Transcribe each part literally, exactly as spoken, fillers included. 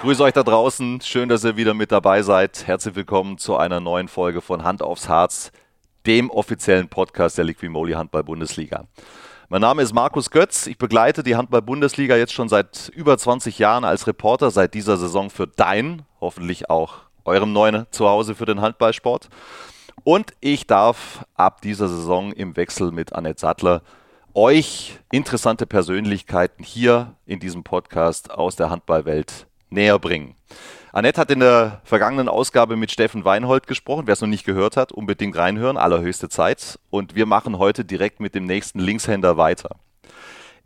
Grüße euch da draußen, schön, dass ihr wieder mit dabei seid. Herzlich willkommen zu einer neuen Folge von Hand aufs Harz, dem offiziellen Podcast der Liqui Moly Handball Bundesliga. Mein Name ist Markus Götz, ich begleite die Handball Bundesliga jetzt schon seit über zwanzig Jahren als Reporter, seit dieser Saison für dein, hoffentlich auch eurem neuen Zuhause für den Handballsport. Und ich darf ab dieser Saison im Wechsel mit Annett Sattler euch interessante Persönlichkeiten hier in diesem Podcast aus der Handballwelt näher bringen. Annett hat in der vergangenen Ausgabe mit Steffen Weinhold gesprochen. Wer es noch nicht gehört hat, unbedingt reinhören, allerhöchste Zeit. Und wir machen heute direkt mit dem nächsten Linkshänder weiter.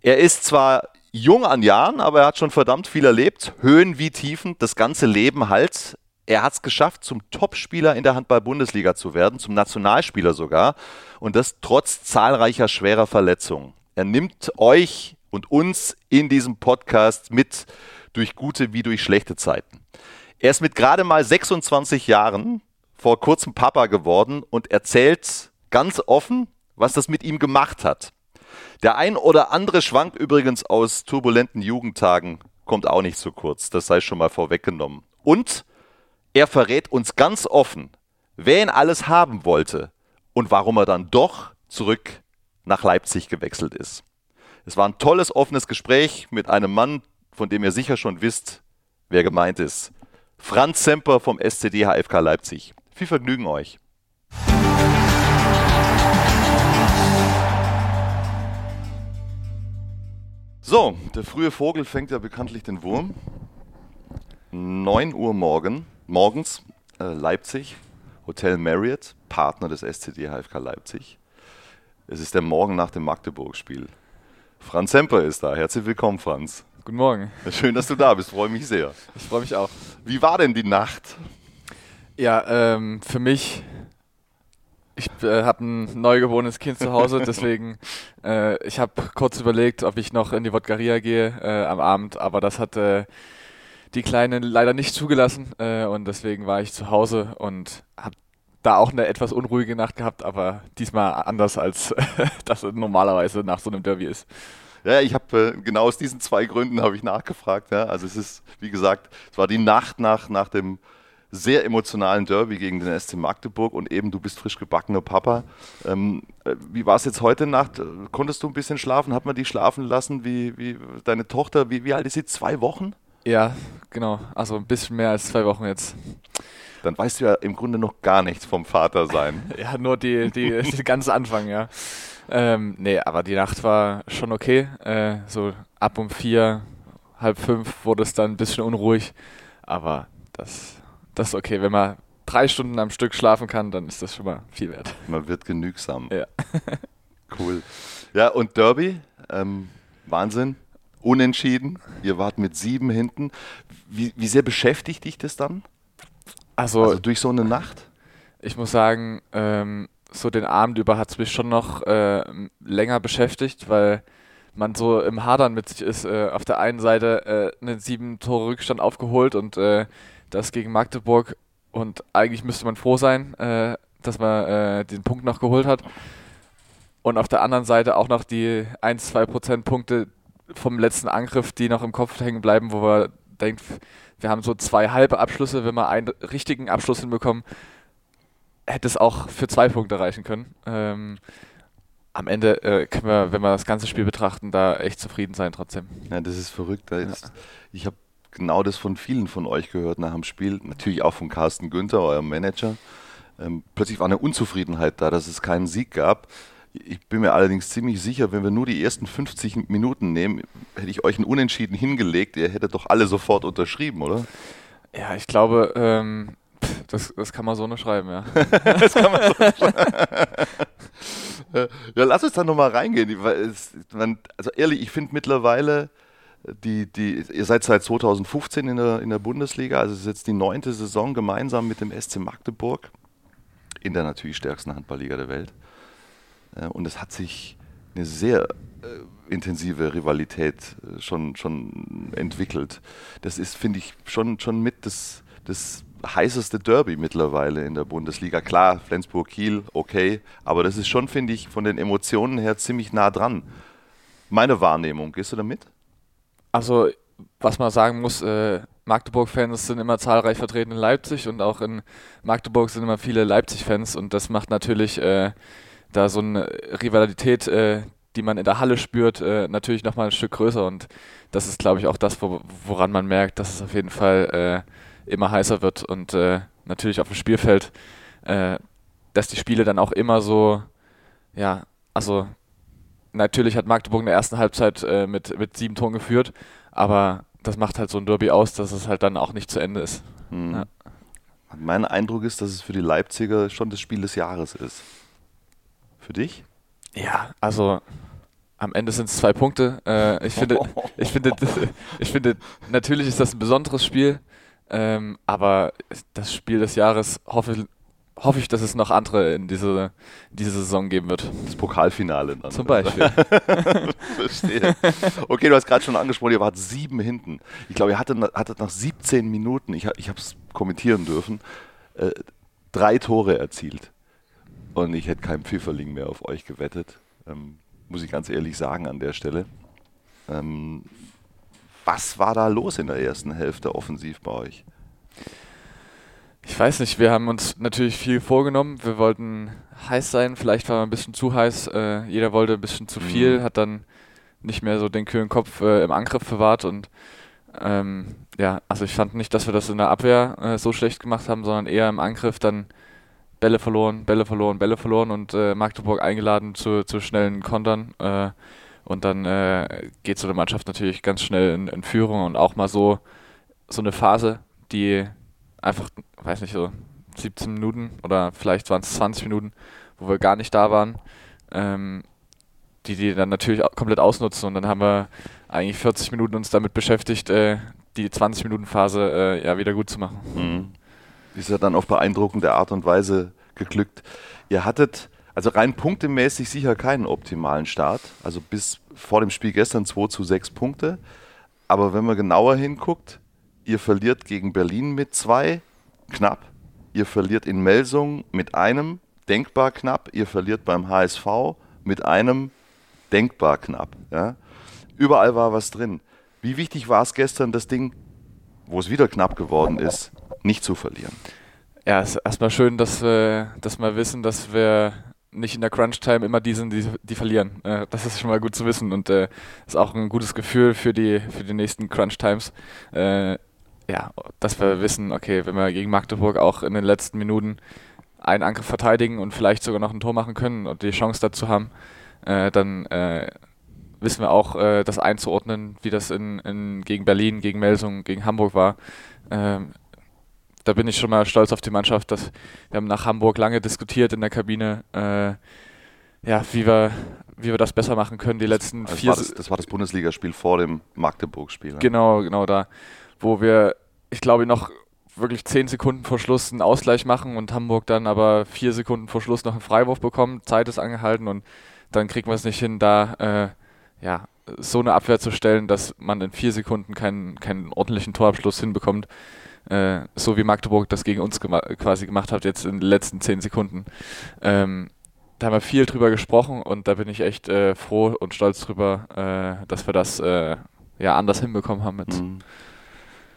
Er ist zwar jung an Jahren, aber er hat schon verdammt viel erlebt. Höhen wie Tiefen, das ganze Leben halt. Er hat es geschafft, zum Topspieler in der Handball-Bundesliga zu werden, zum Nationalspieler sogar. Und das trotz zahlreicher schwerer Verletzungen. Er nimmt euch und uns in diesem Podcast mit durch gute wie durch schlechte Zeiten. Er ist mit gerade mal sechsundzwanzig Jahren vor kurzem Papa geworden und erzählt ganz offen, was das mit ihm gemacht hat. Der ein oder andere Schwank übrigens aus turbulenten Jugendtagen kommt auch nicht zu kurz. Das sei schon mal vorweggenommen. Und er verrät uns ganz offen, wer ihn alles haben wollte und warum er dann doch zurück nach Leipzig gewechselt ist. Es war ein tolles, offenes Gespräch mit einem Mann, von dem ihr sicher schon wisst, wer gemeint ist. Franz Semper vom S C D H f K Leipzig. Viel Vergnügen euch. So, der frühe Vogel fängt ja bekanntlich den Wurm. neun Uhr morgen, morgens, äh, Leipzig, Hotel Marriott, Partner des S C D H f K Leipzig. Es ist der Morgen nach dem Magdeburg-Spiel. Franz Semper ist da. Herzlich willkommen, Franz. Guten Morgen. Schön, dass du da bist. Freue mich sehr. Ich freue mich auch. Wie war denn die Nacht? Ja, ähm, für mich, ich äh, habe ein neugeborenes Kind zu Hause, deswegen, äh, ich habe kurz überlegt, ob ich noch in die Wodkaria gehe äh, am Abend, aber das hat äh, die Kleine leider nicht zugelassen äh, und deswegen war ich zu Hause und habe da auch eine etwas unruhige Nacht gehabt, aber diesmal anders, als das normalerweise nach so einem Derby ist. Ja, ich habe äh, genau aus diesen zwei Gründen habe ich nachgefragt. Ja. Also es ist, wie gesagt, es war die Nacht nach, nach dem sehr emotionalen Derby gegen den S C Magdeburg und eben du bist frisch gebackener Papa. Ähm, äh, wie war es jetzt heute Nacht? Konntest du ein bisschen schlafen? Hat man dich schlafen lassen? Wie, wie deine Tochter, wie, wie alt ist sie? Zwei Wochen? Ja, genau. Also ein bisschen mehr als zwei Wochen jetzt. Dann weißt du ja im Grunde noch gar nichts vom Vatersein. Ja, nur die, die, die ganz Anfang, ja. Ähm, nee, aber die Nacht war schon okay, äh, so ab um vier, halb fünf wurde es dann ein bisschen unruhig, aber das, das ist okay, wenn man drei Stunden am Stück schlafen kann, dann ist das schon mal viel wert. Man wird genügsam. Ja. Cool. Ja, und Derby, ähm, Wahnsinn, unentschieden, ihr wart mit sieben hinten, wie, wie sehr beschäftigt dich das dann? Also, also durch so eine Nacht? Ich muss sagen, ähm, so den Abend über hat es mich schon noch äh, länger beschäftigt, weil man so im Hadern mit sich ist. Äh, auf der einen Seite äh, einen sieben Tore Rückstand aufgeholt und äh, das gegen Magdeburg und eigentlich müsste man froh sein, äh, dass man äh, den Punkt noch geholt hat und auf der anderen Seite auch noch die ein bis zwei Prozent Punkte vom letzten Angriff, die noch im Kopf hängen bleiben, wo man denkt, wir haben so zwei halbe Abschlüsse, wenn wir einen richtigen Abschluss hinbekommen, hätte es auch für zwei Punkte reichen können. Ähm, am Ende äh, können wir, wenn wir das ganze Spiel betrachten, da echt zufrieden sein trotzdem. Ja, das ist verrückt. Das ja. ist, ich habe genau das von vielen von euch gehört nach dem Spiel, natürlich auch von Carsten Günther, eurem Manager. Ähm, plötzlich war eine Unzufriedenheit da, dass es keinen Sieg gab. Ich bin mir allerdings ziemlich sicher, wenn wir nur die ersten fünfzig Minuten nehmen, hätte ich euch einen Unentschieden hingelegt. Ihr hättet doch alle sofort unterschrieben, oder? Ja, ich glaube... Ähm Das, das kann man so nicht schreiben, ja. Das kann man so nicht schreiben. Ja, lass uns da nochmal reingehen. Also ehrlich, ich finde mittlerweile, die, die, ihr seid seit zweitausendfünfzehn in der, in der Bundesliga, also es ist jetzt die neunte Saison gemeinsam mit dem S C Magdeburg, in der natürlich stärksten Handballliga der Welt. Und es hat sich eine sehr intensive Rivalität schon, schon entwickelt. Das ist, finde ich, schon, schon mit das... das heißeste Derby mittlerweile in der Bundesliga. Klar, Flensburg-Kiel, okay, aber das ist schon, finde ich, von den Emotionen her ziemlich nah dran. Meine Wahrnehmung, gehst du damit? Also, was man sagen muss, äh, Magdeburg-Fans sind immer zahlreich vertreten in Leipzig und auch in Magdeburg sind immer viele Leipzig-Fans und das macht natürlich äh, da so eine Rivalität, äh, die man in der Halle spürt, äh, natürlich nochmal ein Stück größer und das ist, glaube ich, auch das, wo, woran man merkt, dass es auf jeden Fall äh, immer heißer wird und äh, natürlich auf dem Spielfeld, äh, dass die Spiele dann auch immer so, ja, also natürlich hat Magdeburg in der ersten Halbzeit äh, mit, mit sieben Toren geführt, aber das macht halt so ein Derby aus, dass es halt dann auch nicht zu Ende ist. Hm. Ja. Mein Eindruck ist, dass es für die Leipziger schon das Spiel des Jahres ist. Für dich? Ja, also am Ende sind es zwei Punkte. Äh, ich finde, ich finde, ich finde, natürlich ist das ein besonderes Spiel, ähm, aber das Spiel des Jahres hoffe, hoffe ich, dass es noch andere in diese, diese Saison geben wird. Das Pokalfinale dann. Zum Beispiel. Verstehe. Okay, du hast gerade schon angesprochen, ihr wart sieben hinten. Ich glaube, ihr hattet, hattet nach siebzehn Minuten, ich, ich habe es kommentieren dürfen, äh, drei Tore erzielt. Und ich hätte keinen Pfifferling mehr auf euch gewettet, ähm, muss ich ganz ehrlich sagen an der Stelle. Ähm, was war da los in der ersten Hälfte offensiv bei euch? Ich weiß nicht, wir haben uns natürlich viel vorgenommen. Wir wollten heiß sein, vielleicht war man ein bisschen zu heiß. Äh, jeder wollte ein bisschen zu viel, mhm. hat dann nicht mehr so den kühlen Kopf äh, im Angriff bewahrt. Und ähm, ja, also ich fand nicht, dass wir das in der Abwehr äh, so schlecht gemacht haben, sondern eher im Angriff dann Bälle verloren, Bälle verloren, Bälle verloren und äh, Magdeburg eingeladen zu, zu schnellen Kontern. Äh, und dann äh, geht so eine Mannschaft natürlich ganz schnell in, in Führung und auch mal so, so eine Phase, die einfach, weiß nicht, so siebzehn Minuten oder vielleicht waren es zwanzig Minuten, wo wir gar nicht da waren, ähm, die die dann natürlich komplett ausnutzen. Und dann haben wir eigentlich vierzig Minuten uns damit beschäftigt, äh, die zwanzig-Minuten-Phase äh, ja, wieder gut zu machen. Mhm. Ist ja dann auf beeindruckende Art und Weise geglückt. Ihr hattet also rein punktemäßig sicher keinen optimalen Start. Also bis vor dem Spiel gestern zwei zu sechs Punkte. Aber wenn man genauer hinguckt, ihr verliert gegen Berlin mit zwei, knapp. Ihr verliert in Melsung mit einem, denkbar knapp. Ihr verliert beim H S V mit einem, denkbar knapp. Ja? Überall war was drin. Wie wichtig war es gestern, das Ding, wo es wieder knapp geworden ist, nicht zu verlieren? Ja, es ist erstmal schön, dass wir, dass wir wissen, dass wir nicht in der Crunch-Time immer die sind, die, die verlieren. Äh, das ist schon mal gut zu wissen und äh, ist auch ein gutes Gefühl für die, für die nächsten Crunch-Times. Äh, ja, dass wir wissen, okay, wenn wir gegen Magdeburg auch in den letzten Minuten einen Angriff verteidigen und vielleicht sogar noch ein Tor machen können und die Chance dazu haben, äh, dann äh, wissen wir auch, äh, das einzuordnen, wie das in, in, gegen Berlin, gegen Melsung, gegen Hamburg war. Äh, Da bin ich schon mal stolz auf die Mannschaft, dass wir haben nach Hamburg lange diskutiert in der Kabine, äh, ja, wie wir, wie wir das besser machen können. Die letzten das vier. War das, das war das Bundesligaspiel vor dem Magdeburg-Spiel. Genau, genau da, wo wir, ich glaube, noch wirklich zehn Sekunden vor Schluss einen Ausgleich machen und Hamburg dann aber vier Sekunden vor Schluss noch einen Freiwurf bekommen. Zeit ist angehalten und dann kriegen wir es nicht hin, da äh, ja, so eine Abwehr zu stellen, dass man in vier Sekunden keinen, keinen ordentlichen Torabschluss hinbekommt. Äh, so wie Magdeburg das gegen uns gema- quasi gemacht hat, jetzt in den letzten zehn Sekunden. Ähm, da haben wir viel drüber gesprochen und da bin ich echt äh, froh und stolz drüber, äh, dass wir das äh, ja anders hinbekommen haben jetzt.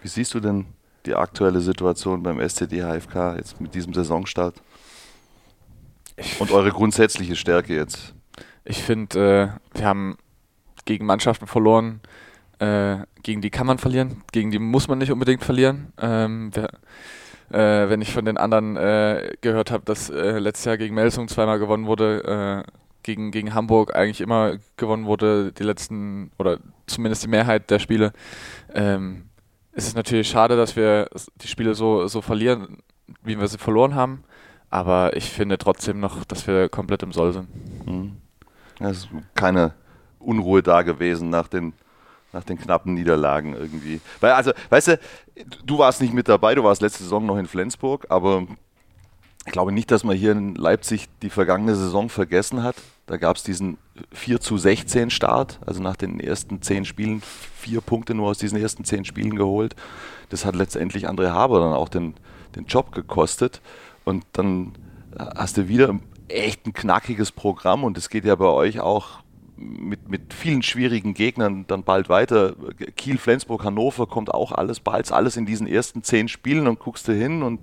Wie siehst du denn die aktuelle Situation beim S C D H f K jetzt mit diesem Saisonstart? Ich und eure grundsätzliche Stärke jetzt? Ich finde, äh, wir haben gegen Mannschaften verloren, Äh, gegen die kann man verlieren, gegen die muss man nicht unbedingt verlieren. Ähm, wer, äh, wenn ich von den anderen äh, gehört habe, dass äh, letztes Jahr gegen Melsung zweimal gewonnen wurde, äh, gegen, gegen Hamburg eigentlich immer gewonnen wurde, die letzten oder zumindest die Mehrheit der Spiele, ähm, ist es natürlich schade, dass wir die Spiele so, so verlieren, wie wir sie verloren haben, aber ich finde trotzdem noch, dass wir komplett im Soll sind. Mhm. Es ist keine Unruhe da gewesen nach den Nach den knappen Niederlagen irgendwie. Weil, also, weißt du, du warst nicht mit dabei, du warst letzte Saison noch in Flensburg, aber ich glaube nicht, dass man hier in Leipzig die vergangene Saison vergessen hat. Da gab es diesen vier zu sechzehn Start, also nach den ersten zehn Spielen, vier Punkte nur aus diesen ersten zehn Spielen geholt. Das hat letztendlich André Haber dann auch den, den Job gekostet. Und dann hast du wieder echt ein knackiges Programm und es geht ja bei euch auch mit, mit vielen schwierigen Gegnern dann bald weiter. Kiel, Flensburg, Hannover kommt auch alles bald, alles in diesen ersten zehn Spielen und guckst du hin und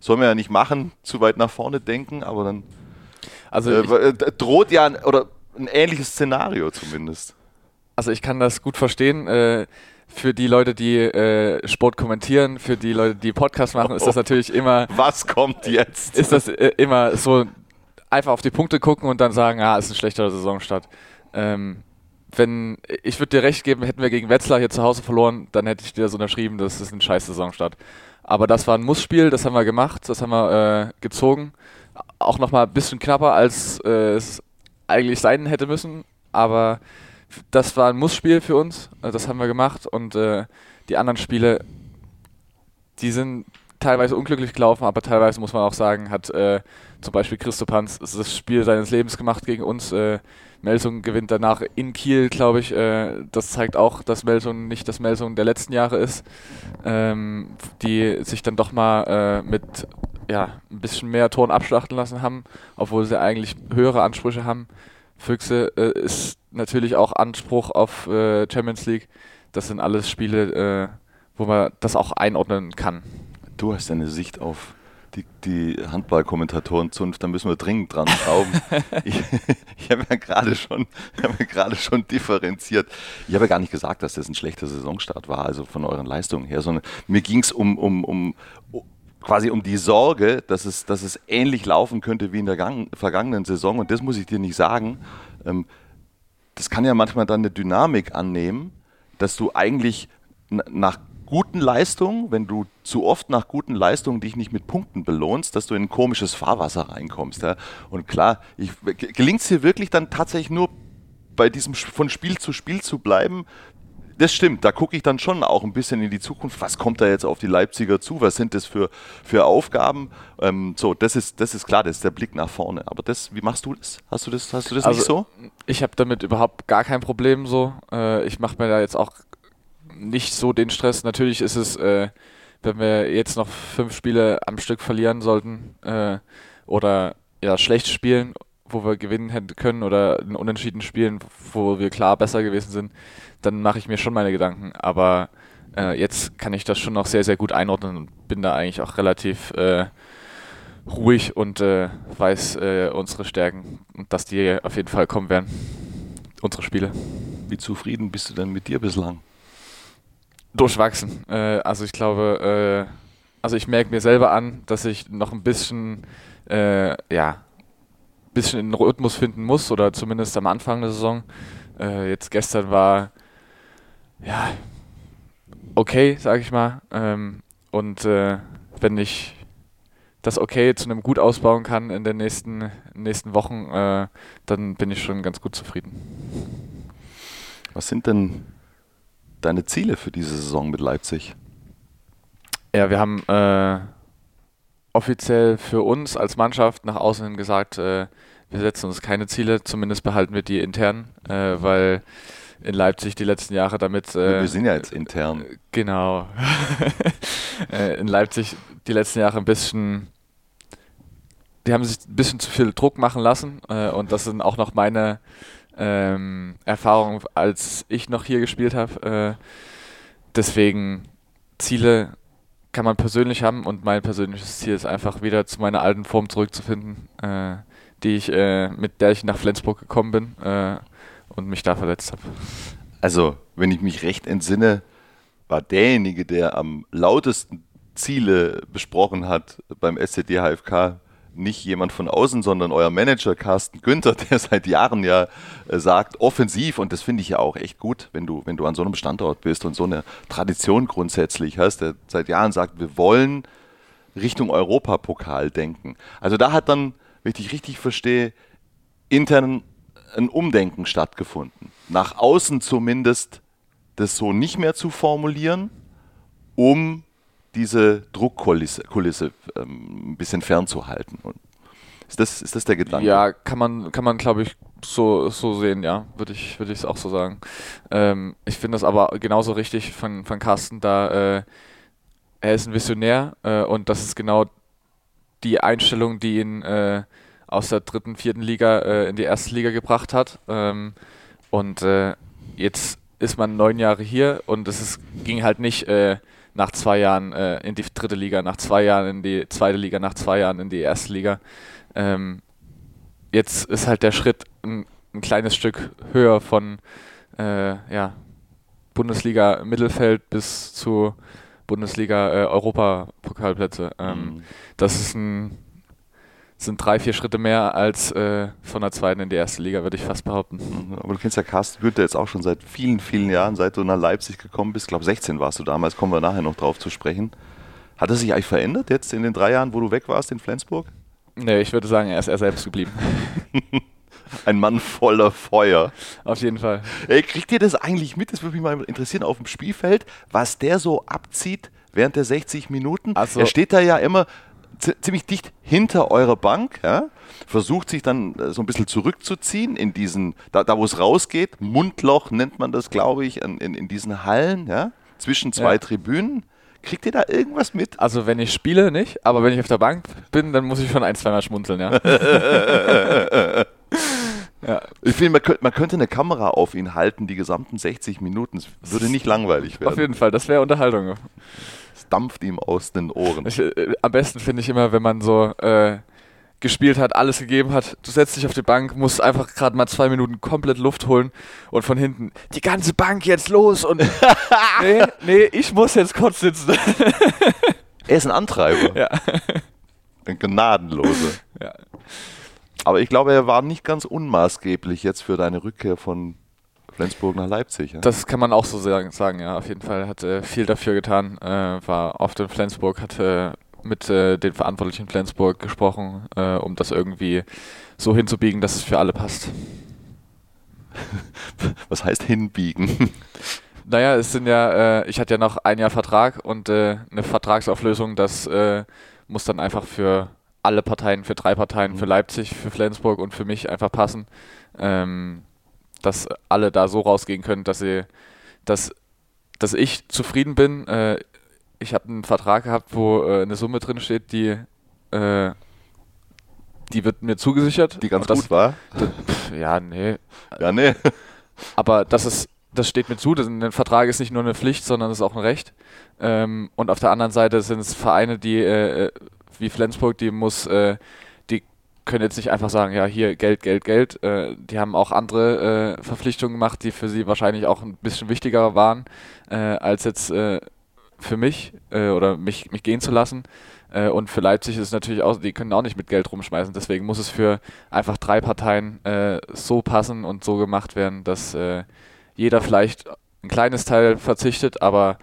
soll man ja nicht machen, zu weit nach vorne denken, aber dann also äh, droht ja ein, oder ein ähnliches Szenario zumindest. Also ich kann das gut verstehen. Äh, für die Leute, die äh, Sport kommentieren, für die Leute, die Podcast machen, ist das natürlich immer... Was kommt jetzt? Ist das äh, immer so... Einfach auf die Punkte gucken und dann sagen, ah, ist ein schlechter Saisonstart. Ähm, wenn, ich würde dir recht geben, hätten wir gegen Wetzlar hier zu Hause verloren, dann hätte ich dir das unterschrieben, das ist ein scheiß Saisonstart. Aber das war ein Muss-Spiel, das haben wir gemacht, das haben wir äh, gezogen. Auch nochmal ein bisschen knapper, als äh, es eigentlich sein hätte müssen. Aber das war ein Muss-Spiel für uns, das haben wir gemacht. Und äh, die anderen Spiele, die sind... teilweise unglücklich gelaufen, aber teilweise muss man auch sagen, hat äh, zum Beispiel Christoph Hans das Spiel seines Lebens gemacht gegen uns. Äh, Melsung gewinnt danach in Kiel, glaube ich. Äh, das zeigt auch, dass Melsung nicht das Melsung der letzten Jahre ist, ähm, die sich dann doch mal äh, mit ja, ein bisschen mehr Toren abschlachten lassen haben, obwohl sie eigentlich höhere Ansprüche haben. Füchse äh, ist natürlich auch Anspruch auf äh, Champions League. Das sind alles Spiele, äh, wo man das auch einordnen kann. Du hast eine Sicht auf die, die Handballkommentatoren-Zunft, da müssen wir dringend dran schrauben. ich ich habe ja gerade schon, hab ja gerade schon differenziert. Ich habe ja gar nicht gesagt, dass das ein schlechter Saisonstart war, also von euren Leistungen her, sondern mir ging es um, um, um, um, quasi um die Sorge, dass es, dass es ähnlich laufen könnte wie in der gang, vergangenen Saison. Und das muss ich dir nicht sagen. Ähm, das kann ja manchmal dann eine Dynamik annehmen, dass du eigentlich n- nach guten Leistung, wenn du zu oft nach guten Leistungen dich nicht mit Punkten belohnst, dass du in ein komisches Fahrwasser reinkommst. Ja? Und klar, gelingt es hier wirklich dann tatsächlich nur bei diesem von Spiel zu Spiel zu bleiben? Das stimmt, da gucke ich dann schon auch ein bisschen in die Zukunft. Was kommt da jetzt auf die Leipziger zu? Was sind das für, für Aufgaben? Ähm, so, das ist, das ist klar, das ist der Blick nach vorne. Aber das, wie machst du das? Hast du das, hast du das also, nicht so? Ich habe damit überhaupt gar kein Problem so. Äh, ich mache mir da jetzt auch nicht so den Stress. Natürlich ist es, äh, wenn wir jetzt noch fünf Spiele am Stück verlieren sollten äh, oder ja, schlecht spielen, wo wir gewinnen hätten können oder einen Unentschieden spielen, wo wir klar besser gewesen sind, dann mache ich mir schon meine Gedanken. Aber äh, jetzt kann ich das schon noch sehr, sehr gut einordnen und bin da eigentlich auch relativ äh, ruhig und äh, weiß äh, unsere Stärken und dass die auf jeden Fall kommen werden. Unsere Spiele. Wie zufrieden bist du denn mit dir bislang? Durchwachsen. Äh, also ich glaube, äh, also ich merke mir selber an, dass ich noch ein bisschen, äh, ja, bisschen in den Rhythmus finden muss oder zumindest am Anfang der Saison. Äh, jetzt gestern war, ja, okay, sage ich mal. Ähm, und äh, wenn ich das okay zu einem gut ausbauen kann in den nächsten, nächsten Wochen, äh, dann bin ich schon ganz gut zufrieden. Was sind denn deine Ziele für diese Saison mit Leipzig? Ja, wir haben äh, offiziell für uns als Mannschaft nach außen hin gesagt, äh, wir setzen uns keine Ziele, zumindest behalten wir die intern, äh, weil in Leipzig die letzten Jahre damit... Äh, wir sind ja jetzt intern. Äh, genau. äh, in Leipzig die letzten Jahre ein bisschen... Die haben sich ein bisschen zu viel Druck machen lassen äh, und das sind auch noch meine... Ähm, Erfahrung, als ich noch hier gespielt habe. Äh, deswegen Ziele kann man persönlich haben und mein persönliches Ziel ist einfach wieder zu meiner alten Form zurückzufinden, äh, die ich äh, mit der ich nach Flensburg gekommen bin äh, und mich da verletzt habe. Also, wenn ich mich recht entsinne, war derjenige, der am lautesten Ziele besprochen hat beim S C D H f K, nicht jemand von außen, sondern euer Manager Carsten Günther, der seit Jahren ja äh, sagt, offensiv, und das finde ich ja auch echt gut, wenn du, wenn du an so einem Standort bist und so eine Tradition grundsätzlich hast, der seit Jahren sagt, wir wollen Richtung Europapokal denken. Also da hat dann, wenn ich dich richtig verstehe, intern ein Umdenken stattgefunden. Nach außen zumindest das so nicht mehr zu formulieren, um diese Druckkulisse Kulisse, ähm, ein bisschen fernzuhalten. Ist das, ist das der Gedanke? Ja, kann man, kann man glaube ich, so, so sehen, ja. Würde ich es würd auch so sagen. Ähm, ich finde das aber genauso richtig von, von Carsten, da äh, er ist ein Visionär äh, und das ist genau die Einstellung, die ihn äh, aus der dritten, vierten Liga äh, in die erste Liga gebracht hat. Ähm, und äh, jetzt ist man neun Jahre hier und es ist, ging halt nicht äh, nach zwei Jahren äh, in die dritte Liga, nach zwei Jahren in die zweite Liga, nach zwei Jahren in die erste Liga. Ähm, jetzt ist halt der Schritt ein, ein kleines Stück höher von äh, ja, Bundesliga-Mittelfeld bis zu Bundesliga-Europapokalplätze. Äh, ähm, mhm. Das ist ein, sind drei, vier Schritte mehr als äh, von der zweiten in die erste Liga, würde ich fast behaupten. Mhm. Aber du kennst ja Carsten Günther jetzt auch schon seit vielen, vielen Jahren, seit du nach Leipzig gekommen bist. Ich glaube, sechzehn warst du damals, kommen wir nachher noch drauf zu sprechen. Hat er sich eigentlich verändert jetzt in den drei Jahren, wo du weg warst in Flensburg? Nee, ich würde sagen, er ist er selbst geblieben. Ein Mann voller Feuer. Auf jeden Fall. Ey, kriegt ihr das eigentlich mit? Das würde mich mal interessieren auf dem Spielfeld, was der so abzieht während der sechzig Minuten. Also er steht da ja immer z- ziemlich dicht hinter eurer Bank, ja? Versucht sich dann so ein bisschen zurückzuziehen in diesen, da, da wo es rausgeht, Mundloch nennt man das, glaube ich, in, in diesen Hallen, ja? Zwischen zwei ja. Tribünen. Kriegt ihr da irgendwas mit? Also wenn ich spiele, nicht. Aber wenn ich auf der Bank bin, dann muss ich schon ein, zweimal schmunzeln, ja. ja. Ich finde, man, man könnte eine Kamera auf ihn halten, die gesamten sechzig Minuten. Es würde nicht langweilig werden. Auf jeden Fall, das wäre Unterhaltung. Es dampft ihm aus den Ohren. Ich, äh, am besten finde ich immer, wenn man so äh, gespielt hat, alles gegeben hat. Du setzt dich auf die Bank, musst einfach gerade mal zwei Minuten komplett Luft holen und von hinten, die ganze Bank jetzt los und nee, nee, ich muss jetzt kurz sitzen. Er ist ein Antreiber. Ja. Ein Gnadenloser. Ja. Aber ich glaube, er war nicht ganz unmaßgeblich jetzt für deine Rückkehr von Flensburg nach Leipzig. Ja? Das kann man auch so sagen, ja. Auf jeden Fall hat er äh, viel dafür getan, äh, war oft in Flensburg, hat äh, mit äh, den Verantwortlichen in Flensburg gesprochen, äh, um das irgendwie so hinzubiegen, dass es für alle passt. Was heißt hinbiegen? Naja, es sind ja, äh, ich hatte ja noch ein Jahr Vertrag und äh, eine Vertragsauflösung, das äh, muss dann einfach für alle Parteien, für drei Parteien, mhm. für Leipzig, für Flensburg und für mich einfach passen, ähm, dass alle da so rausgehen können, dass sie, dass, dass ich zufrieden bin. Äh, ich habe einen Vertrag gehabt, wo äh, eine Summe drin steht, die, äh, die wird mir zugesichert. Die ganz das, gut war? Das, pf, ja, nee. Ja, nee. Aber das ist, das steht mir zu. Ein Vertrag ist nicht nur eine Pflicht, sondern es ist auch ein Recht. Ähm, und auf der anderen Seite sind es Vereine, die äh, wie Flensburg, die muss, äh, die können jetzt nicht einfach sagen, ja hier Geld, Geld, Geld. Äh, die haben auch andere äh, Verpflichtungen gemacht, die für sie wahrscheinlich auch ein bisschen wichtiger waren, äh, als jetzt äh, für mich äh, oder mich, mich gehen zu lassen. Äh, und für Leipzig ist es natürlich auch, die können auch nicht mit Geld rumschmeißen. Deswegen muss es für einfach drei Parteien äh, so passen und so gemacht werden, dass äh, jeder vielleicht ein kleines Teil verzichtet, aber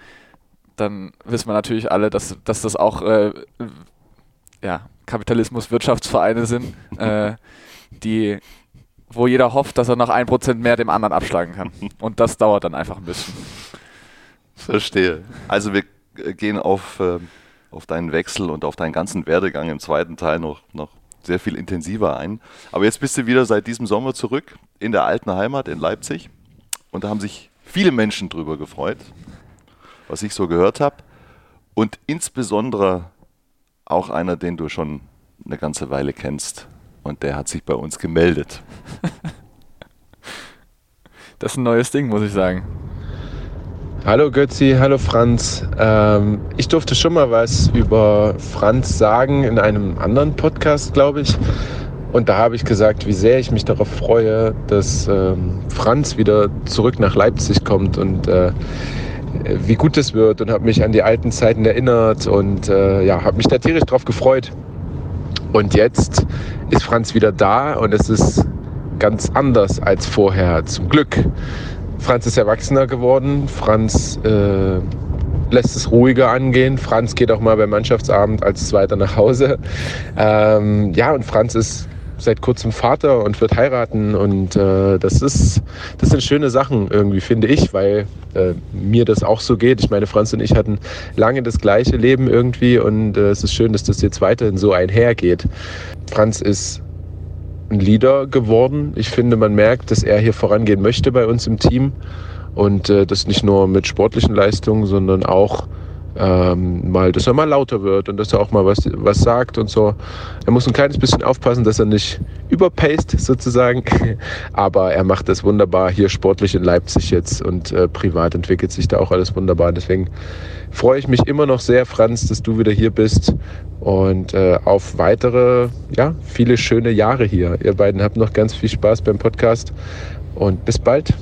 dann wissen wir natürlich alle, dass, dass das auch äh, ja, Kapitalismus-Wirtschaftsvereine sind, äh, die, wo jeder hofft, dass er noch ein Prozent mehr dem anderen abschlagen kann. Und das dauert dann einfach ein bisschen. Verstehe. Also wir gehen auf, äh, auf deinen Wechsel und auf deinen ganzen Werdegang im zweiten Teil noch, noch sehr viel intensiver ein. Aber jetzt bist du wieder seit diesem Sommer zurück in der alten Heimat in Leipzig. Und da haben sich viele Menschen drüber gefreut, was ich so gehört habe. Und insbesondere auch einer, den du schon eine ganze Weile kennst. Und der hat sich bei uns gemeldet. Das ist ein neues Ding, muss ich sagen. Hallo Götzi, hallo Franz. Ähm, ich durfte schon mal was über Franz sagen in einem anderen Podcast, glaube ich. Und da habe ich gesagt, wie sehr ich mich darauf freue, dass ähm, Franz wieder zurück nach Leipzig kommt und äh, wie gut es wird, und habe mich an die alten Zeiten erinnert und äh, ja, habe mich da tierisch drauf gefreut. Und jetzt ist Franz wieder da und es ist ganz anders als vorher, zum Glück. Franz ist erwachsener geworden, Franz äh, lässt es ruhiger angehen. Franz geht auch mal beim Mannschaftsabend als Zweiter nach Hause. Ähm, ja, und Franz ist seit kurzem Vater und wird heiraten und äh, das ist, das sind schöne Sachen irgendwie, finde ich, weil äh, mir das auch so geht. Ich meine, Franz und ich hatten lange das gleiche Leben irgendwie und äh, es ist schön, dass das jetzt weiterhin so einhergeht. Franz ist ein Leader geworden. Ich finde, man merkt, dass er hier vorangehen möchte bei uns im Team und äh, das nicht nur mit sportlichen Leistungen, sondern auch ähm, mal, dass er mal lauter wird und dass er auch mal was, was sagt und so. Er muss ein kleines bisschen aufpassen, dass er nicht überpaced sozusagen, aber er macht das wunderbar hier sportlich in Leipzig jetzt und äh, privat entwickelt sich da auch alles wunderbar. Deswegen freue ich mich immer noch sehr, Franz, dass du wieder hier bist und äh, auf weitere, ja, viele schöne Jahre hier. Ihr beiden habt noch ganz viel Spaß beim Podcast und bis bald.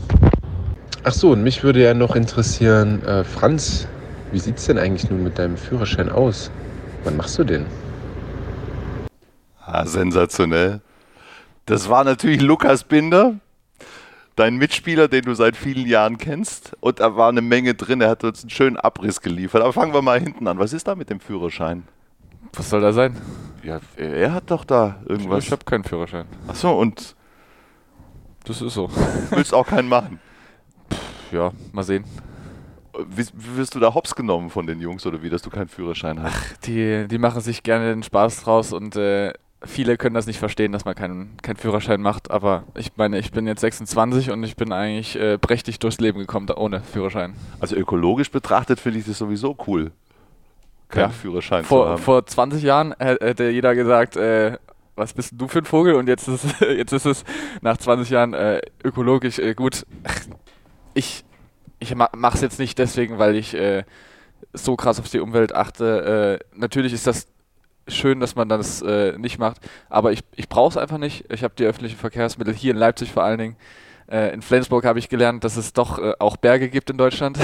Ach so, und mich würde ja noch interessieren, äh, Franz, wie sieht's denn eigentlich nun mit deinem Führerschein aus? Wann machst du den? Ah, sensationell. Das war natürlich Lukas Binder, dein Mitspieler, den du seit vielen Jahren kennst. Und da war eine Menge drin, er hat uns einen schönen Abriss geliefert. Aber fangen wir mal hinten an. Was ist da mit dem Führerschein? Was soll da sein? Ja, er hat doch da irgendwas. Ich habe keinen Führerschein. Ach so, und? Das ist so. Du willst auch keinen machen? Ja, mal sehen. Wirst du da hops genommen von den Jungs oder wie, dass du keinen Führerschein hast? Ach, die, die machen sich gerne den Spaß draus und äh, viele können das nicht verstehen, dass man keinen keinen Führerschein macht, aber ich meine, ich bin jetzt sechsundzwanzig und ich bin eigentlich äh, prächtig durchs Leben gekommen, da ohne Führerschein. Also ökologisch betrachtet finde ich das sowieso cool, keinen ja. Führerschein vor, zu haben. Vor zwanzig Jahren hätte jeder gesagt, äh, was bist du für ein Vogel? Und jetzt ist, jetzt ist es nach zwanzig Jahren äh, ökologisch äh, gut. Ach, ich... Ich mache es jetzt nicht deswegen, weil ich äh, so krass auf die Umwelt achte. Äh, natürlich ist das schön, dass man das äh, nicht macht, aber ich, ich brauche es einfach nicht. Ich habe die öffentlichen Verkehrsmittel hier in Leipzig vor allen Dingen. Äh, in Flensburg habe ich gelernt, dass es doch äh, auch Berge gibt in Deutschland.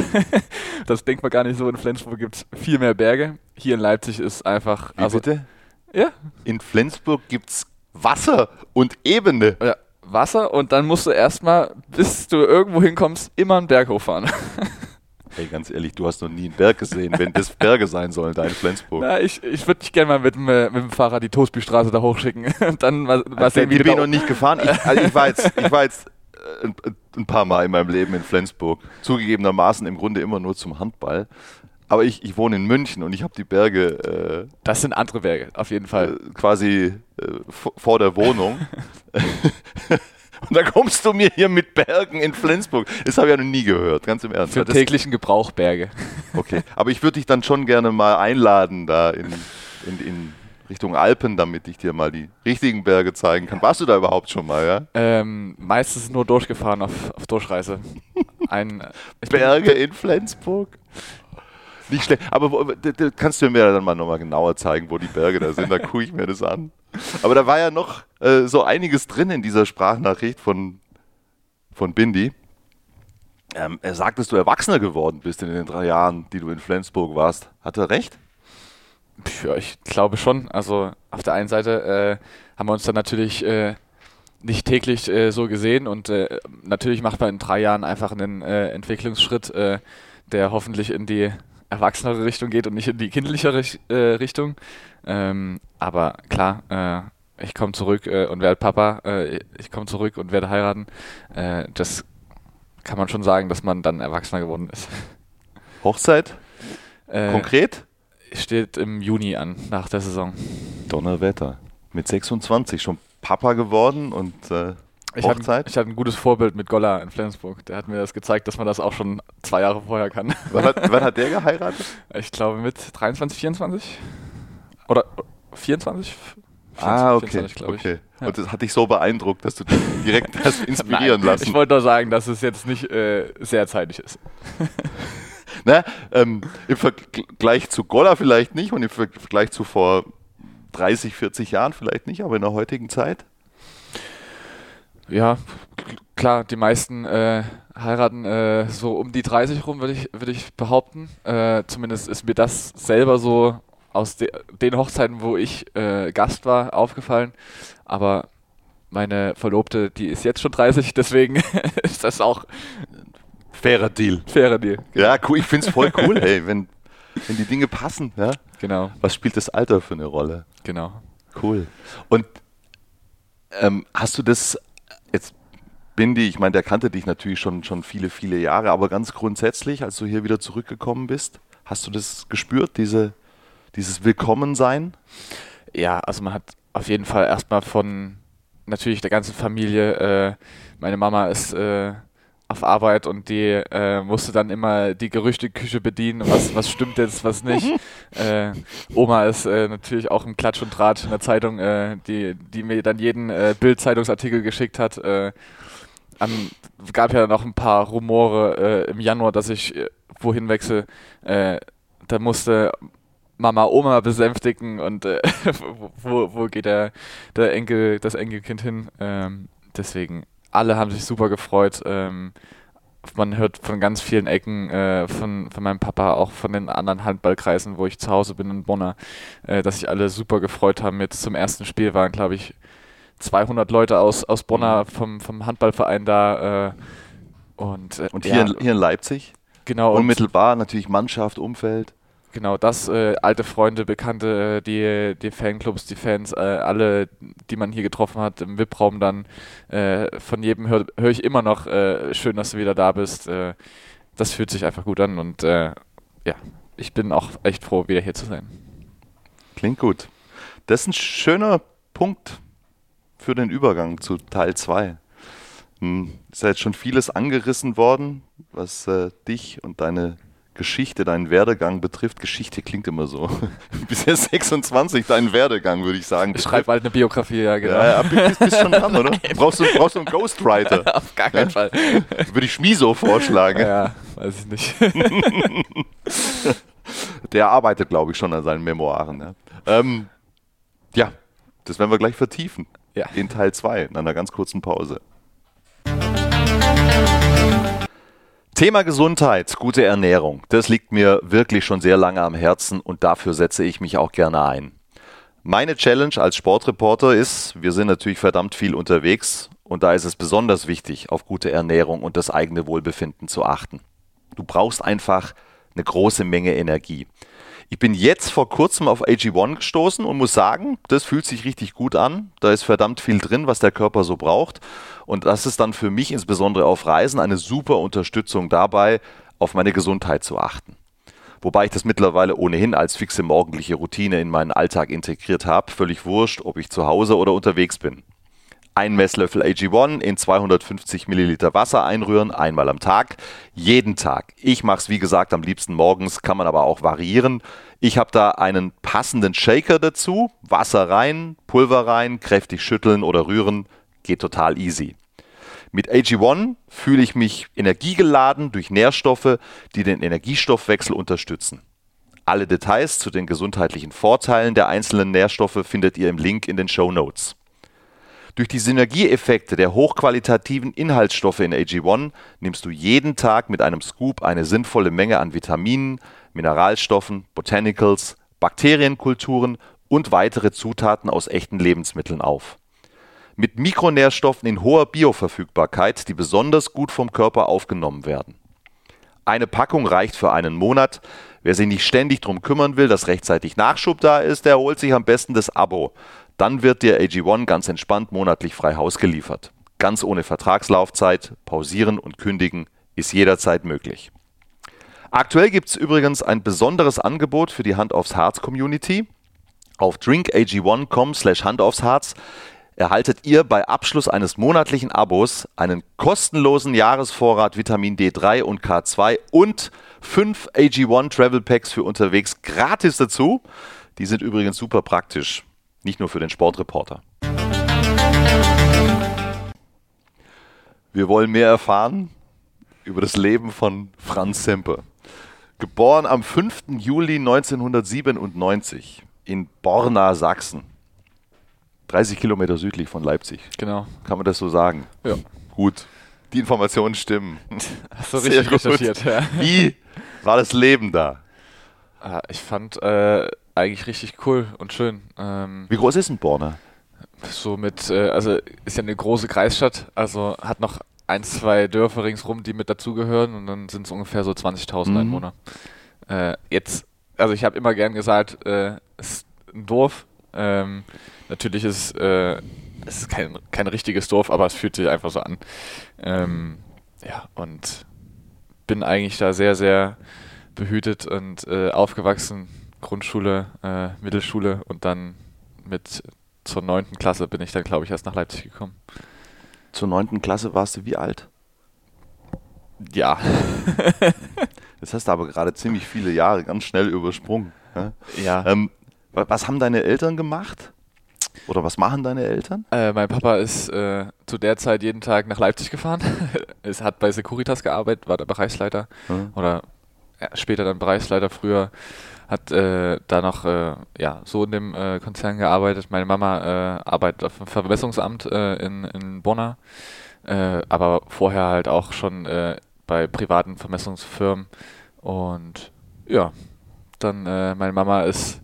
Das denkt man gar nicht so. In Flensburg gibt es viel mehr Berge. Hier in Leipzig ist einfach... Wie also, bitte? Ja. In Flensburg gibt es Wasser und Ebene. Ja. Wasser und dann musst du erstmal, bis du irgendwo hinkommst, immer einen Berg hochfahren. Ey, ganz ehrlich, du hast noch nie einen Berg gesehen, wenn das Berge sein sollen, da in Flensburg. Na, ich ich würde dich gerne mal mit, mit dem Fahrrad die Tosbystraße da hochschicken. Und dann mal, mal also sehen, wie ich bin noch nicht gefahren. Ich, also ich war jetzt, ich war jetzt ein, ein paar Mal in meinem Leben in Flensburg. Zugegebenermaßen im Grunde immer nur zum Handball. Aber ich, ich wohne in München und ich habe die Berge... Äh, das sind andere Berge, auf jeden Fall. Äh, quasi äh, vor der Wohnung. Und da kommst du mir hier mit Bergen in Flensburg. Das habe ich ja noch nie gehört, ganz im Ernst. Für das täglichen Gebrauch Berge. Okay, aber ich würde dich dann schon gerne mal einladen da in, in, in Richtung Alpen, damit ich dir mal die richtigen Berge zeigen kann. Warst du da überhaupt schon mal, ja? Ähm, meistens nur durchgefahren auf, auf Durchreise. Ein, Berge in Flensburg? Nicht schlecht, aber kannst du mir dann mal nochmal genauer zeigen, wo die Berge da sind, da gucke ich mir das an. Aber da war ja noch äh, so einiges drin in dieser Sprachnachricht von, von Bindi. Ähm, er sagt, dass du erwachsener geworden bist in den drei Jahren, die du in Flensburg warst. Hat er recht? Ja, ich glaube schon. Also auf der einen Seite äh, haben wir uns dann natürlich äh, nicht täglich äh, so gesehen und äh, natürlich macht man in drei Jahren einfach einen äh, Entwicklungsschritt, äh, der hoffentlich in die erwachtsene Richtung geht und nicht in die kindliche Rech- äh, Richtung. Ähm, aber klar, äh, ich komme zurück äh, und werde Papa, äh, ich komme zurück und werde heiraten. Äh, das kann man schon sagen, dass man dann erwachsener geworden ist. Hochzeit? Äh, Konkret? Steht im Juni an, nach der Saison. Donnerwetter. Mit sechsundzwanzig schon Papa geworden und äh, Hochzeit? Ich hatte ein gutes Vorbild mit Golla in Flensburg. Der hat mir das gezeigt, dass man das auch schon zwei Jahre vorher kann. Wann hat, wann hat der geheiratet? Ich glaube mit dreiundzwanzig, vierundzwanzig. Oder vierundzwanzig? Ah, okay. vierundzwanzig, glaube ich. Okay. Ja. Und das hat dich so beeindruckt, dass du dich direkt hast inspirieren Nein, lassen. Ich wollte nur sagen, dass es jetzt nicht äh, sehr zeitig ist. Na, ähm, im Vergleich zu Golla vielleicht nicht und im Vergleich zu vor dreißig, vierzig Jahren vielleicht nicht, aber in der heutigen Zeit? Ja, klar, die meisten äh, heiraten äh, so um die dreißig rum, würde ich, würd ich behaupten. Äh, zumindest ist mir das selber so aus de- den Hochzeiten, wo ich äh, Gast war, aufgefallen. Aber meine Verlobte, die ist jetzt schon dreißig, deswegen ist das auch... Fairer Deal. Fairer Deal. Ja, cool, ich finde es voll cool, ey, wenn, wenn die Dinge passen. Ja? Genau. Was spielt das Alter für eine Rolle? Genau. Cool. Und ähm, hast du das... Jetzt Bindi, ich meine, der kannte dich natürlich schon, schon viele, viele Jahre, aber ganz grundsätzlich, als du hier wieder zurückgekommen bist, hast du das gespürt, diese, dieses Willkommensein? Ja, also man hat auf jeden Fall erstmal von natürlich der ganzen Familie, äh, meine Mama ist äh, auf Arbeit und die äh, musste dann immer die Gerüchteküche bedienen, was, was stimmt jetzt, was nicht. äh, Oma ist äh, natürlich auch im Klatsch und Tratsch in der Zeitung, äh, die, die mir dann jeden äh, Bild-Zeitungsartikel geschickt hat. Äh, an, gab ja noch ein paar Rumore äh, im Januar, dass ich äh, wohin wechsle. Äh, da musste Mama Oma besänftigen und äh, wo, wo geht der, der Enkel, das Enkelkind hin? Ähm, deswegen, alle haben sich super gefreut. Ähm, man hört von ganz vielen Ecken, äh, von, von meinem Papa, auch von den anderen Handballkreisen, wo ich zu Hause bin in Borna, äh, dass sich alle super gefreut haben. Jetzt zum ersten Spiel waren, glaube ich, zweihundert Leute aus, aus Borna vom, vom Handballverein da. Äh, und äh, und hier, ja, in, hier in Leipzig? Genau. Unmittelbar, und natürlich Mannschaft, Umfeld. Genau, das, äh, alte Freunde, Bekannte, die, die Fanclubs, die Fans, äh, alle, die man hier getroffen hat im V I P-Raum dann, äh, von jedem höre hör ich immer noch, äh, schön, dass du wieder da bist, äh, das fühlt sich einfach gut an und äh, ja, ich bin auch echt froh, wieder hier zu sein. Klingt gut. Das ist ein schöner Punkt für den Übergang zu Teil zwei. Hm, ist ja jetzt schon vieles angerissen worden, was äh, dich und deine Geschichte, deinen Werdegang betrifft. Geschichte klingt immer so. Bisher sechsundzwanzig, deinen Werdegang, würde ich sagen. Ich schreibe halt eine Biografie, ja, genau. Ja, ja, bist, bist schon dran, oder? Brauchst du, brauchst du einen Ghostwriter? Auf gar keinen, ja? Fall. Würde ich Schmieso vorschlagen. Ja, weiß ich nicht. Der arbeitet, glaube ich, schon an seinen Memoiren. Ja, ähm, ja, das werden wir gleich vertiefen. Ja. In Teil zwei, in einer ganz kurzen Pause. Thema Gesundheit, gute Ernährung, das liegt mir wirklich schon sehr lange am Herzen und dafür setze ich mich auch gerne ein. Meine Challenge als Sportreporter ist, wir sind natürlich verdammt viel unterwegs und da ist es besonders wichtig, auf gute Ernährung und das eigene Wohlbefinden zu achten. Du brauchst einfach eine große Menge Energie. Ich bin jetzt vor kurzem auf A G eins gestoßen und muss sagen, das fühlt sich richtig gut an. Da ist verdammt viel drin, was der Körper so braucht. Und das ist dann für mich insbesondere auf Reisen eine super Unterstützung dabei, auf meine Gesundheit zu achten. Wobei ich das mittlerweile ohnehin als fixe morgendliche Routine in meinen Alltag integriert habe. Völlig wurscht, ob ich zu Hause oder unterwegs bin. Ein Messlöffel A G eins in zweihundertfünfzig Milliliter Wasser einrühren, einmal am Tag, jeden Tag. Ich mache es, wie gesagt, am liebsten morgens, kann man aber auch variieren. Ich habe da einen passenden Shaker dazu, Wasser rein, Pulver rein, kräftig schütteln oder rühren, geht total easy. Mit A G eins fühle ich mich energiegeladen durch Nährstoffe, die den Energiestoffwechsel unterstützen. Alle Details zu den gesundheitlichen Vorteilen der einzelnen Nährstoffe findet ihr im Link in den Shownotes. Durch die Synergieeffekte der hochqualitativen Inhaltsstoffe in A G eins nimmst du jeden Tag mit einem Scoop eine sinnvolle Menge an Vitaminen, Mineralstoffen, Botanicals, Bakterienkulturen und weitere Zutaten aus echten Lebensmitteln auf. Mit Mikronährstoffen in hoher Bioverfügbarkeit, die besonders gut vom Körper aufgenommen werden. Eine Packung reicht für einen Monat. Wer sich nicht ständig darum kümmern will, dass rechtzeitig Nachschub da ist, der holt sich am besten das Abo. Dann wird dir A G eins ganz entspannt monatlich frei Haus geliefert. Ganz ohne Vertragslaufzeit, pausieren und kündigen ist jederzeit möglich. Aktuell gibt es übrigens ein besonderes Angebot für die Hand aufs Harz Community. Auf drink a g eins punkt com slash hand aufs harz erhaltet ihr bei Abschluss eines monatlichen Abos einen kostenlosen Jahresvorrat Vitamin D drei und K zwei und fünf A G eins Travel Packs für unterwegs gratis dazu. Die sind übrigens super praktisch. Nicht nur für den Sportreporter. Wir wollen mehr erfahren über das Leben von Franz Semper. Geboren am fünften Juli neunzehnhundertsiebenundneunzig in Borna, Sachsen. dreißig Kilometer südlich von Leipzig. Genau. Kann man das so sagen? Ja. Gut. Die Informationen stimmen. Hast du richtig recherchiert, ja. Wie war das Leben da? Ich fand... Äh Eigentlich richtig cool und schön. Ähm, Wie groß ist denn Borna? So mit, äh, also ist ja eine große Kreisstadt, also hat noch ein, zwei Dörfer ringsrum, die mit dazugehören und dann sind es ungefähr so zwanzigtausend mhm. Einwohner. Äh, jetzt, also ich habe immer gern gesagt, es äh, ist ein Dorf. Ähm, natürlich ist äh, es ist kein, kein richtiges Dorf, aber es fühlt sich einfach so an. Ähm, ja, und bin eigentlich da sehr, sehr behütet und äh, aufgewachsen. Grundschule, äh, Mittelschule und dann mit zur neunten Klasse bin ich dann, glaube ich, erst nach Leipzig gekommen. Zur neunten Klasse warst du wie alt? Ja. Das hast du aber gerade ziemlich viele Jahre ganz schnell übersprungen. Ja. ja. Ähm, was haben deine Eltern gemacht? Oder was machen deine Eltern? Äh, mein Papa ist äh, zu der Zeit jeden Tag nach Leipzig gefahren. Es hat bei Securitas gearbeitet, war der Bereichsleiter. Mhm. Oder äh, später dann Bereichsleiter, früher. Hat äh, da noch äh, ja, so in dem äh, Konzern gearbeitet. Meine Mama äh, arbeitet auf dem Vermessungsamt äh, in, in Borna. Äh, aber vorher halt auch schon äh, bei privaten Vermessungsfirmen. Und ja, dann äh, meine Mama ist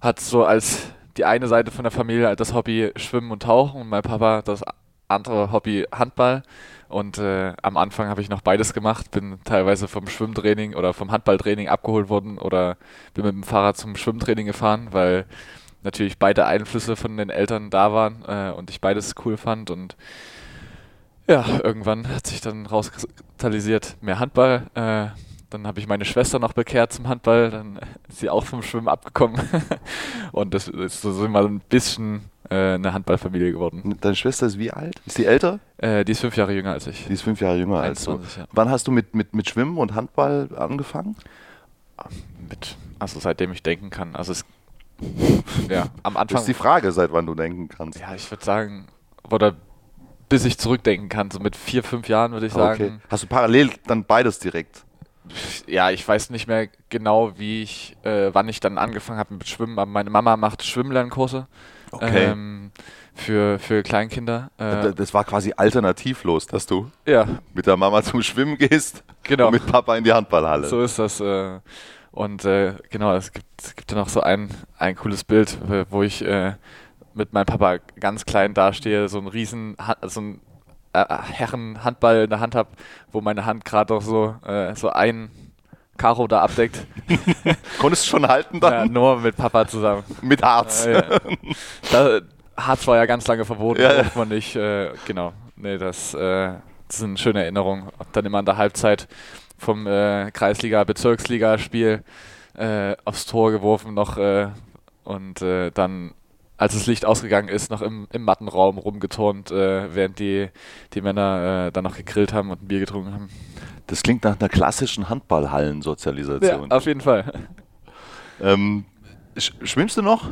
hat so als die eine Seite von der Familie das Hobby Schwimmen und Tauchen und mein Papa das andere Hobby Handball. Und äh, am Anfang habe ich noch beides gemacht, bin teilweise vom Schwimmtraining oder vom Handballtraining abgeholt worden oder bin mit dem Fahrrad zum Schwimmtraining gefahren, weil natürlich beide Einflüsse von den Eltern da waren äh, und ich beides cool fand. Und ja, irgendwann hat sich dann rauskristallisiert mehr Handball. Äh, dann habe ich meine Schwester noch bekehrt zum Handball, dann ist sie auch vom Schwimmen abgekommen. Und das ist so mal ein bisschen äh, eine Handballfamilie geworden. Deine Schwester ist wie alt? Ist die älter? Äh, die ist fünf Jahre jünger als ich. Die ist fünf Jahre jünger einundzwanzig, als du. Ja. Wann hast du mit, mit, mit Schwimmen und Handball angefangen? Mit, also seitdem ich denken kann. Also es, ja, am Anfang. Das ist die Frage, seit wann du denken kannst. Ja, ich würde sagen, oder bis ich zurückdenken kann, so mit vier, fünf Jahren würde ich sagen. Okay. Hast du parallel dann beides direkt? Ja, ich weiß nicht mehr genau, wie ich, äh, wann ich dann angefangen habe mit Schwimmen, aber meine Mama macht Schwimmlernkurse okay. ähm, für, für Kleinkinder. Äh, das war quasi alternativlos, dass du ja. mit der Mama zum Schwimmen gehst genau. und mit Papa in die Handballhalle. So ist das. Äh, und äh, genau, es gibt, es gibt ja noch so ein, ein cooles Bild, wo ich äh, mit meinem Papa ganz klein dastehe, so ein riesen, so ein äh, Herrenhandball in der Hand habe, wo meine Hand gerade noch so, äh, so ein Karo da abdeckt. Konntest du schon halten dann? Ja, nur mit Papa zusammen. Mit Harz. Äh, ja. da, Harz war ja ganz lange verboten, ja, ja. Man nicht. Äh, genau, nee, das, äh, das ist eine schöne Erinnerung. Dann immer an der Halbzeit vom äh, Kreisliga-Bezirksliga-Spiel äh, aufs Tor geworfen noch äh, und äh, dann als das Licht ausgegangen ist, noch im, im Mattenraum rumgeturnt, äh, während die, die Männer äh, dann noch gegrillt haben und ein Bier getrunken haben. Das klingt nach einer klassischen Handballhallensozialisation. Ja, auf jeden Fall. Ähm, sch- schwimmst du noch?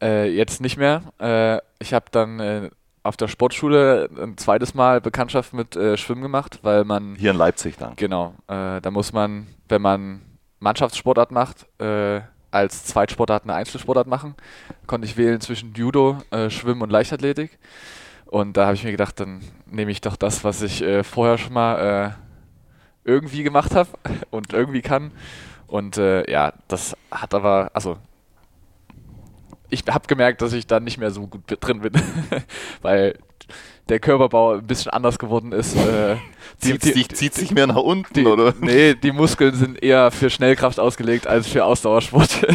Äh, jetzt nicht mehr. Äh, ich habe dann äh, auf der Sportschule ein zweites Mal Bekanntschaft mit äh, Schwimmen gemacht, weil man... Hier in Leipzig dann? Genau. Äh, da muss man, wenn man Mannschaftssportart macht... Äh, als Zweitsportart eine Einzelsportart machen, konnte ich wählen zwischen Judo, äh, Schwimmen und Leichtathletik. Und da habe ich mir gedacht, dann nehme ich doch das, was ich äh, vorher schon mal äh, irgendwie gemacht habe und irgendwie kann. Und äh, ja, das hat aber, also ich habe gemerkt, dass ich da nicht mehr so gut drin bin, weil der Körperbau ein bisschen anders geworden ist. Äh, die, die, die, zieht sich mehr nach unten, die, oder? Nee, die Muskeln sind eher für Schnellkraft ausgelegt als für Ausdauersport.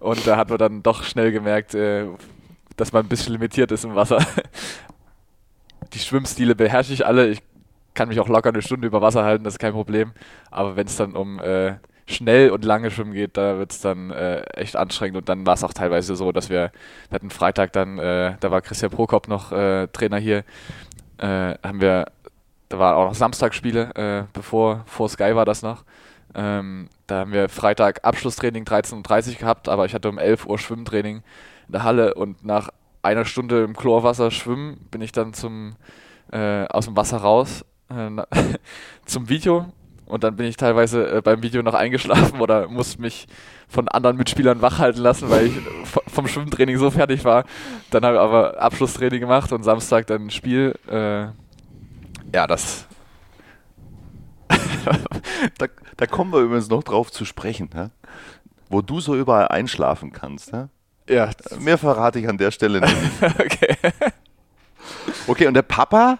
Und da hat man dann doch schnell gemerkt, äh, dass man ein bisschen limitiert ist im Wasser. Die Schwimmstile beherrsche ich alle. Ich kann mich auch locker eine Stunde über Wasser halten, das ist kein Problem. Aber wenn es dann um äh, schnell und lange Schwimmen geht, da wird es dann äh, echt anstrengend. Und dann war es auch teilweise so, dass wir, wir hatten Freitag dann, äh, da war Christian Prokop noch äh, Trainer hier, äh, haben wir da waren auch noch Samstagsspiele, äh, bevor vor Sky war das noch. Ähm, da haben wir Freitag Abschlusstraining dreizehn Uhr dreißig gehabt, aber ich hatte um elf Uhr Schwimmtraining in der Halle und nach einer Stunde im Chlorwasser schwimmen bin ich dann zum äh, aus dem Wasser raus äh, zum Video und dann bin ich teilweise äh, beim Video noch eingeschlafen oder musste mich von anderen Mitspielern wachhalten lassen, weil ich v- vom Schwimmtraining so fertig war. Dann habe ich aber Abschlusstraining gemacht und Samstag dann ein Spiel. Äh, Ja, das. da, da kommen wir übrigens noch drauf zu sprechen, ja? Wo du so überall einschlafen kannst. Ja? Ja. Mehr verrate ich an der Stelle nicht. Okay. Okay, und der Papa,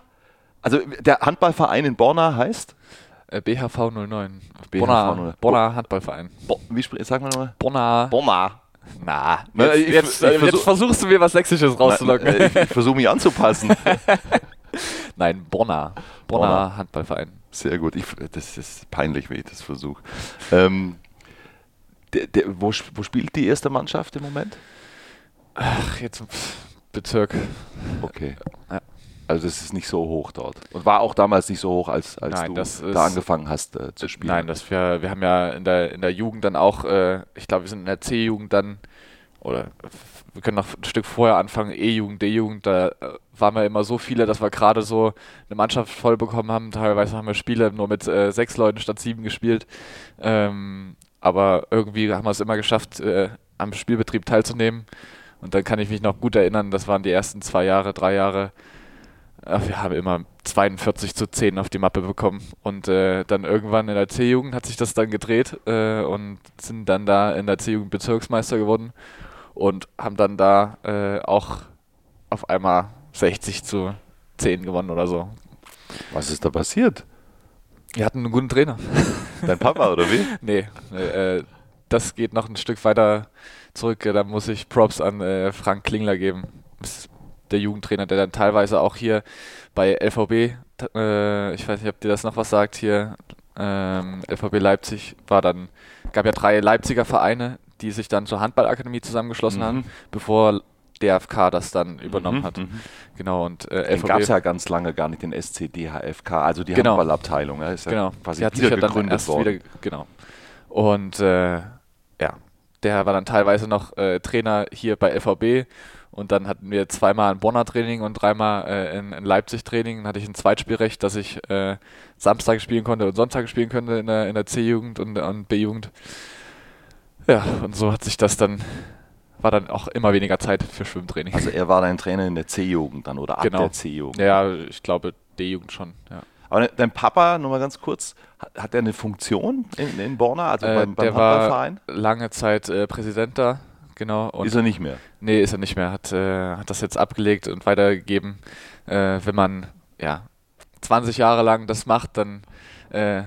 also der Handballverein in Borna heißt? B H V null neun. Borna, Borna Handballverein. Bo- Wie sp- Sagen wir nochmal? Borna. Borna. Na, jetzt, ich, jetzt, ich versuch- jetzt versuchst du mir was Sächsisches rauszulocken. Na, ich ich versuche mich anzupassen. Nein, Borna. Borna, Borna Handballverein. Sehr gut. Ich, das ist peinlich, wenn ich das versuche. Ähm, der, der, wo, wo spielt die erste Mannschaft im Moment? Ach, jetzt im Bezirk. Okay. Ja. Also es ist nicht so hoch dort. Und war auch damals nicht so hoch, als, als nein, du das da ist, angefangen hast äh, zu spielen. Nein, das wir, wir haben ja in der, in der Jugend dann auch, äh, ich glaube, wir sind in der C-Jugend dann, oder wir können noch ein Stück vorher anfangen, E-Jugend, D-Jugend, da waren wir immer so viele, dass wir gerade so eine Mannschaft voll bekommen haben. Teilweise haben wir Spiele nur mit äh, sechs Leuten statt sieben gespielt. Ähm, aber irgendwie haben wir es immer geschafft, äh, am Spielbetrieb teilzunehmen. Und dann kann ich mich noch gut erinnern, das waren die ersten zwei Jahre, drei Jahre. Wir haben immer zweiundvierzig zu zehn auf die Mappe bekommen. Und äh, dann irgendwann in der C-Jugend hat sich das dann gedreht äh, und sind dann da in der C-Jugend Bezirksmeister geworden und haben dann da äh, auch auf einmal sechzig zu zehn gewonnen oder so. Was ist da passiert? Wir hatten einen guten Trainer. Dein Papa oder wie? Nee, äh, das geht noch ein Stück weiter zurück. Da muss ich Props an äh, Frank Klingler geben. Der Jugendtrainer, der dann teilweise auch hier bei L V B, äh, ich weiß nicht, ob dir das noch was sagt, hier ähm, L V B Leipzig war dann, gab ja drei Leipziger Vereine, die sich dann zur Handballakademie zusammengeschlossen mhm. haben, bevor D H F K das dann übernommen mhm. hat. Mhm. Genau, und äh, L V B. Den gab es ja ganz lange gar nicht, den S C D H f K, also die genau. Handballabteilung. Ja, ist ja genau, quasi die hat sich ja dann erst worden. wieder, genau. Und äh, ja, der war dann teilweise noch äh, Trainer hier bei L V B. Und dann hatten wir zweimal ein Borna Training und dreimal äh, in, in Leipzig Training. Dann hatte ich ein Zweitspielrecht, dass ich äh, Samstag spielen konnte und Sonntag spielen konnte in der, in der C-Jugend und, und B-Jugend. Ja, und so hat sich das dann, war dann auch immer weniger Zeit für Schwimmtraining. Also er war dein Trainer in der C-Jugend dann oder ab genau. der C-Jugend? Ja, ich glaube D-Jugend schon, ja. Aber dein Papa, nur mal ganz kurz, hat, hat der eine Funktion in, in Borna, also äh, beim, beim Handballverein? Der war lange Zeit äh, Präsident da. Genau. Und ist er nicht mehr? Nee, ist er nicht mehr. Hat, äh, hat das jetzt abgelegt und weitergegeben. Äh, wenn man ja, zwanzig Jahre lang das macht, dann äh,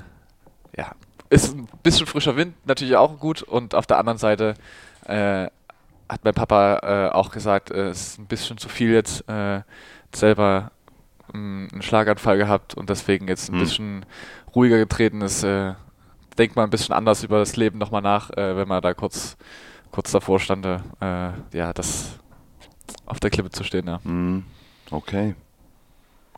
ja, ist ein bisschen frischer Wind natürlich auch gut. Und auf der anderen Seite äh, hat mein Papa äh, auch gesagt, es äh, ist ein bisschen zu viel jetzt. Äh, selber mh, einen Schlaganfall gehabt und deswegen jetzt ein hm. bisschen ruhiger getreten ist. Äh, denkt man ein bisschen anders über das Leben nochmal nach, äh, wenn man da kurz... kurz davor stand, äh, ja, das auf der Klippe zu stehen, ja. Okay.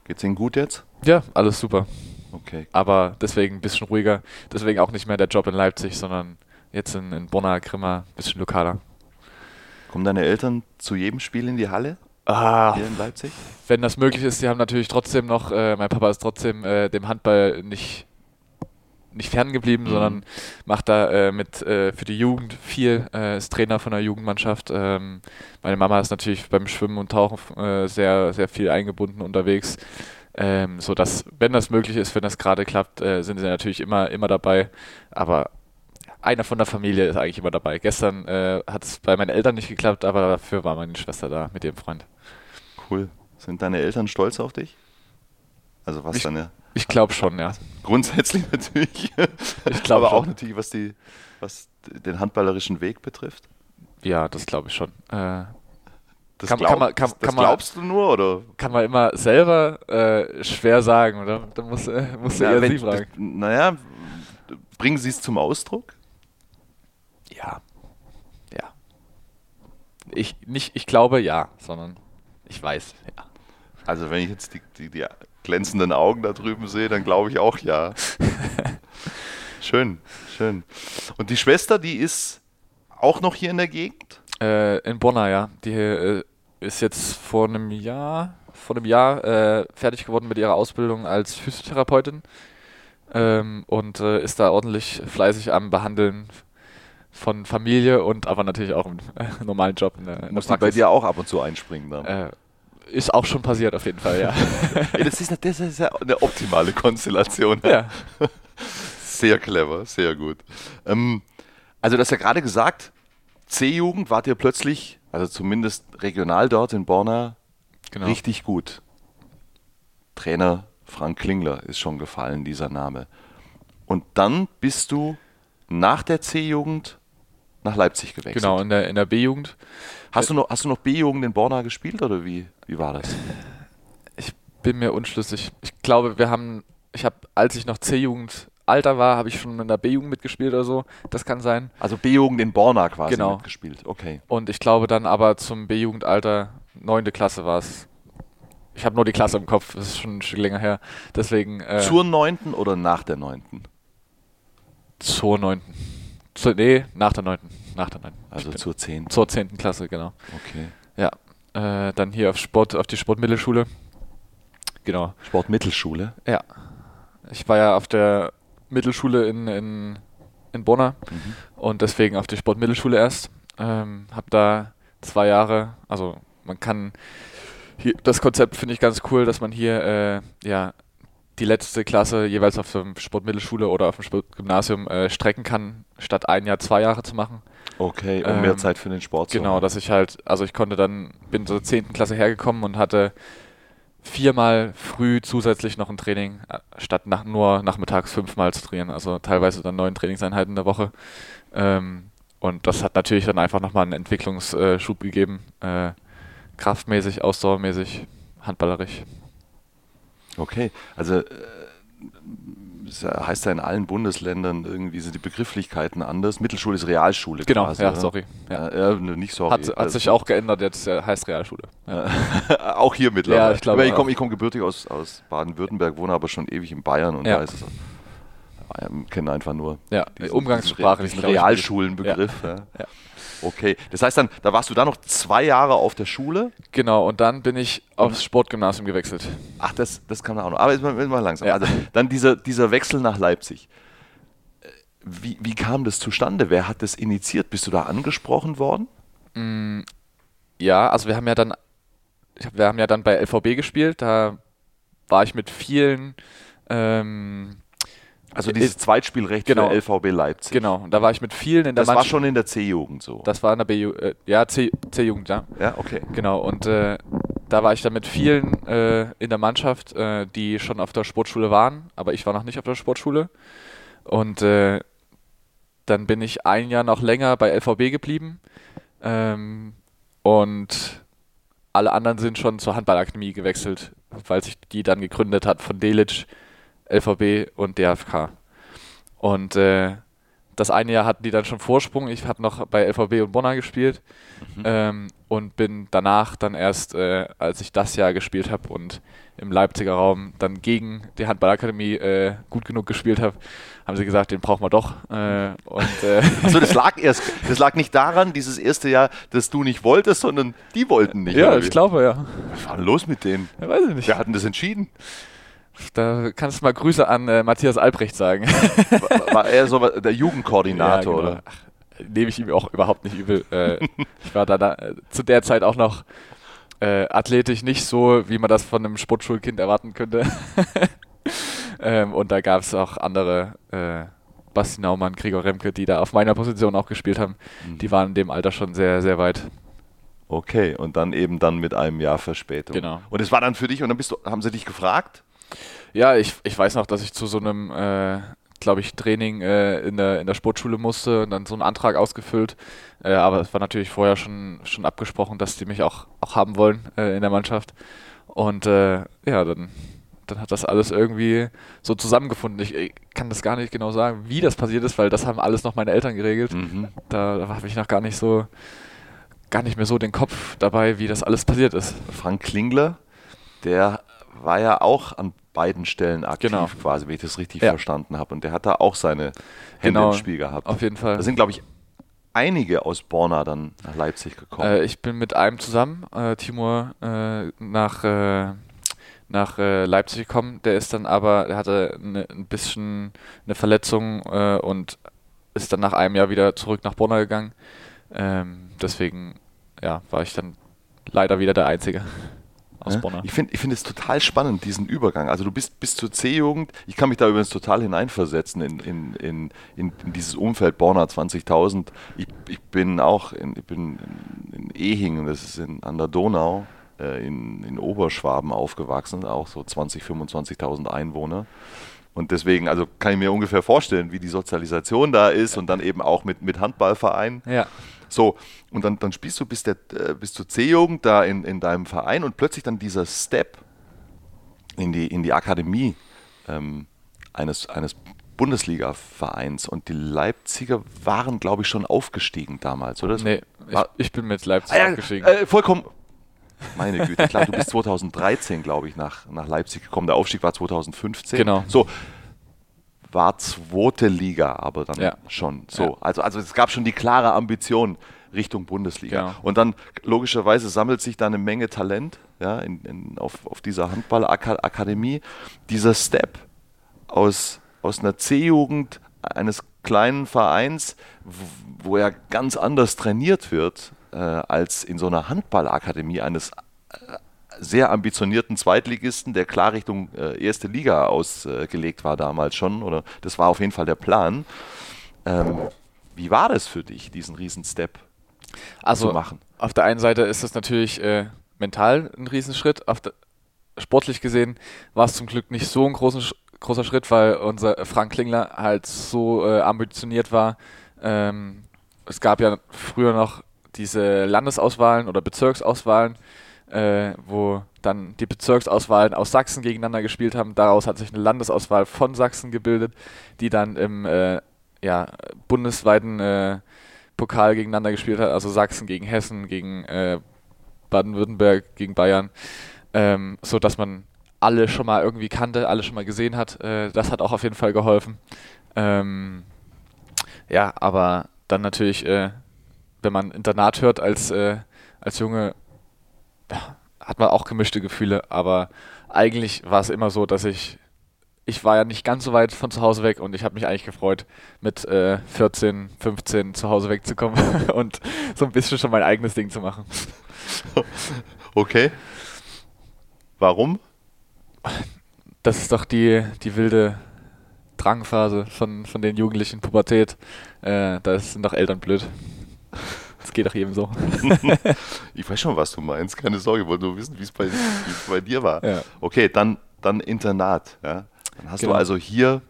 Geht's Ihnen gut jetzt? Ja, alles super. Okay. Aber deswegen ein bisschen ruhiger, deswegen auch nicht mehr der Job in Leipzig, sondern jetzt in, in Borna, Grimma, ein bisschen lokaler. Kommen deine Eltern zu jedem Spiel in die Halle? Ah, hier in Leipzig? Wenn das möglich ist, die haben natürlich trotzdem noch, äh, mein Papa ist trotzdem äh, dem Handball nicht... nicht ferngeblieben, mhm. sondern macht da äh, mit äh, für die Jugend viel, äh, ist Trainer von der Jugendmannschaft. Ähm, meine Mama ist natürlich beim Schwimmen und Tauchen äh, sehr, sehr viel eingebunden unterwegs, ähm, sodass, wenn das möglich ist, wenn das gerade klappt, äh, sind sie natürlich immer, immer dabei, aber einer von der Familie ist eigentlich immer dabei. Gestern äh, hat es bei meinen Eltern nicht geklappt, aber dafür war meine Schwester da mit ihrem Freund. Cool. Sind deine Eltern stolz auf dich? Also was ich deine... Ich glaube schon, ja. Grundsätzlich natürlich. Ich glaube aber schon. Auch natürlich, was, die, was den handballerischen Weg betrifft. Ja, das glaube ich schon. Äh, das kann, glaub, kann man, kann, das kann glaubst man, du nur? Oder? Kann man immer selber äh, schwer sagen, oder? Da musst, äh, musst du ja, eher wenn, sie fragen. Das, naja, bringen sie es zum Ausdruck? Ja. Ja. Ich, nicht, ich glaube ja, sondern ich weiß ja. Also wenn ich jetzt die... die, die glänzenden Augen da drüben sehe, dann glaube ich auch ja. Schön, schön. Und die Schwester, die ist auch noch hier in der Gegend? Äh, in Borna, ja. Die äh, ist jetzt vor einem Jahr, vor einem Jahr äh, fertig geworden mit ihrer Ausbildung als Physiotherapeutin ähm, und äh, ist da ordentlich fleißig am Behandeln von Familie und aber natürlich auch im äh, normalen Job. In der, in Muss die bei dir auch ab und zu einspringen dann? Äh, Ist auch schon passiert auf jeden Fall, ja. Das ist, das ist ja eine optimale Konstellation. Ja. Sehr clever, sehr gut. Ähm, also du hast ja gerade gesagt, C-Jugend wart ihr plötzlich, also zumindest regional dort in Borna, genau. richtig gut. Trainer Frank Klingler ist schon gefallen, dieser Name. Und dann bist du nach der C-Jugend nach Leipzig gewechselt. Genau, in der, in der B-Jugend. Hast du noch, hast du noch B-Jugend in Borna gespielt oder wie, wie war das? Ich bin mir unschlüssig. Ich glaube, wir haben, ich habe, als ich noch C-Jugend alter war, habe ich schon in der B-Jugend mitgespielt oder so. Das kann sein. Also B-Jugend in Borna quasi genau. mitgespielt. Okay. Und ich glaube dann aber zum B-Jugendalter neunte Klasse war es. Ich habe nur die Klasse im Kopf, das ist schon ein Stück länger her. Deswegen, äh, zur neunten oder nach der neunten? Zur neunten. Zu, nee, nach der neunten. Nach der neunten. Also zur zehnten. Zur zehnten Klasse, genau. Okay. Ja, äh, dann hier auf Sport, auf die Sportmittelschule. Genau. Sportmittelschule? Ja. Ich war ja auf der Mittelschule in, in, in Borna mhm. und deswegen auf die Sportmittelschule erst. Ähm, hab da zwei Jahre, also man kann... Hier, das Konzept finde ich ganz cool, dass man hier äh, ja, die letzte Klasse jeweils auf der Sportmittelschule oder auf dem Sportgymnasium äh, strecken kann, statt ein Jahr zwei Jahre zu machen. Okay, um ähm, mehr Zeit für den Sport zu haben. Genau, dass ich halt, also ich konnte dann, bin zur zehnten Klasse hergekommen und hatte viermal früh zusätzlich noch ein Training, statt nach, nur nachmittags fünfmal zu trainieren, also teilweise dann neun Trainingseinheiten in der Woche. Ähm, und das hat natürlich dann einfach nochmal einen Entwicklungsschub gegeben, äh, kraftmäßig, ausdauermäßig, handballerisch. Okay, also das heißt ja in allen Bundesländern irgendwie sind die Begrifflichkeiten anders. Mittelschule ist Realschule. Genau, quasi, ja, oder? sorry. Ja. Ja, nicht sorry. Hat, hat also sich auch geändert, jetzt heißt Realschule. Ja. Auch hier mittlerweile. Ja, ich glaube, ich komme komm gebürtig aus, aus Baden-Württemberg, wohne aber schon ewig in Bayern und ja. da ist es kennen einfach nur ja, Umgangssprache, diesen Realschulenbegriff. Ja. Ja. Ja. Okay, das heißt dann, da warst du da noch zwei Jahre auf der Schule? Genau, und dann bin ich aufs Sportgymnasium gewechselt. Ach, das, das kam da auch noch, aber jetzt mal, jetzt mal langsam. Ja. Also, dann dieser, dieser Wechsel nach Leipzig. Wie, wie kam das zustande? Wer hat das initiiert? Bist du da angesprochen worden? Mm, ja, also wir haben ja dann, wir haben ja dann bei L V B gespielt, da war ich mit vielen ähm, also dieses Zweitspielrecht genau. für L V B Leipzig. Genau, da war ich mit vielen in der Das Mannschaft. War schon in der C-Jugend so. Das war in der B-Jugend, äh, ja, C- C-Jugend, ja. Ja, okay. Genau, und äh, da war ich dann mit vielen äh, in der Mannschaft, äh, die schon auf der Sportschule waren, aber ich war noch nicht auf der Sportschule. Und äh, dann bin ich ein Jahr noch länger bei L V B geblieben ähm, und alle anderen sind schon zur Handballakademie gewechselt, weil sich die dann gegründet hat von Delitzsch, L V B und D H F K. Und äh, das eine Jahr hatten die dann schon Vorsprung. Ich habe noch bei L V B und Borna gespielt mhm. ähm, und bin danach dann erst, äh, als ich das Jahr gespielt habe und im Leipziger Raum dann gegen die Handballakademie äh, gut genug gespielt habe, haben sie gesagt, den brauchen wir doch. Äh, und, äh Achso, das lag erst, das lag nicht daran, dieses erste Jahr, dass du nicht wolltest, sondern die wollten nicht. Ja, ich glaube, ja. Was war denn los mit denen? Ja, weiß ich nicht. Wir hatten das entschieden. Da kannst du mal Grüße an äh, Matthias Albrecht sagen. War, war er so der Jugendkoordinator, ja, genau. oder? Nehme ich ihm auch überhaupt nicht übel. Äh, ich war da, da äh, zu der Zeit auch noch äh, athletisch nicht so, wie man das von einem Sportschulkind erwarten könnte. ähm, und da gab es auch andere, äh, Basti Naumann, Gregor Remke, die da auf meiner Position auch gespielt haben. Mhm. Die waren in dem Alter schon sehr, sehr weit. Okay, und dann eben dann mit einem Jahr Verspätung. Genau. Und es war dann für dich, und dann bist du, haben sie dich gefragt? Ja, ich, ich weiß noch, dass ich zu so einem, äh, glaube ich, Training äh, in der, in der Sportschule musste und dann so einen Antrag ausgefüllt. Äh, aber es war natürlich vorher schon, schon abgesprochen, dass die mich auch, auch haben wollen äh, in der Mannschaft. Und äh, ja, dann, dann hat das alles irgendwie so zusammengefunden. Ich, ich kann das gar nicht genau sagen, wie das passiert ist, weil das haben alles noch meine Eltern geregelt. Mhm. Da, da habe ich noch gar nicht so, gar nicht mehr so den Kopf dabei, wie das alles passiert ist. Frank Klingler, der war ja auch an beiden Stellen aktiv genau. quasi, wenn ich das richtig ja. verstanden habe. Und der hat da auch seine Hände genau, im Spiel gehabt. Auf jeden Fall. Da sind, glaube ich, einige aus Borna dann nach Leipzig gekommen. Äh, ich bin mit einem zusammen, äh, Timur, äh, nach, äh, nach äh, Leipzig gekommen. Der ist dann aber, der hatte ne, ein bisschen eine Verletzung äh, und ist dann nach einem Jahr wieder zurück nach Borna gegangen. Ähm, deswegen ja, war ich dann leider wieder der Einzige. Aus Borna. Ich finde ich find es total spannend, diesen Übergang. Also du bist bis zur C-Jugend, ich kann mich da übrigens total hineinversetzen in, in, in, in, in dieses Umfeld Borna zwanzigtausend. Ich, ich bin auch in, ich bin in Ehingen, das ist in, an der Donau, äh, in, in Oberschwaben aufgewachsen, auch so zwanzigtausend, fünfundzwanzigtausend Einwohner. Und deswegen, also kann ich mir ungefähr vorstellen, wie die Sozialisation da ist und dann eben auch mit, mit Handballverein. Ja. So, und dann, dann spielst du bis, der, bis zur C-Jugend da in, in deinem Verein und plötzlich dann dieser Step in die, in die Akademie ähm, eines, eines Bundesliga-Vereins. Und die Leipziger waren, glaube ich, schon aufgestiegen damals, oder? Nee, ich, ich bin mit Leipzig ah, ja, aufgestiegen. Äh, vollkommen. Meine Güte, klar, du bist zweitausenddreizehn, glaube ich, nach, nach Leipzig gekommen. Der Aufstieg war zweitausendfünfzehn. Genau. So, war zweite Liga aber dann ja. schon. So, ja. also, also es gab schon die klare Ambition Richtung Bundesliga. Genau. Und dann logischerweise sammelt sich da eine Menge Talent ja, in, in, auf, auf dieser Handballakademie. Dieser Step aus, aus einer C-Jugend eines kleinen Vereins, wo ja ganz anders trainiert wird, äh, als in so einer Handballakademie eines äh, sehr ambitionierten Zweitligisten, der klar Richtung äh, erste Liga ausgelegt äh, war damals schon, oder das war auf jeden Fall der Plan. Ähm, wie war das für dich, diesen Riesen-Step also, zu machen? Auf der einen Seite ist das natürlich äh, mental ein Riesenschritt, auf der, sportlich gesehen war es zum Glück nicht so ein großen, großer Schritt, weil unser Frank Klingler halt so äh, ambitioniert war. Ähm, es gab ja früher noch diese Landesauswahlen oder Bezirksauswahlen, Äh, wo dann die Bezirksauswahlen aus Sachsen gegeneinander gespielt haben. Daraus hat sich eine Landesauswahl von Sachsen gebildet, die dann im äh, ja, bundesweiten äh, Pokal gegeneinander gespielt hat. Also Sachsen gegen Hessen, gegen äh, Baden-Württemberg, gegen Bayern. Ähm, so dass man alle schon mal irgendwie kannte, alle schon mal gesehen hat. Äh, das hat auch auf jeden Fall geholfen. Ähm, ja, aber dann natürlich, äh, wenn man Internat hört als, äh, als Junge, hat man auch gemischte Gefühle, aber eigentlich war es immer so, dass ich, ich war ja nicht ganz so weit von zu Hause weg und ich habe mich eigentlich gefreut, mit äh, vierzehn, fünfzehn zu Hause wegzukommen und so ein bisschen schon mein eigenes Ding zu machen. Okay. Warum? Das ist doch die, die wilde Drangphase von, von den Jugendlichen, Pubertät. Äh, da sind doch Eltern blöd. Das geht doch jedem so. Ich weiß schon, was du meinst. Keine Sorge, ich wollte nur wissen, wie es bei, bei dir war. Ja. Okay, dann, dann Internat. Ja? Dann hast genau. du also hier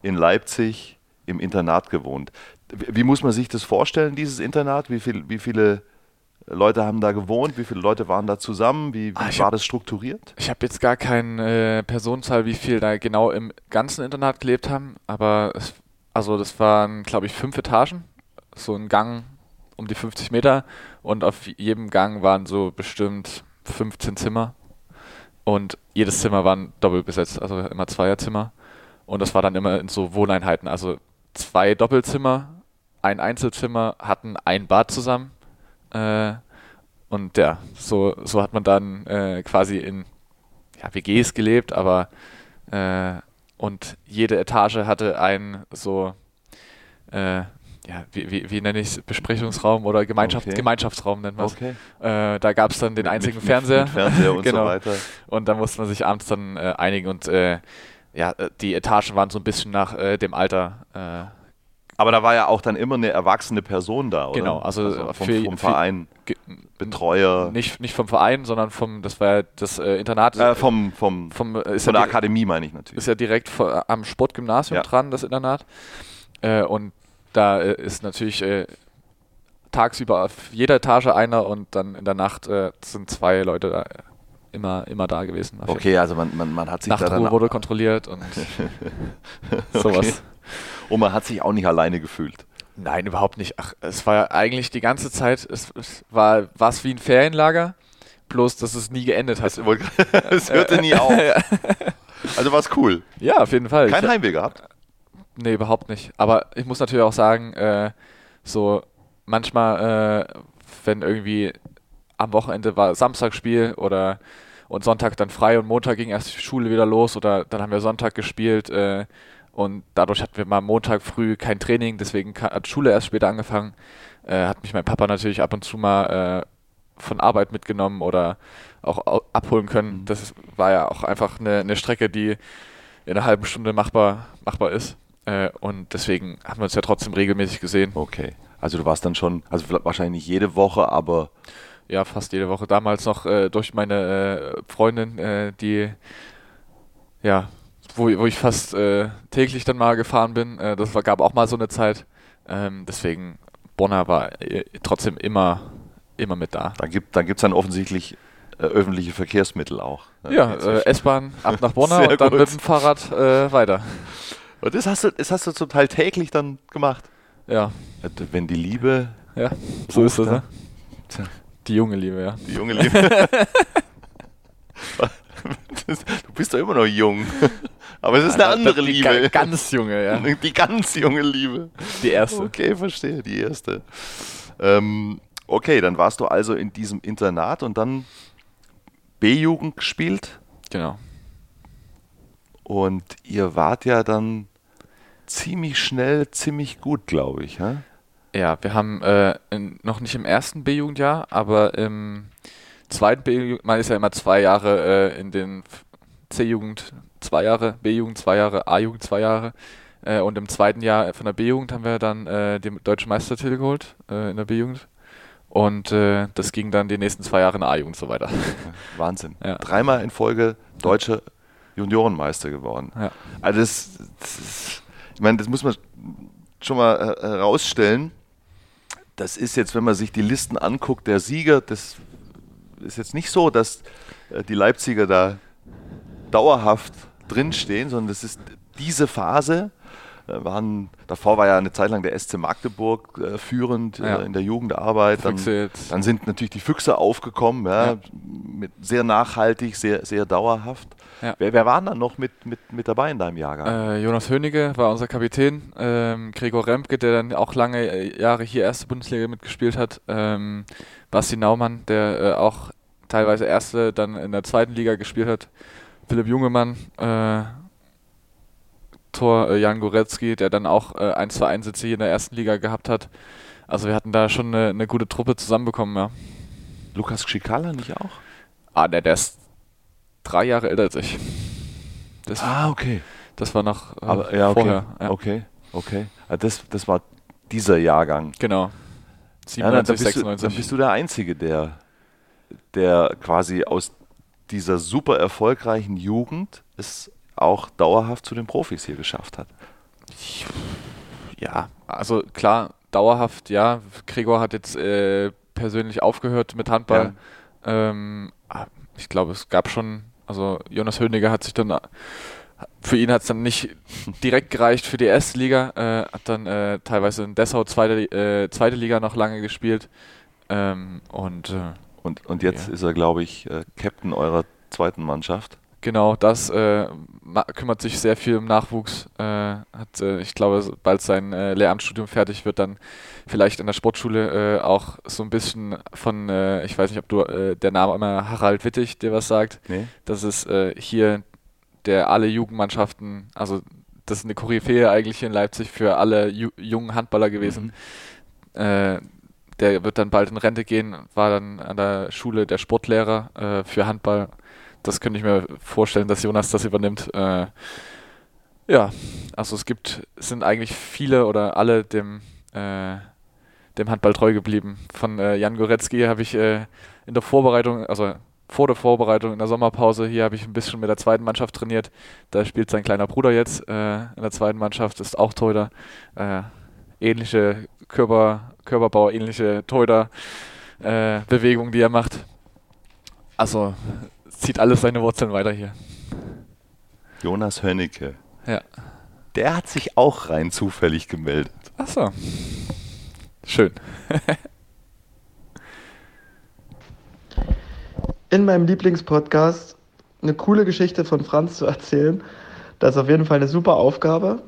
in Leipzig im Internat gewohnt. Wie muss man sich das vorstellen, dieses Internat? Wie, viel, wie viele Leute haben da gewohnt? Wie viele Leute waren da zusammen? Wie, wie ah, war hab, das strukturiert? Ich habe jetzt gar keine äh, Personenzahl, wie viel da genau im ganzen Internat gelebt haben. Aber es, also das waren, glaube ich, fünf Etagen. So ein Gang um die fünfzig Meter und auf jedem Gang waren so bestimmt fünfzehn Zimmer und jedes Zimmer waren doppelt besetzt, also immer Zweierzimmer und das war dann immer in so Wohneinheiten, also zwei Doppelzimmer, ein Einzelzimmer, hatten ein Bad zusammen äh, und ja, so, so hat man dann äh, quasi in ja, W Gs gelebt, aber äh, und jede Etage hatte ein so äh, ja, wie, wie, wie nenne ich es, Besprechungsraum oder Gemeinschaft, okay. Gemeinschaftsraum nennt man es. Okay. Äh, da gab es dann den mit, einzigen mit, Fernseher. Mit Fernseher und genau. so weiter. Und da musste man sich abends dann äh, einigen und äh, ja, die Etagen waren so ein bisschen nach äh, dem Alter. Äh, Aber da war ja auch dann immer eine erwachsene Person da, oder? Genau, also, also vom, für, vom Verein, für, Betreuer. Nicht, nicht vom Verein, sondern vom, das war ja das äh, Internat. Äh, vom, vom, vom, äh, ist von ja der Akademie meine ich natürlich. Ist ja direkt vor, am Sportgymnasium ja. dran, das Internat. Äh, und Da äh, ist natürlich äh, tagsüber auf jeder Etage einer und dann in der Nacht äh, sind zwei Leute da immer, immer da gewesen. Okay, also man, man, man hat sich Nachtruhe da dann wurde kontrolliert und sowas. Okay. Und man hat sich auch nicht alleine gefühlt? Nein, überhaupt nicht. Ach, es war eigentlich die ganze Zeit, es, es war was wie ein Ferienlager, bloß dass es nie geendet hat. Es hörte nie auf. Also war es cool. Ja, auf jeden Fall. Kein Heimweh gehabt? Nee, überhaupt nicht. Aber ich muss natürlich auch sagen, äh, so manchmal, äh, wenn irgendwie am Wochenende war Samstagspiel oder und Sonntag dann frei und Montag ging erst die Schule wieder los oder dann haben wir Sonntag gespielt äh, und dadurch hatten wir mal Montag früh kein Training, deswegen hat Schule erst später angefangen. Äh, hat mich mein Papa natürlich ab und zu mal äh, von Arbeit mitgenommen oder auch abholen können. Mhm. Das war ja auch einfach eine, eine Strecke, die in einer halben Stunde machbar, machbar ist. Und deswegen haben wir uns ja trotzdem regelmäßig gesehen. Okay, also du warst dann schon, also wahrscheinlich nicht jede Woche, aber... Ja, fast jede Woche. Damals noch äh, durch meine äh, Freundin, äh, die, ja, wo, wo ich fast äh, täglich dann mal gefahren bin. Äh, das war, gab auch mal so eine Zeit. Ähm, deswegen, Borna war äh, trotzdem immer, immer mit da. Dann gibt es dann offensichtlich äh, öffentliche Verkehrsmittel auch. Ne? Ja, äh, S-Bahn ab nach Borna und dann gut. mit dem Fahrrad äh, weiter. Und das hast du, das hast du zum Teil täglich dann gemacht. Ja. Wenn die Liebe... Ja, so ist das, ne? Tja, Die junge Liebe, ja. Die junge Liebe. Du bist doch immer noch jung. Aber es ist ja eine andere die Liebe. Die ganz junge, ja. Die ganz junge Liebe. Die erste. Okay, verstehe, die erste. Ähm, okay, dann warst du also in diesem Internat und dann B-Jugend gespielt. Genau. Und ihr wart ja dann ziemlich schnell, ziemlich gut, glaube ich. Hä? Ja, wir haben äh, in, noch nicht im ersten B-Jugendjahr, aber im zweiten B-Jugend, man ist ja immer zwei Jahre äh, in den C-Jugend, zwei Jahre, B-Jugend, zwei Jahre, A-Jugend, zwei Jahre. Äh, und im zweiten Jahr von der B-Jugend haben wir dann äh, den deutschen Meistertitel geholt äh, in der B-Jugend. Und äh, das ging dann die nächsten zwei Jahre in der A-Jugend so weiter. Wahnsinn. Ja. Dreimal in Folge deutsche Juniorenmeister geworden. Ja. Also das, das, ich meine, das muss man schon mal herausstellen. Das ist jetzt, wenn man sich die Listen anguckt, der Sieger, das ist jetzt nicht so, dass die Leipziger da dauerhaft drinstehen, sondern das ist diese Phase. Waren, davor war ja eine Zeit lang der S C Magdeburg äh, führend ja. äh, in der Jugendarbeit. Dann, dann sind natürlich die Füchse aufgekommen, ja, ja. Mit sehr nachhaltig, sehr, sehr dauerhaft. Ja. Wer, wer waren dann noch mit, mit, mit dabei in deinem Jahrgang? Äh, Jonas Hönnecke war unser Kapitän, ähm, Gregor Remke, der dann auch lange Jahre hier erste Bundesliga mitgespielt hat, ähm, Basti Naumann, der äh, auch teilweise erste dann in der zweiten Liga gespielt hat, Philipp Jungemann, äh, Tor äh, Jan Goretzki, der dann auch äh, ein, zwei Einsätze hier in der ersten Liga gehabt hat. Also wir hatten da schon eine, eine gute Truppe zusammenbekommen, ja. Lukas Cicala nicht auch? Ah, der, der ist drei Jahre älter als ich. Das, ah, okay. Das war noch äh, Aber, ja, vorher. Okay, ja. okay. okay. Also das, das war dieser Jahrgang. Genau. siebenundneunzig, ja, dann sechsundneunzig. Du, dann bist du der Einzige, der, der quasi aus dieser super erfolgreichen Jugend ist auch dauerhaft zu den Profis hier geschafft hat. Ja, also klar, dauerhaft, ja. Gregor hat jetzt äh, persönlich aufgehört mit Handball. Ja. Ähm, ich glaube, es gab schon, also Jonas Hönnecke hat sich dann, für ihn hat es dann nicht direkt gereicht für die erste Liga, äh, hat dann äh, teilweise in Dessau zweite, äh, zweite Liga noch lange gespielt. Ähm, und, äh, und, und jetzt ja. ist er, glaube ich, äh, Captain eurer zweiten Mannschaft. Genau, das äh, ma- kümmert sich sehr viel im Nachwuchs. Äh, hat, äh, ich glaube, bald sein äh, Lehramtsstudium fertig wird, dann vielleicht an der Sportschule äh, auch so ein bisschen von, äh, ich weiß nicht, ob du äh, der Name immer Harald Wittig dir was sagt. Nee. Das ist äh, hier der alle Jugendmannschaften, also das ist eine Koryphäe eigentlich hier in Leipzig für alle ju- jungen Handballer gewesen. Mhm. Äh, der wird dann bald in Rente gehen, war dann an der Schule der Sportlehrer äh, für Handball. Das könnte ich mir vorstellen, dass Jonas das übernimmt. Äh, ja, also es gibt, sind eigentlich viele oder alle dem, äh, dem Handball treu geblieben. Von äh, Jan Goretzki habe ich äh, in der Vorbereitung, also vor der Vorbereitung in der Sommerpause, hier habe ich ein bisschen mit der zweiten Mannschaft trainiert. Da spielt sein kleiner Bruder jetzt äh, in der zweiten Mannschaft, ist auch Torhüter. Äh, ähnliche Körper, Körperbau, ähnliche Torhüter, äh, Bewegungen, die er macht. Also zieht alles seine Wurzeln weiter hier. Jonas Hönnecke. Ja. Der hat sich auch rein zufällig gemeldet. Ach so. Schön. In meinem Lieblingspodcast eine coole Geschichte von Franz zu erzählen, das ist auf jeden Fall eine super Aufgabe.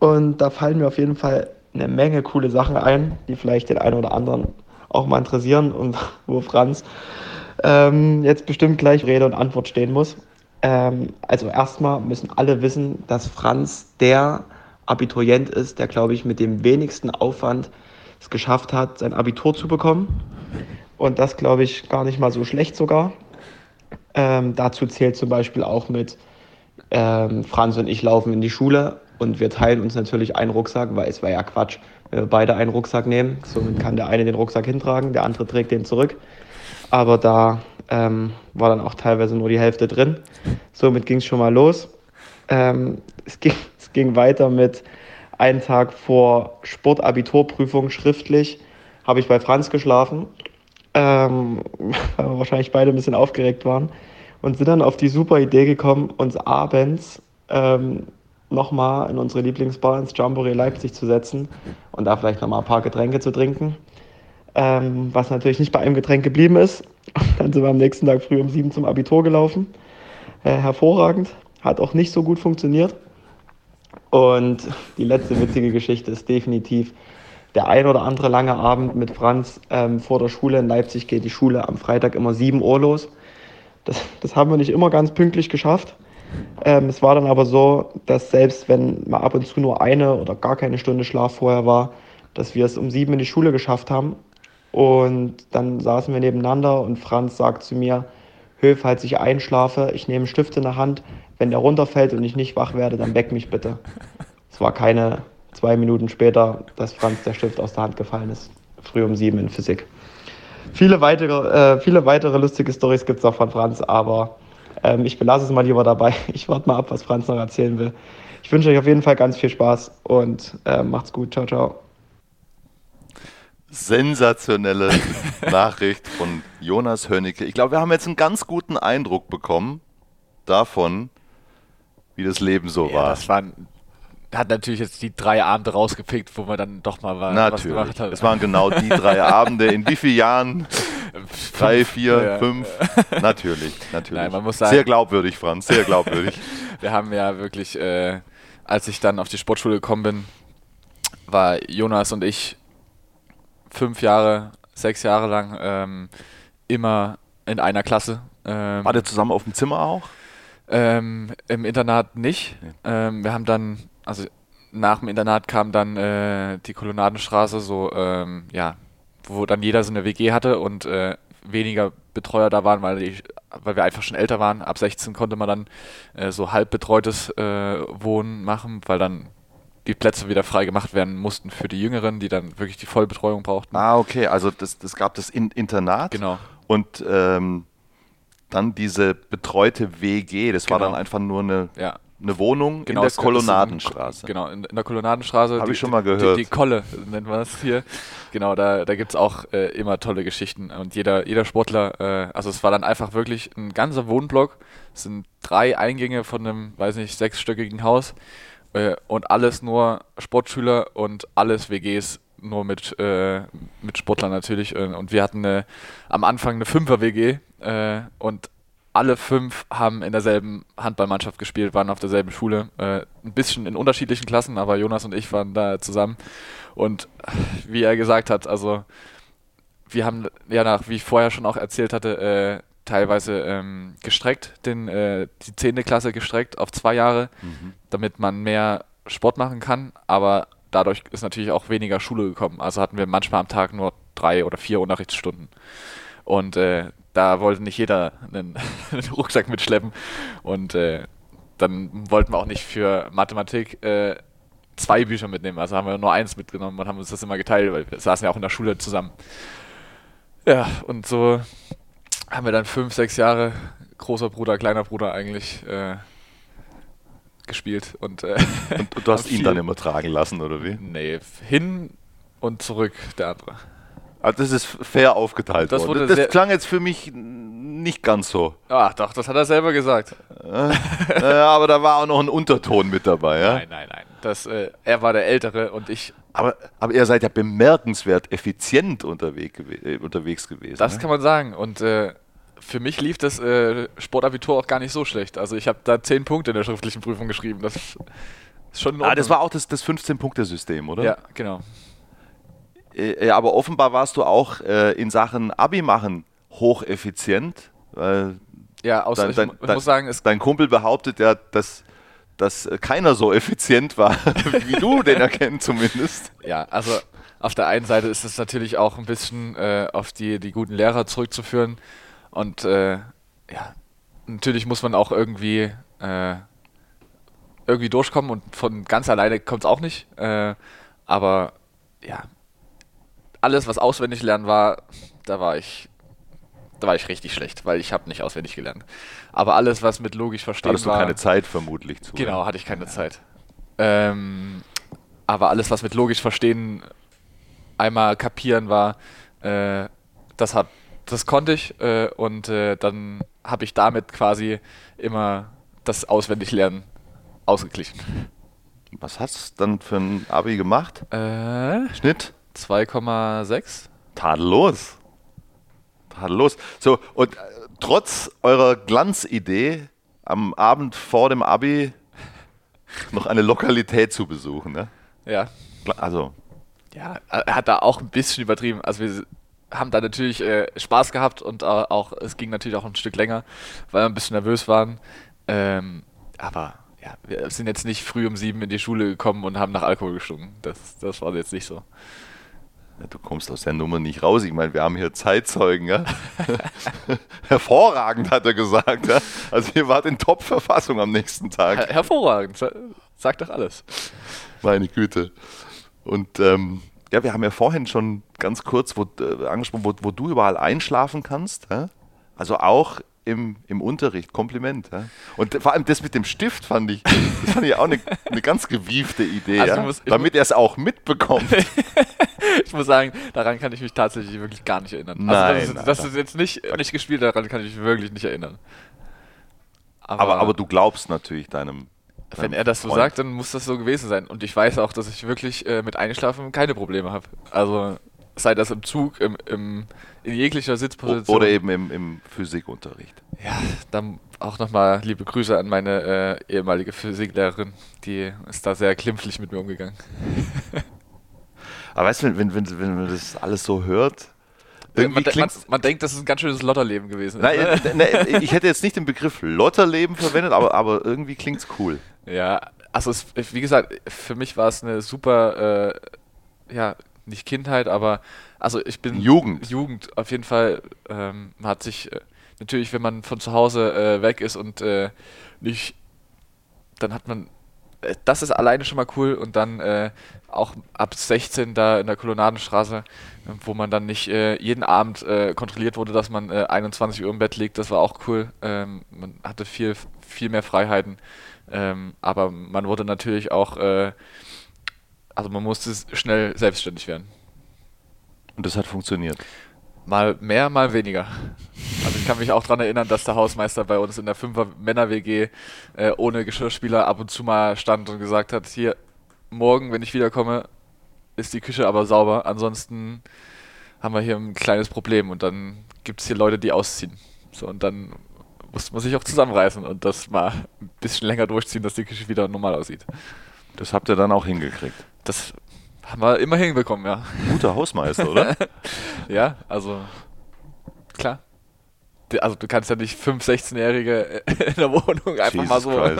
Und da fallen mir auf jeden Fall eine Menge coole Sachen ein, die vielleicht den einen oder anderen auch mal interessieren und wo Franz Ähm, jetzt bestimmt gleich Rede und Antwort stehen muss. Ähm, also erstmal müssen alle wissen, dass Franz der Abiturient ist, der, glaube ich, mit dem wenigsten Aufwand es geschafft hat, sein Abitur zu bekommen. Und das, glaube ich, gar nicht mal so schlecht sogar. Ähm, dazu zählt zum Beispiel auch mit ähm, Franz und ich laufen in die Schule und wir teilen uns natürlich einen Rucksack, weil es war ja Quatsch, wenn wir beide einen Rucksack nehmen. Somit kann der eine den Rucksack hintragen, der andere trägt den zurück. Aber da ähm, war dann auch teilweise nur die Hälfte drin. Somit ging es schon mal los. Ähm, es, ging, es ging weiter mit einem Tag vor Sportabiturprüfung schriftlich. Habe ich bei Franz geschlafen, ähm, weil wir wahrscheinlich beide ein bisschen aufgeregt waren. Und sind dann auf die super Idee gekommen, uns abends ähm, nochmal in unsere Lieblingsbar ins Jamboree Leipzig zu setzen und da vielleicht nochmal ein paar Getränke zu trinken. ähm, was natürlich nicht bei einem Getränk geblieben ist. Und dann sind wir am nächsten Tag früh um sieben zum Abitur gelaufen. Äh, hervorragend, hat auch nicht so gut funktioniert. Und die letzte witzige Geschichte ist definitiv der ein oder andere lange Abend mit Franz ähm, vor der Schule. In Leipzig geht die Schule am Freitag immer sieben Uhr los. Das, das haben wir nicht immer ganz pünktlich geschafft. Ähm, es war dann aber so, dass selbst wenn mal ab und zu nur eine oder gar keine Stunde Schlaf vorher war, dass wir es um sieben in die Schule geschafft haben. Und dann saßen wir nebeneinander und Franz sagt zu mir: Hö, falls ich einschlafe, ich nehme einen Stift in der Hand, wenn der runterfällt und ich nicht wach werde, dann weck mich bitte. Es war keine zwei Minuten später, dass Franz der Stift aus der Hand gefallen ist. Früh um sieben in Physik. Viele weitere, äh, viele weitere lustige Storys gibt es auch von Franz, aber ähm, ich belasse es mal lieber dabei. Ich warte mal ab, was Franz noch erzählen will. Ich wünsche euch auf jeden Fall ganz viel Spaß und äh, macht's gut. Ciao, ciao. Sensationelle Nachricht von Jonas Hönnecke. Ich glaube, wir haben jetzt einen ganz guten Eindruck bekommen davon, wie das Leben so ja, war. Das waren, hat natürlich jetzt die drei Abende rausgepickt, wo wir dann doch mal war, was gemacht haben. Es waren genau die drei Abende. In wie vielen Jahren? Drei, vier, ja. fünf? Natürlich, natürlich. Nein, man muss sagen, sehr glaubwürdig, Franz, sehr glaubwürdig. Wir haben ja wirklich, äh, als ich dann auf die Sportschule gekommen bin, war Jonas und ich fünf Jahre, sechs Jahre lang ähm, immer in einer Klasse. Ähm, Wart ihr zusammen auf dem Zimmer auch? Ähm, Im Internat nicht. Ja. Ähm, wir haben dann, also nach dem Internat kam dann äh, die Kolonnadenstraße, so ähm, ja, wo dann jeder so eine W G hatte und äh, weniger Betreuer da waren, weil, die, weil wir einfach schon älter waren. Ab sechzehn konnte man dann äh, so halb betreutes äh, Wohnen machen, weil dann die Plätze wieder frei gemacht werden mussten für die Jüngeren, die dann wirklich die Vollbetreuung brauchten. Ah, okay, also das, das gab das in- Internat genau. und ähm, dann diese betreute W G, das genau. war dann einfach nur eine, ja. eine Wohnung genau, in der Kolonnadenstraße. In, genau, in, in der Kolonnadenstraße. Habe ich schon mal gehört. Die, die Kolle nennt man das hier. Genau, da, da gibt es auch äh, immer tolle Geschichten und jeder, jeder Sportler, äh, also es war dann einfach wirklich ein ganzer Wohnblock, es sind drei Eingänge von einem, weiß nicht, sechsstöckigen Haus. Und alles nur Sportschüler und alles W Gs nur mit, äh, mit Sportlern natürlich. Und wir hatten eine, am Anfang eine Fünfer-W G äh, und alle fünf haben in derselben Handballmannschaft gespielt, waren auf derselben Schule. Äh, ein bisschen in unterschiedlichen Klassen, aber Jonas und ich waren da zusammen. Und wie er gesagt hat, also wir haben ja nach, wie ich vorher schon auch erzählt hatte, äh, teilweise ähm, gestreckt, den, äh, die zehnte Klasse gestreckt auf zwei Jahre, mhm. damit man mehr Sport machen kann, aber dadurch ist natürlich auch weniger Schule gekommen. Also hatten wir manchmal am Tag nur drei oder vier Unterrichtsstunden. Und äh, da wollte nicht jeder einen, einen Rucksack mitschleppen. Und äh, dann wollten wir auch nicht für Mathematik äh, zwei Bücher mitnehmen. Also haben wir nur eins mitgenommen und haben uns das immer geteilt, weil wir saßen ja auch in der Schule zusammen. Ja, und so haben wir dann fünf, sechs Jahre großer Bruder, kleiner Bruder eigentlich äh, gespielt. Und, äh, und du hast ihn dann immer tragen lassen, oder wie? Nee, hin und zurück der andere. Also das ist fair aufgeteilt das worden. Wurde das klang jetzt für mich nicht ganz so. Ach doch, das hat er selber gesagt. Äh, äh, aber da war auch noch ein Unterton mit dabei. Ja? Nein, nein, nein. Das, äh, er war der Ältere und ich... Aber, aber ihr seid ja bemerkenswert effizient unterwegs, gew- unterwegs gewesen. Das ne? kann man sagen. Und äh, für mich lief das äh, Sportabitur auch gar nicht so schlecht. Also ich habe da zehn Punkte in der schriftlichen Prüfung geschrieben. Das ist schon ah, das war auch das, das fünfzehn-Punkte-System, oder? Ja, genau. Äh, aber offenbar warst du auch äh, in Sachen Abi machen hocheffizient. Ja, außer dein, dein, ich muss dein, sagen... Es dein Kumpel behauptet ja, dass... dass keiner so effizient war, wie du den erkennen zumindest. Ja, also auf der einen Seite ist es natürlich auch ein bisschen äh, auf die, die guten Lehrer zurückzuführen. Und äh, ja, natürlich muss man auch irgendwie, äh, irgendwie durchkommen und von ganz alleine kommt es auch nicht. Äh, aber ja, alles, was auswendig lernen war, da war ich... Da war ich richtig schlecht, weil ich habe nicht auswendig gelernt. Aber alles, was mit logisch verstehen war... Hattest du keine Zeit vermutlich zu. Genau, hatte ich keine ja. Zeit. Ähm, aber alles, was mit logisch verstehen einmal kapieren war, äh, das, hab, das konnte ich. Äh, und äh, dann habe ich damit quasi immer das Auswendiglernen ausgeglichen. Was hast du dann für ein Abi gemacht? Äh, Schnitt? zwei Komma sechs Tadellos. Tadellos. So, und äh, trotz eurer Glanzidee, am Abend vor dem Abi noch eine Lokalität zu besuchen, ne? Ja. Also. Ja, er hat da auch ein bisschen übertrieben. Also wir haben da natürlich äh, Spaß gehabt und äh, auch es ging natürlich auch ein Stück länger, weil wir ein bisschen nervös waren. Ähm, aber ja, wir sind jetzt nicht früh um sieben in die Schule gekommen und haben nach Alkohol gestunken. Das, das war jetzt nicht so. Ja, du kommst aus der Nummer nicht raus. Ich meine, wir haben hier Zeitzeugen. Ja? Hervorragend, hat er gesagt. Ja? Also ihr wart in Top-Verfassung am nächsten Tag. Her- hervorragend, sagt doch alles. Meine Güte. Und ähm, ja, wir haben ja vorhin schon ganz kurz wo, äh, angesprochen, wo, wo du überall einschlafen kannst. Ja? Also auch im, im Unterricht. Kompliment. Ja? Und vor allem das mit dem Stift fand ich, das fand ich auch eine ne ganz gewiefte Idee. Also ja? muss, Damit er es auch mitbekommt. Ich muss sagen, daran kann ich mich tatsächlich wirklich gar nicht erinnern. Nein, also das, ist, das ist jetzt nicht, nicht gespielt, daran kann ich mich wirklich nicht erinnern. Aber, aber, aber du glaubst natürlich deinem, deinem wenn er das Freund. So sagt, dann muss das so gewesen sein. Und ich weiß auch, dass ich wirklich äh, mit Einschlafen keine Probleme habe. Also sei das im Zug, im, im, in jeglicher Sitzposition. Oder eben im, im Physikunterricht. Ja, dann auch nochmal liebe Grüße an meine äh, ehemalige Physiklehrerin. Die ist da sehr klimpflich mit mir umgegangen. Aber weißt du, wenn, wenn, wenn man das alles so hört, irgendwie man, man, man denkt, das ist ein ganz schönes Lotterleben gewesen. Nein, ne? Ich hätte jetzt nicht den Begriff Lotterleben verwendet, aber, aber irgendwie klingt's cool. Ja, also es, wie gesagt, für mich war es eine super, äh, ja, nicht Kindheit, aber also ich bin Jugend. Jugend auf jeden Fall ähm, hat sich äh, natürlich, wenn man von zu Hause äh, weg ist und äh, nicht, dann hat man das ist alleine schon mal cool und dann äh, auch ab sechzehn da in der Kolonnadenstraße, wo man dann nicht äh, jeden Abend äh, kontrolliert wurde, dass man äh, einundzwanzig Uhr im Bett liegt, das war auch cool. Ähm, man hatte viel, viel mehr Freiheiten, ähm, aber man wurde natürlich auch, äh, also man musste schnell selbstständig werden. Und das hat funktioniert? Mal mehr, mal weniger. Also ich kann mich auch daran erinnern, dass der Hausmeister bei uns in der Fünfer-Männer-W G äh, ohne Geschirrspüler ab und zu mal stand und gesagt hat, hier, morgen, wenn ich wiederkomme, ist die Küche aber sauber. Ansonsten haben wir hier ein kleines Problem und dann gibt es hier Leute, die ausziehen. So, und dann muss man sich auch zusammenreißen und das mal ein bisschen länger durchziehen, dass die Küche wieder normal aussieht. Das habt ihr dann auch hingekriegt? Das haben wir immer hinbekommen, ja. Guter Hausmeister, oder? Ja, also klar. Also du kannst ja nicht fünf sechzehnjährige in der Wohnung einfach Jesus mal so,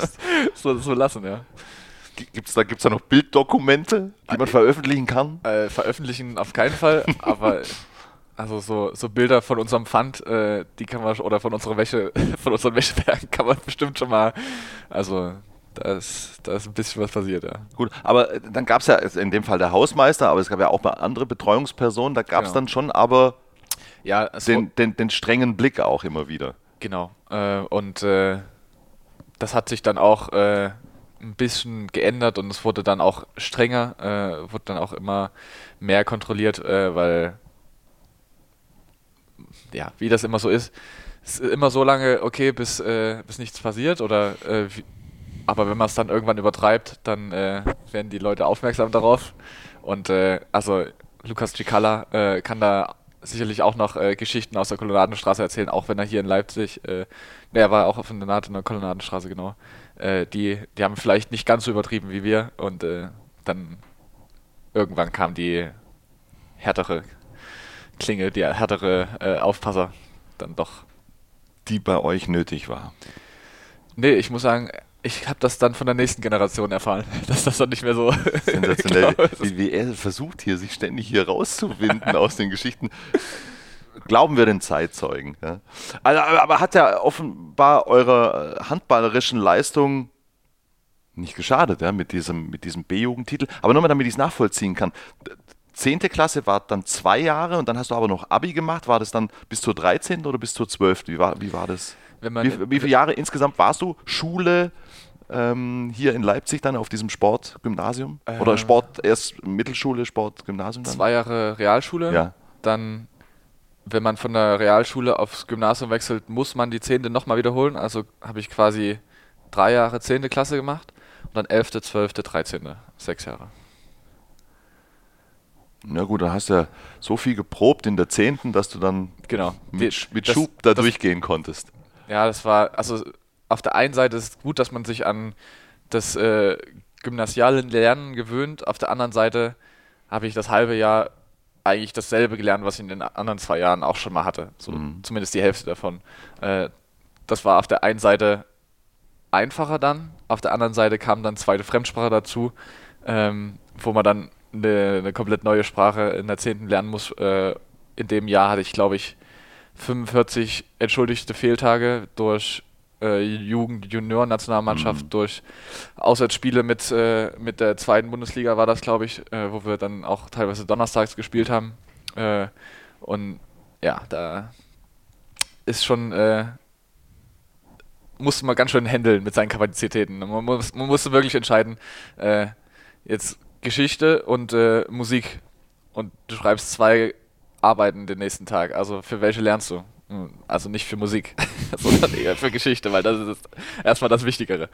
so, so lassen, ja. Gibt es da, gibt's da noch Bilddokumente, die man äh, veröffentlichen kann? Äh, veröffentlichen auf keinen Fall, aber also so, so Bilder von unserem Pfand, äh, die kann man oder von unserer Wäsche, von unseren Wäschebergen kann man bestimmt schon mal, also Da ist, da ist ein bisschen was passiert, ja. Gut, aber dann gab es ja in dem Fall der Hausmeister, aber es gab ja auch mal andere Betreuungspersonen, da gab es genau. dann schon aber ja, den, den, den strengen Blick auch immer wieder. Genau, äh, und äh, das hat sich dann auch äh, ein bisschen geändert und es wurde dann auch strenger, äh, wurde dann auch immer mehr kontrolliert, äh, weil, ja, wie das immer so ist, es ist immer so lange, okay, bis, äh, bis nichts passiert oder äh, wie, aber wenn man es dann irgendwann übertreibt, dann äh, werden die Leute aufmerksam darauf. Und äh, also Lukas Cicala äh, kann da sicherlich auch noch äh, Geschichten aus der Kolonnadenstraße erzählen, auch wenn er hier in Leipzig, äh, ne, er war auch auf dem Internat in der Kolonnadenstraße, genau. Äh, die, die haben vielleicht nicht ganz so übertrieben wie wir und äh, dann irgendwann kam die härtere Klinge, die härtere äh, Aufpasser dann doch. Die bei euch nötig war. Nee, ich muss sagen, ich habe das dann von der nächsten Generation erfahren, dass das dann nicht mehr so sensationell ist. Wie, wie er versucht hier, sich ständig hier rauszuwinden aus den Geschichten. Glauben wir den Zeitzeugen. Ja? Also, aber, aber hat ja offenbar eurer handballerischen Leistung nicht geschadet, ja, mit diesem, mit diesem B-Jugendtitel. Aber nur mal, damit ich es nachvollziehen kann. Zehnte Klasse war dann zwei Jahre und dann hast du aber noch Abi gemacht. War das dann bis zur dreizehnten oder bis zur zwölften? Wie war, wie war das? Wenn man wie, wie viele Jahre insgesamt warst du Schule ähm, hier in Leipzig dann auf diesem Sportgymnasium? Äh, Oder Sport, erst Mittelschule, Sportgymnasium dann? Zwei Jahre Realschule. Ja. Dann, wenn man von der Realschule aufs Gymnasium wechselt, muss man die zehnte nochmal wiederholen. Also habe ich quasi drei Jahre zehnte Klasse gemacht und dann elfte, zwölfte, dreizehnte. Sechs Jahre. Na gut, dann hast du ja so viel geprobt in der zehnten, dass du dann genau. mit, mit das, Schub da das, durchgehen konntest. Ja, das war, also auf der einen Seite ist es gut, dass man sich an das äh, gymnasiale Lernen gewöhnt, auf der anderen Seite habe ich das halbe Jahr eigentlich dasselbe gelernt, was ich in den anderen zwei Jahren auch schon mal hatte. So, mhm. Zumindest die Hälfte davon. Äh, das war auf der einen Seite einfacher dann, auf der anderen Seite kam dann zweite Fremdsprache dazu, ähm, wo man dann eine, eine komplett neue Sprache in der zehnten lernen muss. Äh, in dem Jahr hatte ich, glaube ich, fünfundvierzig entschuldigte Fehltage durch äh, Jugend-Junior-Nationalmannschaft, mhm. durch Auswärtsspiele mit, äh, mit der zweiten Bundesliga war das, glaube ich, äh, wo wir dann auch teilweise donnerstags gespielt haben. Äh, und ja, da ist schon... Äh, musste man ganz schön händeln mit seinen Kapazitäten. Man, muss, man musste wirklich entscheiden, äh, jetzt Geschichte und äh, Musik, und du schreibst zwei Arbeiten den nächsten Tag, also für welche lernst du? Also nicht für Musik, sondern eher für Geschichte, weil das ist erstmal das Wichtigere.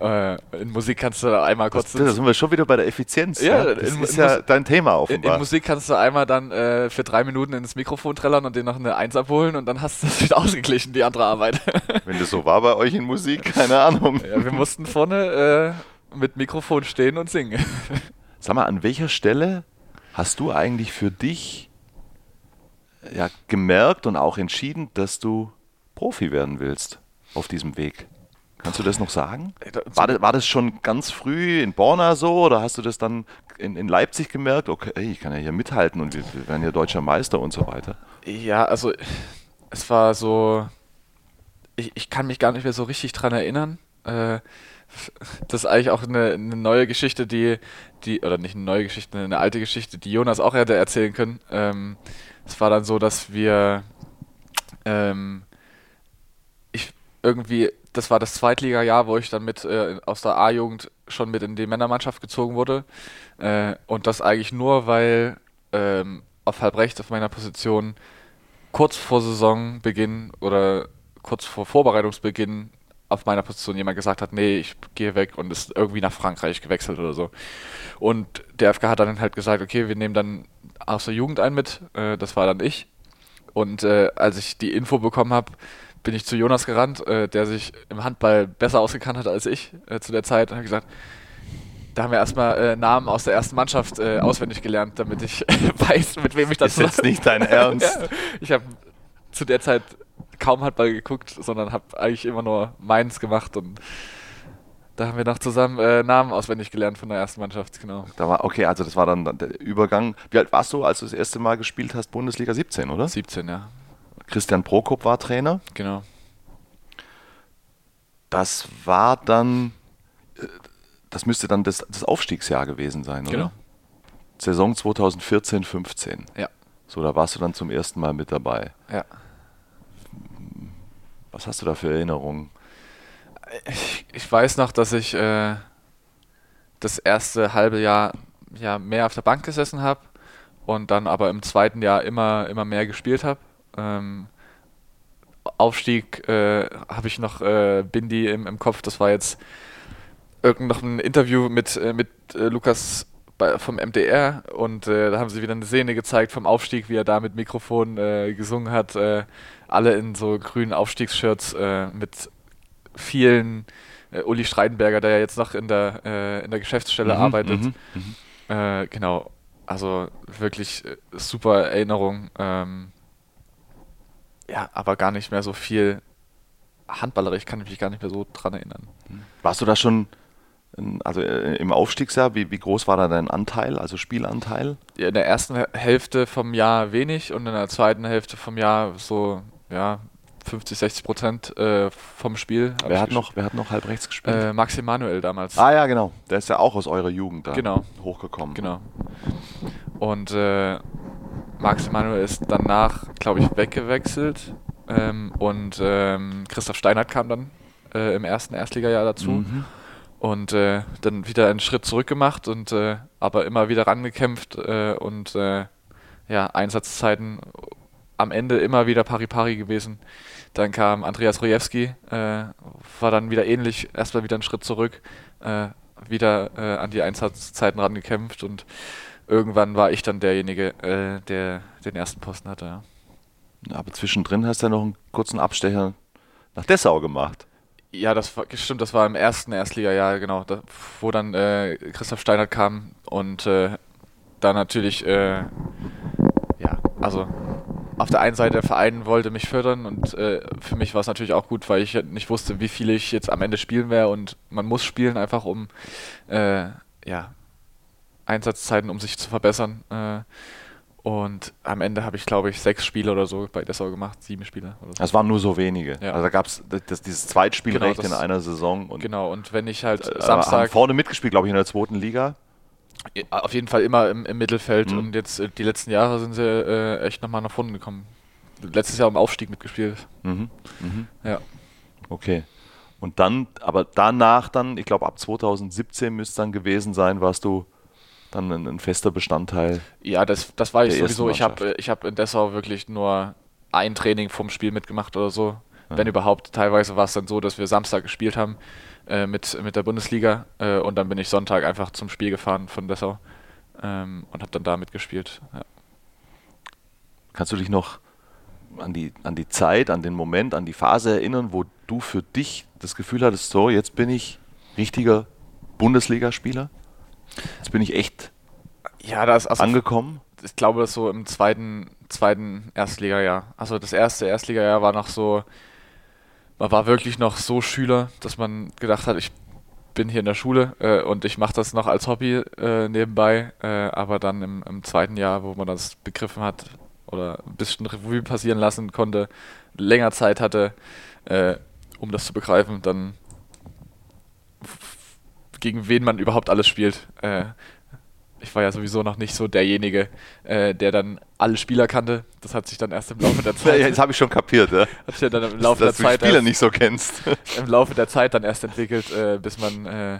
Äh, in Musik kannst du einmal kurz... Das, das sind wir schon wieder bei der Effizienz. Ja, ja. Das in, ist in ja Mus- dein Thema offenbar. In, in Musik kannst du einmal dann äh, für drei Minuten ins Mikrofon trällern und dir noch eine Eins abholen und dann hast du das wieder ausgeglichen, die andere Arbeit. Wenn das so war bei euch in Musik, keine Ahnung. Ja, wir mussten vorne äh, mit Mikrofon stehen und singen. Sag mal, an welcher Stelle hast du eigentlich für dich... ja, gemerkt und auch entschieden, dass du Profi werden willst auf diesem Weg? Kannst du das noch sagen? War das, war das schon ganz früh in Borna so, oder hast du das dann in, in Leipzig gemerkt? Okay, ich kann ja hier mithalten und wir, wir werden ja deutscher Meister und so weiter. Ja, also es war so, ich, ich kann mich gar nicht mehr so richtig dran erinnern. Äh, Das ist eigentlich auch eine, eine neue Geschichte, die, die, oder nicht eine neue Geschichte, eine alte Geschichte, die Jonas auch hätte erzählen können. Ähm, es war dann so, dass wir, ähm, ich irgendwie, das war das Zweitliga-Jahr, wo ich dann mit äh, aus der A-Jugend schon mit in die Männermannschaft gezogen wurde. Äh, und das eigentlich nur, weil ähm, auf halb rechts auf meiner Position kurz vor Saisonbeginn oder kurz vor Vorbereitungsbeginn auf meiner Position jemand gesagt hat, nee, ich gehe weg, und ist irgendwie nach Frankreich gewechselt oder so. Und der F K hat dann halt gesagt, okay, wir nehmen dann aus der Jugend einen mit, äh, das war dann ich. Und äh, als ich die Info bekommen habe, bin ich zu Jonas gerannt, äh, der sich im Handball besser ausgekannt hat als ich äh, zu der Zeit, und habe gesagt, da haben wir erstmal äh, Namen aus der ersten Mannschaft äh, auswendig gelernt, damit ich weiß, mit wem ich das mache. Ist jetzt nicht dein Ernst? Ja, ich habe zu der Zeit kaum Handball geguckt, sondern habe eigentlich immer nur meins gemacht, und da haben wir noch zusammen äh, Namen auswendig gelernt von der ersten Mannschaft, genau. Da war, okay, also das war dann der Übergang. Wie alt warst du, als du das erste Mal gespielt hast? Bundesliga siebzehn, oder? siebzehn, ja. Christian Prokop war Trainer. Genau. Das war dann, das müsste dann das, das Aufstiegsjahr gewesen sein, oder? Genau. Saison zweitausendvierzehn fünfzehn. Ja. So, da warst du dann zum ersten Mal mit dabei. Ja. Was hast du da für Erinnerungen? Ich, ich weiß noch, dass ich äh, das erste halbe Jahr ja, mehr auf der Bank gesessen habe und dann aber im zweiten Jahr immer, immer mehr gespielt habe. Ähm, Aufstieg äh, habe ich noch äh, Bindi im, im Kopf. Das war jetzt irgend noch ein Interview mit, äh, mit äh, Lukas bei, vom M D R, und äh, da haben sie wieder eine Szene gezeigt vom Aufstieg, wie er da mit Mikrofon äh, gesungen hat. Äh, alle in so grünen Aufstiegsshirts äh, mit vielen äh, Uli Streidenberger, der ja jetzt noch in der, äh, in der Geschäftsstelle mhm, arbeitet. Mhm, äh, genau, also wirklich äh, super Erinnerung. Ähm, ja, aber gar nicht mehr so viel handballerisch, kann ich mich gar nicht mehr so dran erinnern. Warst du da schon, also äh, im Aufstiegsjahr, wie, wie groß war da dein Anteil, also Spielanteil? Ja, in der ersten Hälfte vom Jahr wenig und in der zweiten Hälfte vom Jahr so... ja, fünfzig, sechzig Prozent äh, vom Spiel. Wer hat, noch, wer hat noch halb rechts gespielt? Äh, Max Emanuel damals. Ah ja, genau. Der ist ja auch aus eurer Jugend da genau. hochgekommen. Genau. Und äh, Max Emanuel ist danach, glaube ich, weggewechselt. Ähm, und ähm, Christoph Steinhardt kam dann äh, im ersten Erstligajahr dazu. Mhm. Und äh, dann wieder einen Schritt zurück gemacht, und, äh, aber immer wieder rangekämpft. Äh, und äh, ja, Einsatzzeiten... am Ende immer wieder pari-pari gewesen. Dann kam Andreas Rojewski, äh, war dann wieder ähnlich, erstmal wieder einen Schritt zurück, äh, wieder äh, an die Einsatzzeiten rangekämpft, und irgendwann war ich dann derjenige, äh, der den ersten Posten hatte. Ja. Aber zwischendrin hast du ja noch einen kurzen Abstecher nach Dessau gemacht. Ja, das war, stimmt, das war im ersten Erstliga-Jahr, genau, da, wo dann äh, Christoph Steinhardt kam und äh, da natürlich, äh, ja, also auf der einen Seite der Verein wollte mich fördern und äh, für mich war es natürlich auch gut, weil ich nicht wusste, wie viel ich jetzt am Ende spielen werde und man muss spielen einfach, um äh, ja, Einsatzzeiten, um sich zu verbessern. Äh, Und am Ende habe ich, glaube ich, sechs Spiele oder so bei Dessau gemacht, sieben Spiele oder so. Das waren nur so wenige. Ja. Also da gab es dieses Zweitspielrecht genau, in einer Saison. Und genau, und wenn ich halt äh, Samstag... Haben vorne mitgespielt, glaube ich, in der zweiten Liga. Auf jeden Fall immer im, im Mittelfeld. Mhm. Und jetzt die letzten Jahre sind sie äh, echt nochmal nach vorne gekommen. Letztes Jahr im Aufstieg mitgespielt. Mhm. Mhm. Ja. Okay. Und dann, aber danach dann, ich glaube ab zweitausendsiebzehn müsste es dann gewesen sein, warst du... Dann ein, ein fester Bestandteil. Ja, das, das war ich sowieso. Ich habe ich hab in Dessau wirklich nur ein Training vom Spiel mitgemacht oder so. Ja. Wenn überhaupt. Teilweise war es dann so, dass wir Samstag gespielt haben äh, mit, mit der Bundesliga äh, und dann bin ich Sonntag einfach zum Spiel gefahren von Dessau ähm, und habe dann da mitgespielt. Ja. Kannst du dich noch an die, an die Zeit, an den Moment, an die Phase erinnern, wo du für dich das Gefühl hattest, so jetzt bin ich richtiger Bundesligaspieler? Jetzt bin ich echt ja, das, also angekommen. Ich glaube, das so im zweiten, zweiten Erstliga-Jahr. Also das erste Erstliga-Jahr war noch so, man war wirklich noch so Schüler, dass man gedacht hat, ich bin hier in der Schule äh, und ich mache das noch als Hobby äh, nebenbei. Äh, aber dann im, im zweiten Jahr, wo man das begriffen hat oder ein bisschen Revue passieren lassen konnte, länger Zeit hatte, äh, um das zu begreifen, dann gegen wen man überhaupt alles spielt. Äh, ich war ja sowieso noch nicht so derjenige, äh, der dann alle Spieler kannte. Das hat sich dann erst im Laufe der Zeit... Ja, das habe ich schon kapiert, ja. Hat sich ja dann im Laufe dass, der dass Zeit... Dass du die Spieler erst, nicht so kennst. Im Laufe der Zeit dann erst entwickelt, äh, bis man äh,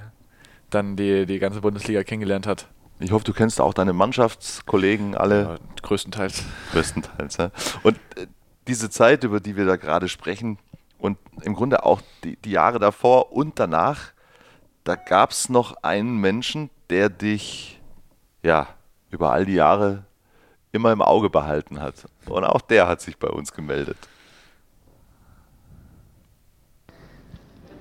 dann die, die ganze Bundesliga kennengelernt hat. Ich hoffe, du kennst auch deine Mannschaftskollegen alle. Ja, größtenteils. Größtenteils, ja. Und äh, diese Zeit, über die wir da gerade sprechen und im Grunde auch die, die Jahre davor und danach... Da gab es noch einen Menschen, der dich ja über all die Jahre immer im Auge behalten hat. Und auch der hat sich bei uns gemeldet.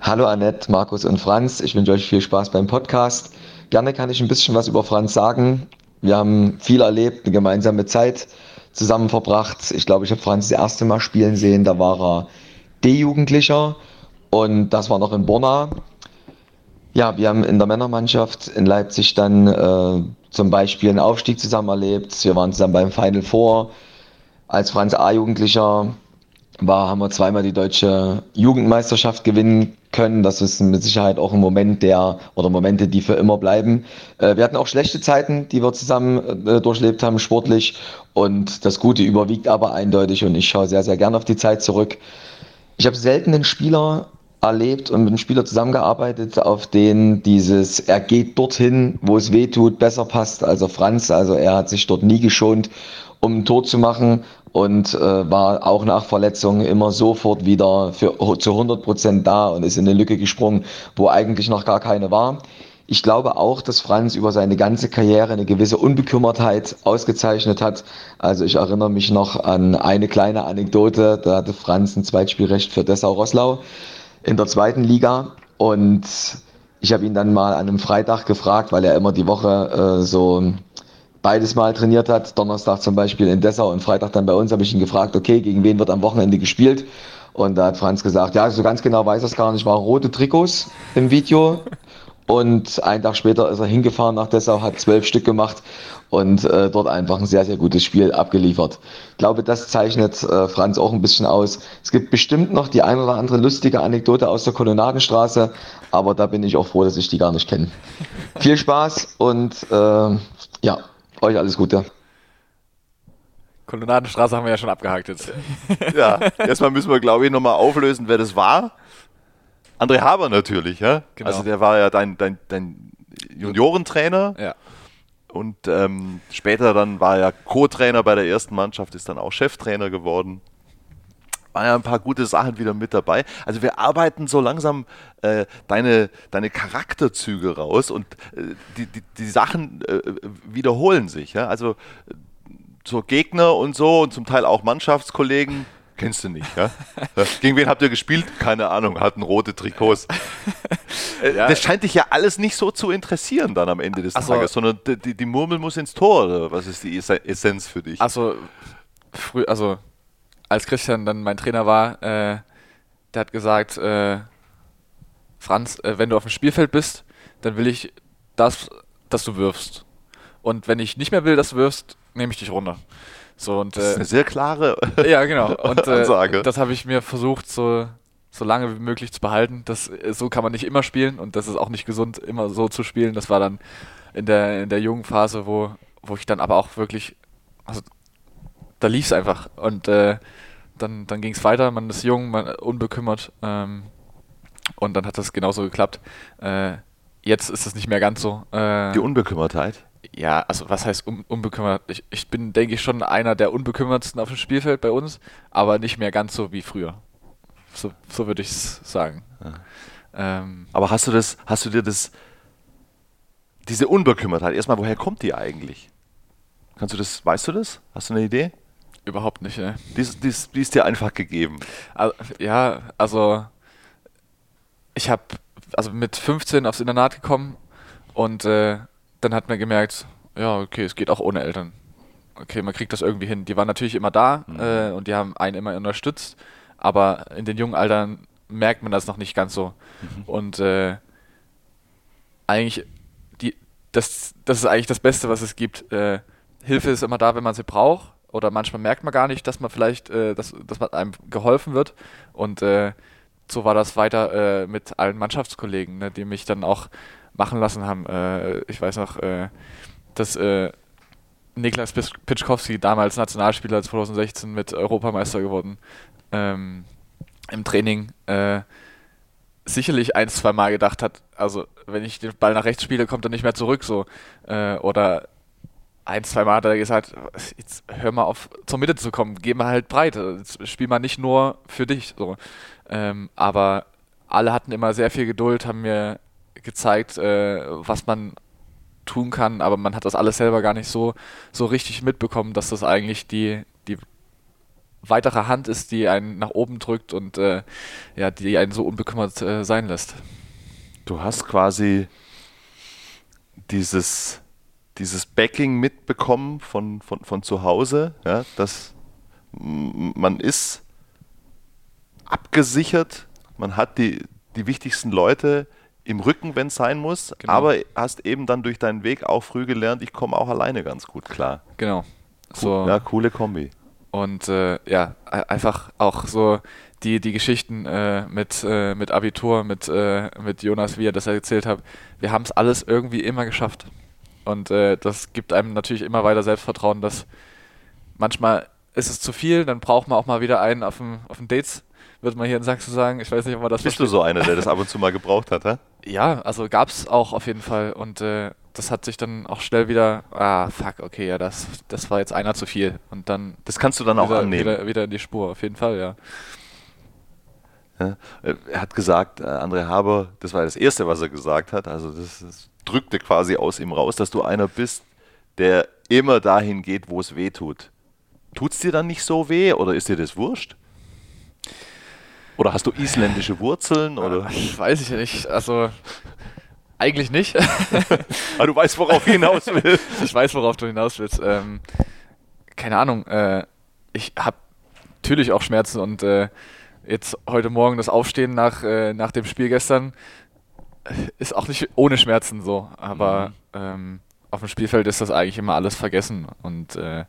Hallo Annett, Markus und Franz. Ich wünsche euch viel Spaß beim Podcast. Gerne kann ich ein bisschen was über Franz sagen. Wir haben viel erlebt, eine gemeinsame Zeit zusammen verbracht. Ich glaube, ich habe Franz das erste Mal spielen sehen. Da war er D-Jugendlicher und das war noch in Borna. Ja, wir haben in der Männermannschaft in Leipzig dann äh, zum Beispiel einen Aufstieg zusammen erlebt. Wir waren zusammen beim Final Four. Als Franz A-Jugendlicher war, haben wir zweimal die deutsche Jugendmeisterschaft gewinnen können. Das ist mit Sicherheit auch ein Moment, der oder Momente, die für immer bleiben. Äh, wir hatten auch schlechte Zeiten, die wir zusammen äh, durchlebt haben, sportlich. Und das Gute überwiegt aber eindeutig und ich schaue sehr, sehr gerne auf die Zeit zurück. Ich habe selten einen Spieler erlebt und mit einem Spieler zusammengearbeitet, auf den dieses, er geht dorthin, wo es weh tut, besser passt, also Franz, also er hat sich dort nie geschont, um ein Tor zu machen und äh, war auch nach Verletzungen immer sofort wieder für, zu hundert Prozent da und ist in eine Lücke gesprungen, wo eigentlich noch gar keine war. Ich glaube auch, dass Franz über seine ganze Karriere eine gewisse Unbekümmertheit ausgezeichnet hat. Also ich erinnere mich noch an eine kleine Anekdote, da hatte Franz ein Zweitspielrecht für Dessau-Roßlau in der zweiten Liga und ich habe ihn dann mal an einem Freitag gefragt, weil er immer die Woche äh, so beides mal trainiert hat, Donnerstag zum Beispiel in Dessau und Freitag dann bei uns, habe ich ihn gefragt, okay, gegen wen wird am Wochenende gespielt? Und da hat Franz gesagt, ja, so ganz genau weiß er es gar nicht, waren rote Trikots im Video und einen Tag später ist er hingefahren nach Dessau, hat zwölf Stück gemacht und äh, dort einfach ein sehr, sehr gutes Spiel abgeliefert. Ich glaube, das zeichnet äh, Franz auch ein bisschen aus. Es gibt bestimmt noch die ein oder andere lustige Anekdote aus der Kolonnadenstraße, aber da bin ich auch froh, dass ich die gar nicht kenne. Viel Spaß und äh, ja, euch alles Gute. Kolonnadenstraße haben wir ja schon abgehakt jetzt. Ja, erstmal müssen wir, glaube ich, nochmal auflösen, wer das war. André Haber natürlich, ja? Genau. Also der war ja dein, dein, dein Juniorentrainer. Ja. Und ähm, später dann war er Co-Trainer bei der ersten Mannschaft, ist dann auch Cheftrainer geworden. waren ja ein paar gute Sachen wieder mit dabei. Also wir arbeiten so langsam äh, deine, deine Charakterzüge raus und äh, die, die, die Sachen äh, wiederholen sich. Ja? Also so Gegner und so und zum Teil auch Mannschaftskollegen kennst du nicht. Ja? Gegen wen habt ihr gespielt? Keine Ahnung, hatten rote Trikots. Ja. Das scheint dich ja alles nicht so zu interessieren dann am Ende des also, Tages, sondern die, die Murmel muss ins Tor. Oder? Was ist die Essenz für dich? Also, früh, also als Christian dann mein Trainer war, äh, der hat gesagt, äh, Franz, äh, wenn du auf dem Spielfeld bist, dann will ich das, dass du wirfst. Und wenn ich nicht mehr will, dass du wirfst, nehme ich dich runter. So, und, das ist eine äh, sehr klare ja, genau. Und, äh, Ansage. Das habe ich mir versucht, so, so lange wie möglich zu behalten. Das, so kann man nicht immer spielen und das ist auch nicht gesund, immer so zu spielen. Das war dann in der, in der jungen Phase, wo, wo ich dann aber auch wirklich, also da lief es einfach und äh, dann, dann ging es weiter. Man ist jung, man unbekümmert ähm, und dann hat das genauso geklappt. Äh, jetzt ist es nicht mehr ganz so. Äh, Die Unbekümmertheit? Ja, also was heißt un- unbekümmert? Ich, ich bin, denke ich, schon einer der unbekümmertsten auf dem Spielfeld bei uns, aber nicht mehr ganz so wie früher. So, so würde ich es sagen. Ja. Ähm, aber hast du das, hast du dir das, diese Unbekümmertheit, erstmal, woher kommt die eigentlich? Kannst du das, weißt du das? Hast du eine Idee? Überhaupt nicht, ey. Die ist, die ist, die ist dir einfach gegeben. Also, ja, also ich habe also mit fünfzehn aufs Internat gekommen und äh, dann hat man gemerkt, ja, okay, es geht auch ohne Eltern. Okay, man kriegt das irgendwie hin. Die waren natürlich immer da mhm. äh, und die haben einen immer unterstützt, aber in den jungen Altern merkt man das noch nicht ganz so. Mhm. Und äh, eigentlich, die, das, das ist eigentlich das Beste, was es gibt. Äh, Hilfe ist immer da, wenn man sie braucht oder manchmal merkt man gar nicht, dass man vielleicht, äh, dass, dass man einem geholfen wird und äh, so war das weiter äh, mit allen Mannschaftskollegen, ne, die mich dann auch machen lassen haben. Äh, ich weiß noch, äh, dass äh, Niklas Pitschkowski, damals Nationalspieler zwanzig sechzehn, mit Europameister geworden, ähm, im Training äh, sicherlich ein, zwei Mal gedacht hat, also wenn ich den Ball nach rechts spiele, kommt er nicht mehr zurück. so äh, Oder ein, zwei Mal hat er gesagt, jetzt hör mal auf, zur Mitte zu kommen, geh mal halt breit, spiel mal nicht nur für dich. So. Ähm, aber alle hatten immer sehr viel Geduld, haben mir gezeigt, äh, was man tun kann, aber man hat das alles selber gar nicht so, so richtig mitbekommen, dass das eigentlich die, die weitere Hand ist, die einen nach oben drückt und äh, ja, die einen so unbekümmert äh, sein lässt. Du hast quasi dieses, dieses Backing mitbekommen von, von, von zu Hause, ja, dass man ist abgesichert, man hat die, die wichtigsten Leute im Rücken, wenn es sein muss, genau. Aber hast eben dann durch deinen Weg auch früh gelernt, ich komme auch alleine ganz gut klar. Genau. Cool, so. Ja, coole Kombi. Und äh, ja, einfach auch so die, die Geschichten äh, mit, äh, mit Abitur, mit, äh, mit Jonas, wie er das erzählt hat, wir haben es alles irgendwie immer geschafft. Und äh, das gibt einem natürlich immer weiter Selbstvertrauen, dass manchmal ist es zu viel, dann braucht man auch mal wieder einen auf dem, auf dem Dates, wird man hier in Sachsen sagen. Ich weiß nicht, ob man das... Bist versteht. Du so einer, der das ab und zu mal gebraucht hat, hä? Ja, also gab es auch auf jeden Fall. Und äh, das hat sich dann auch schnell wieder, ah, fuck, okay, ja, das, das war jetzt einer zu viel. Und dann... Das kannst du dann wieder, auch annehmen. Wieder, wieder in die Spur, auf jeden Fall, ja. ja. Er hat gesagt, André Haber, das war das Erste, was er gesagt hat, also das, das drückte quasi aus ihm raus, dass du einer bist, der immer dahin geht, wo es weh tut. Tut's dir dann nicht so weh oder ist dir das wurscht? Oder hast du isländische Wurzeln? Oder? Ach, weiß ich nicht. Also eigentlich nicht. Aber du weißt, worauf du hinaus willst. Ich weiß, worauf du hinaus willst. Ähm, keine Ahnung. Äh, ich habe natürlich auch Schmerzen und äh, jetzt heute Morgen das Aufstehen nach, äh, nach dem Spiel gestern ist auch nicht ohne Schmerzen so. Aber mhm. ähm, auf dem Spielfeld ist das eigentlich immer alles vergessen. Und äh,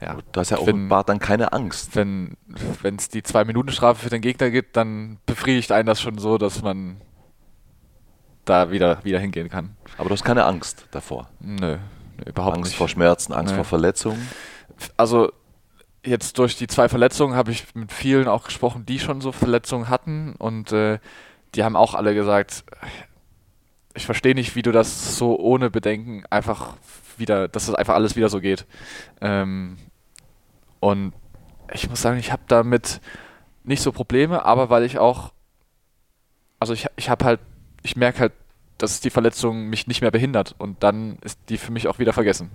ja, du hast ja offenbar dann keine Angst. Wenn es die zwei Minuten Strafe für den Gegner gibt, dann befriedigt einen das schon so, dass man da wieder, wieder hingehen kann. Aber du hast keine Angst davor? Nö, überhaupt nicht. Angst vor Schmerzen, Angst Nö. vor Verletzungen? Also jetzt durch die zwei Verletzungen habe ich mit vielen auch gesprochen, die schon so Verletzungen hatten. Und äh, die haben auch alle gesagt, ich verstehe nicht, wie du das so ohne Bedenken einfach... wieder, dass das einfach alles wieder so geht. Ähm, und ich muss sagen, ich habe damit nicht so Probleme, aber weil ich auch, also ich, ich habe halt, ich merke halt, dass die Verletzung mich nicht mehr behindert und dann ist die für mich auch wieder vergessen,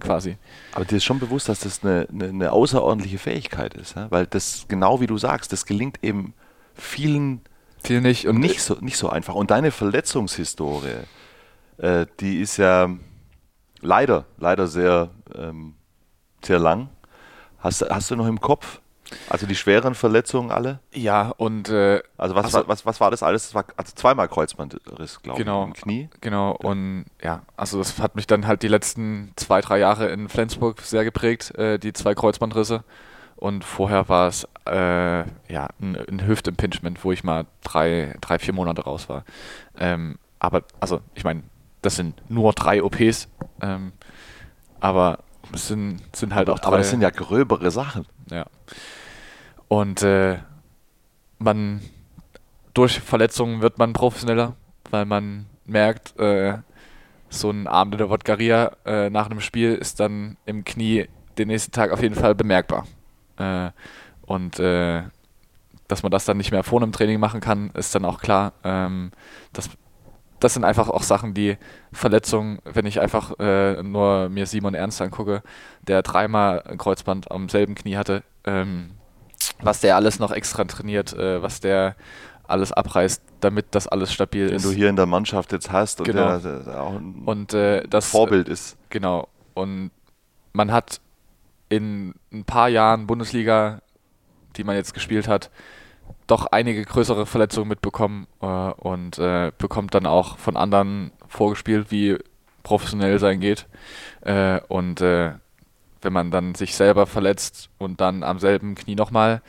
quasi. Aber dir ist schon bewusst, dass das eine, eine, eine außerordentliche Fähigkeit ist, ja? Weil das, genau wie du sagst, das gelingt eben vielen, vielen nicht und nicht so, nicht so einfach. Und deine Verletzungshistorie, äh, die ist ja leider, leider sehr, ähm, sehr lang. Hast, hast du noch im Kopf? Also die schweren Verletzungen alle? Ja, und... Äh, also was, also was, was, was war das alles? Das war also zweimal Kreuzbandriss, glaube ich, genau, im Knie. Genau, ja. Und ja, also das hat mich dann halt die letzten zwei, drei Jahre in Flensburg sehr geprägt, äh, die zwei Kreuzbandrisse. Und vorher war es äh, ja, ein, ein Hüftimpingement, wo ich mal drei, drei vier Monate raus war. Ähm, aber, also ich meine, das sind nur drei O Ps, ähm, aber es sind, sind halt auch drei... Aber das sind ja gröbere Sachen. Ja. Und äh, man, durch Verletzungen wird man professioneller, weil man merkt, äh, so ein Abend in der Wodkaria äh, nach einem Spiel ist dann im Knie den nächsten Tag auf jeden Fall bemerkbar. Äh, und äh, dass man das dann nicht mehr vor einem Training machen kann, ist dann auch klar. Ähm, das, das sind einfach auch Sachen, die Verletzungen, wenn ich einfach äh, nur mir Simon Ernst angucke, der dreimal ein Kreuzband am selben Knie hatte, ähm, was der alles noch extra trainiert, äh, was der alles abreißt, damit das alles stabil ist. Den du hier in der Mannschaft jetzt hast und genau. der auch ein und, äh, das, Vorbild ist. Genau. Und man hat in ein paar Jahren Bundesliga, die man jetzt gespielt hat, doch einige größere Verletzungen mitbekommen äh, und äh, bekommt dann auch von anderen vorgespielt, wie professionell sein geht. Äh, und äh, wenn man dann sich selber verletzt und dann am selben Knie nochmal,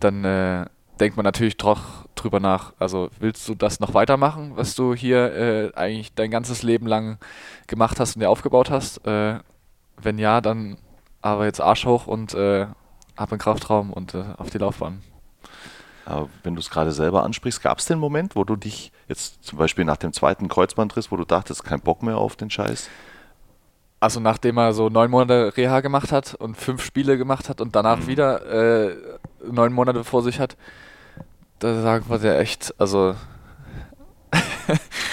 dann äh, denkt man natürlich doch drüber nach, also willst du das noch weitermachen, was du hier äh, eigentlich dein ganzes Leben lang gemacht hast und dir aufgebaut hast? Äh, wenn ja, dann aber jetzt Arsch hoch und äh, ab in den Kraftraum und äh, auf die Laufbahn. Aber wenn du es gerade selber ansprichst, gab es den Moment, wo du dich jetzt zum Beispiel nach dem zweiten Kreuzbandriss, wo du dachtest, kein Bock mehr auf den Scheiß? Also nachdem er so neun Monate Reha gemacht hat und fünf Spiele gemacht hat und danach mhm. wieder äh, neun Monate vor sich hat, da sagen wir ja echt, also...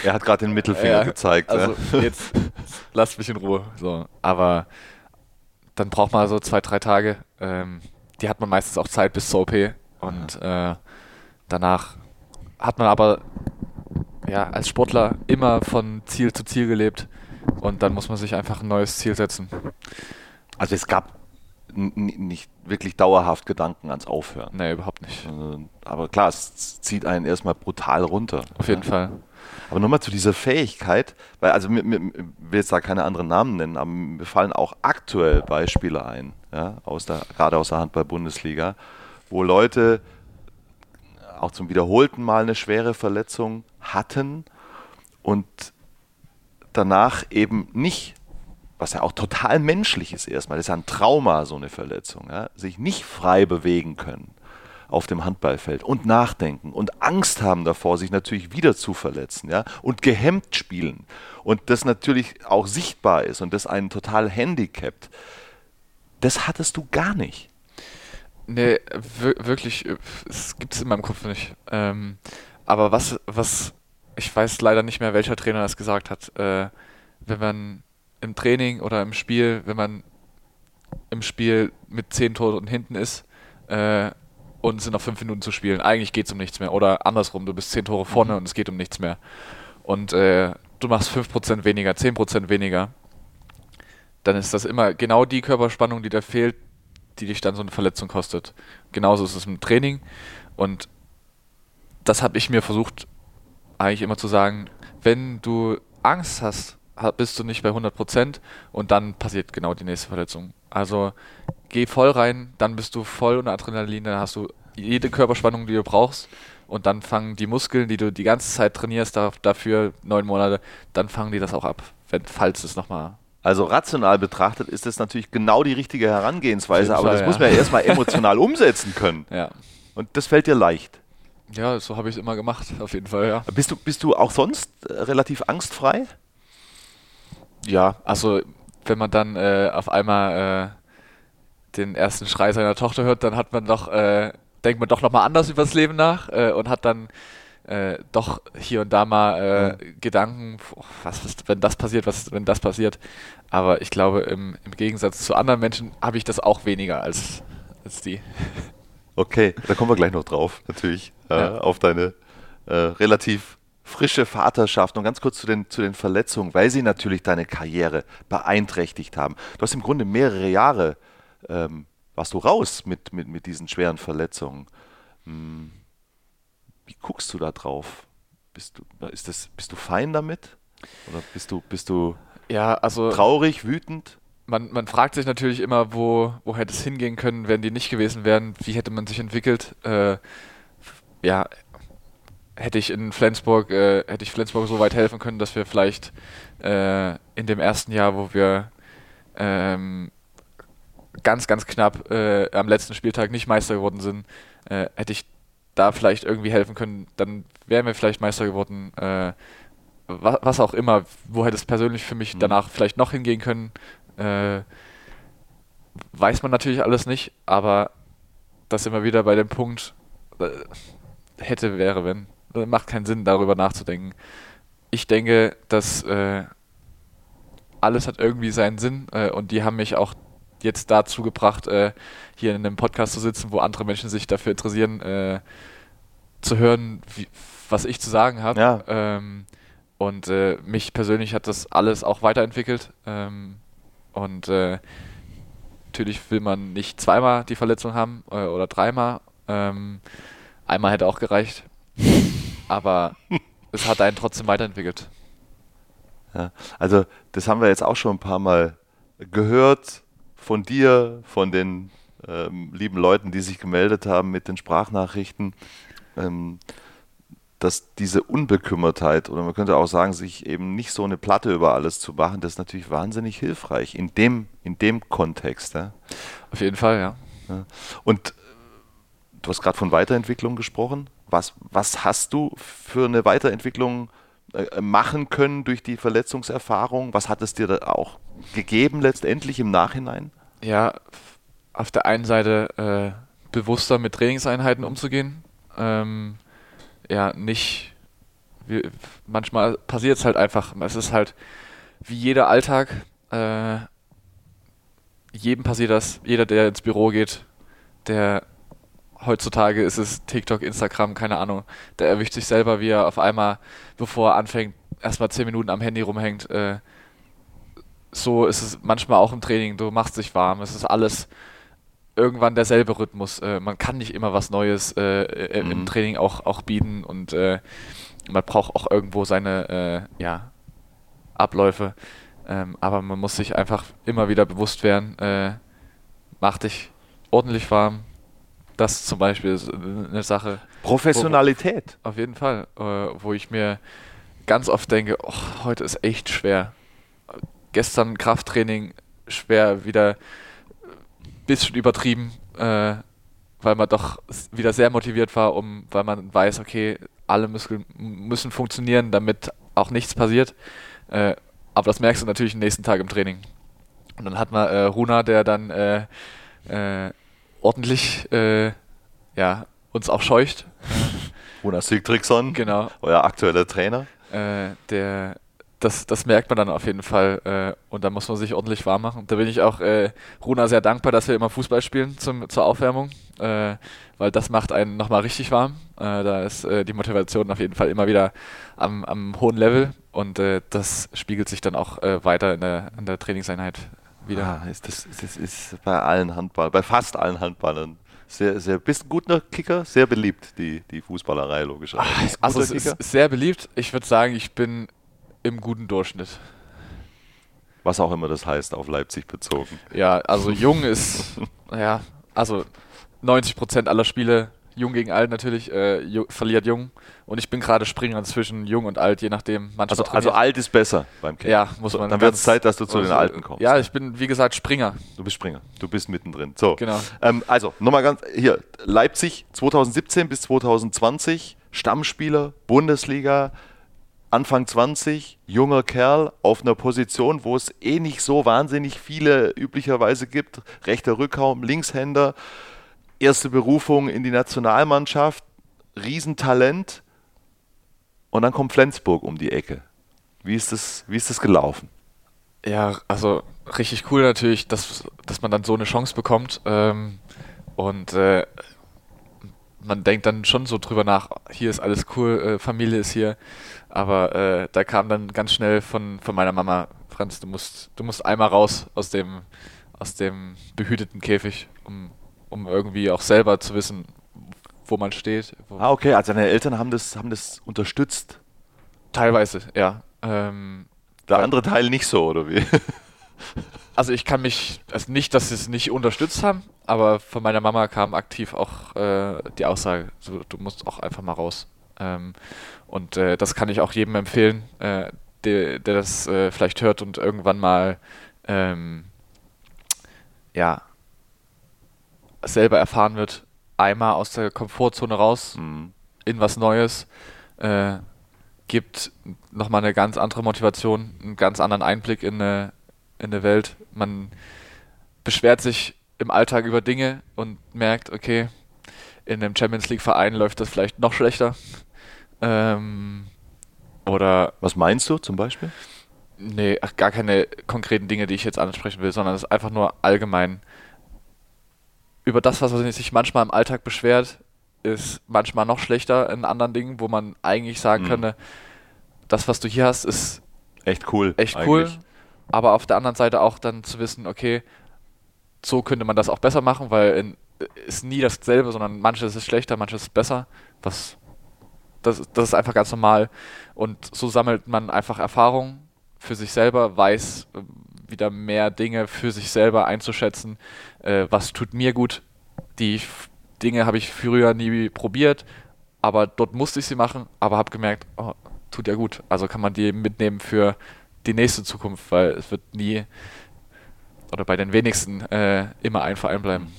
Er hat gerade den Mittelfinger ja, gezeigt. Also ja. Jetzt lasst mich in Ruhe. So. Aber dann braucht man so zwei, drei Tage. Ähm, die hat man meistens auch Zeit bis zur O P. Und äh, danach hat man aber ja, als Sportler immer von Ziel zu Ziel gelebt. Und dann muss man sich einfach ein neues Ziel setzen. Also es gab n- nicht wirklich dauerhaft Gedanken ans Aufhören. Nee, überhaupt nicht. Also, aber klar, es zieht einen erstmal brutal runter. Auf jeden ja. Fall. Aber nochmal zu dieser Fähigkeit, weil also mir, mir, ich will jetzt da keine anderen Namen nennen, aber mir fallen auch aktuell Beispiele ein, ja, aus der, gerade aus der Handball-Bundesliga, wo Leute auch zum wiederholten Mal eine schwere Verletzung hatten und danach eben nicht, was ja auch total menschlich ist erstmal, das ist ja ein Trauma, so eine Verletzung, ja, sich nicht frei bewegen können auf dem Handballfeld und nachdenken und Angst haben davor, sich natürlich wieder zu verletzen, ja, und gehemmt spielen und das natürlich auch sichtbar ist und das einen total handicapt. Das hattest du gar nicht. Nee, wir- wirklich, es gibt es in meinem Kopf nicht. Ähm, aber was, was ich weiß leider nicht mehr, welcher Trainer das gesagt hat. Äh, wenn man im Training oder im Spiel, wenn man im Spiel mit zehn Toren hinten ist äh, und es sind noch fünf Minuten zu spielen, eigentlich geht es um nichts mehr. Oder andersrum, du bist zehn Tore vorne mhm. und es geht um nichts mehr. Und äh, du machst fünf Prozent weniger, zehn Prozent weniger. Dann ist das immer genau die Körperspannung, die da fehlt, die dich dann so eine Verletzung kostet. Genauso ist es im Training. Und das habe ich mir versucht, eigentlich immer zu sagen, wenn du Angst hast, bist du nicht bei hundert Prozent und dann passiert genau die nächste Verletzung. Also geh voll rein, dann bist du voll unter Adrenalin, dann hast du jede Körperspannung, die du brauchst und dann fangen die Muskeln, die du die ganze Zeit trainierst, dafür neun Monate, dann fangen die das auch ab, wenn, falls es nochmal... Also rational betrachtet ist das natürlich genau die richtige Herangehensweise, Fall, aber das ja. muss man ja erstmal emotional umsetzen können. Ja. Und das fällt dir leicht. Ja, so habe ich es immer gemacht, auf jeden Fall, ja. Bist du, bist du auch sonst relativ angstfrei? Ja, also wenn man dann äh, auf einmal äh, den ersten Schrei seiner Tochter hört, dann hat man doch, äh, denkt man doch nochmal anders über das Leben nach äh, und hat dann äh, doch hier und da mal äh, mhm. Gedanken, boah, was, was, wenn das passiert, was, wenn das passiert. Aber ich glaube, im, im Gegensatz zu anderen Menschen habe ich das auch weniger als, als die. Okay, da kommen wir gleich noch drauf, natürlich, äh, ja. auf deine äh, relativ frische Vaterschaft. Und ganz kurz zu den, zu den Verletzungen, weil sie natürlich deine Karriere beeinträchtigt haben. Du hast im Grunde mehrere Jahre ähm, warst du raus mit, mit, mit diesen schweren Verletzungen. Hm. Wie guckst du da drauf? Bist du, ist das, bist du fein damit? Oder bist du, bist du ja, also traurig, wütend? Man, man fragt sich natürlich immer, wo, wo hätte es hingehen können, wenn die nicht gewesen wären? Wie hätte man sich entwickelt? Äh, ja, hätte ich in Flensburg, äh, hätte ich Flensburg so weit helfen können, dass wir vielleicht äh, in dem ersten Jahr, wo wir ähm, ganz, ganz knapp äh, am letzten Spieltag nicht Meister geworden sind, äh, hätte ich da vielleicht irgendwie helfen können, dann wären wir vielleicht Meister geworden, äh, was, was auch immer, wo hätte es persönlich für mich danach vielleicht noch hingehen können, äh, weiß man natürlich alles nicht, aber das immer wieder bei dem Punkt, äh, hätte, wäre, wenn, macht keinen Sinn, darüber nachzudenken. Ich denke, dass äh, alles hat irgendwie seinen Sinn äh, und die haben mich auch jetzt dazu gebracht, äh, hier in einem Podcast zu sitzen, wo andere Menschen sich dafür interessieren, äh, zu hören, wie, was ich zu sagen habe. Ja. Ähm, und äh, mich persönlich hat das alles auch weiterentwickelt. Ähm, und äh, natürlich will man nicht zweimal die Verletzung haben äh, oder dreimal. Ähm, einmal hätte auch gereicht. Aber es hat einen trotzdem weiterentwickelt. Ja, also das haben wir jetzt auch schon ein paar Mal gehört, von dir, von den ähm, lieben Leuten, die sich gemeldet haben mit den Sprachnachrichten, ähm, dass diese Unbekümmertheit oder man könnte auch sagen, sich eben nicht so eine Platte über alles zu machen, das ist natürlich wahnsinnig hilfreich in dem, in dem Kontext. Ja? Auf jeden Fall, ja. ja. Und du hast gerade von Weiterentwicklung gesprochen. Was, was hast du für eine Weiterentwicklung machen können durch die Verletzungserfahrung? Was hat es dir da auch gegeben letztendlich im Nachhinein? Ja, auf der einen Seite äh, bewusster mit Trainingseinheiten umzugehen. Ähm, ja, nicht, wie, manchmal passiert es halt einfach. Es ist halt wie jeder Alltag. Äh, jedem passiert das. Jeder, der ins Büro geht, der heutzutage ist es TikTok, Instagram, keine Ahnung. Der erwischt sich selber, wie er auf einmal, bevor er anfängt, erstmal zehn Minuten am Handy rumhängt. Äh, so ist es manchmal auch im Training. Du machst dich warm. Es ist alles irgendwann derselbe Rhythmus. Äh, man kann nicht immer was Neues äh, äh, mhm. im Training auch, auch bieten und äh, man braucht auch irgendwo seine äh, ja, Abläufe. Ähm, aber man muss sich einfach immer wieder bewusst werden, äh, mach dich ordentlich warm. Das zum Beispiel ist eine Sache. Professionalität. Wo, auf jeden Fall. Wo ich mir ganz oft denke, oh, heute ist echt schwer. Gestern Krafttraining schwer, wieder ein bisschen übertrieben, äh, weil man doch wieder sehr motiviert war, um, weil man weiß, okay, alle Muskeln müssen funktionieren, damit auch nichts passiert. Äh, aber das merkst du natürlich den nächsten Tag im Training. Und dann hat man äh, Runar, der dann äh, äh, ordentlich äh, ja, uns auch scheucht. Runar Sigtryggsson, genau. Euer aktueller Trainer. Äh, der, das, das merkt man dann auf jeden Fall äh, und da muss man sich ordentlich warm machen. Da bin ich auch äh, Runar sehr dankbar, dass wir immer Fußball spielen zum, zur Aufwärmung, äh, weil das macht einen nochmal richtig warm. Äh, da ist äh, die Motivation auf jeden Fall immer wieder am, am hohen Level und äh, das spiegelt sich dann auch äh, weiter in der, in der Trainingseinheit wieder. Ah, ist das ist, ist, ist bei allen Handball, bei fast allen Handballern sehr, sehr, bist ein guter Kicker, sehr beliebt, die, die Fußballerei logischerweise. Ach, also es Kicker? Ist sehr beliebt. Ich würde sagen, ich bin im guten Durchschnitt. Was auch immer das heißt, auf Leipzig bezogen. Ja, also jung ist, ja, also neunzig Prozent aller Spiele, jung gegen alt natürlich, äh, ju- verliert jung. Und ich bin gerade Springer zwischen jung und alt, je nachdem. Also, also alt ist besser beim Kicker. Ja, muss man. Dann wird es Zeit, dass du zu den Alten kommst. Ja, ich bin, wie gesagt, Springer. Du bist Springer. Du bist mittendrin. So. Genau. Ähm, also, nochmal ganz, hier, Leipzig zwanzig siebzehn bis zwanzig zwanzig, Stammspieler, Bundesliga, Anfang zwanzig, junger Kerl auf einer Position, wo es eh nicht so wahnsinnig viele üblicherweise gibt. Rechter Rückraum, Linkshänder. erste Berufung in die Nationalmannschaft, Riesentalent, und dann kommt Flensburg um die Ecke. Wie ist das, wie ist das gelaufen? Ja, also richtig cool natürlich, dass, dass man dann so eine Chance bekommt, ähm, und äh, man denkt dann schon so drüber nach, hier ist alles cool, äh, Familie ist hier, aber äh, da kam dann ganz schnell von, von meiner Mama: Franz, du musst, du musst einmal raus aus dem, aus dem behüteten Käfig, um, um irgendwie auch selber zu wissen, wo man steht. Wo ah, okay, also deine Eltern haben das, haben das unterstützt? Teilweise, ja. Ähm, Der andere Teil nicht so, oder wie? Also ich kann mich, also nicht, dass sie es nicht unterstützt haben, aber von meiner Mama kam aktiv auch äh, die Aussage, so, du musst auch einfach mal raus. Ähm, und äh, das kann ich auch jedem empfehlen, äh, der, der das äh, vielleicht hört und irgendwann mal ähm, ja, selber erfahren wird, einmal aus der Komfortzone raus, mhm. in was Neues, äh, gibt nochmal eine ganz andere Motivation, einen ganz anderen Einblick in eine, in eine Welt. Man beschwert sich im Alltag über Dinge und merkt, okay, in einem Champions-League-Verein läuft das vielleicht noch schlechter. Ähm, oder was meinst du zum Beispiel? Nee, ach, gar keine konkreten Dinge, die ich jetzt ansprechen will, sondern es ist einfach nur allgemein. Über das, was man sich manchmal im Alltag beschwert, ist manchmal noch schlechter in anderen Dingen, wo man eigentlich sagen mhm. könnte, das, was du hier hast, ist echt cool. Echt eigentlich. cool. Aber auf der anderen Seite auch dann zu wissen, okay, so könnte man das auch besser machen, weil es ist nie dasselbe, sondern manches ist schlechter, manches ist besser. Das, das, das ist einfach ganz normal. Und so sammelt man einfach Erfahrung für sich selber, weiß wieder mehr Dinge für sich selber einzuschätzen. Äh, was tut mir gut? Die F- Dinge habe ich früher nie probiert, aber dort musste ich sie machen, aber habe gemerkt, oh, tut ja gut. Also kann man die mitnehmen für die nächste Zukunft, weil es wird nie oder bei den wenigsten äh, immer ein Verein bleiben.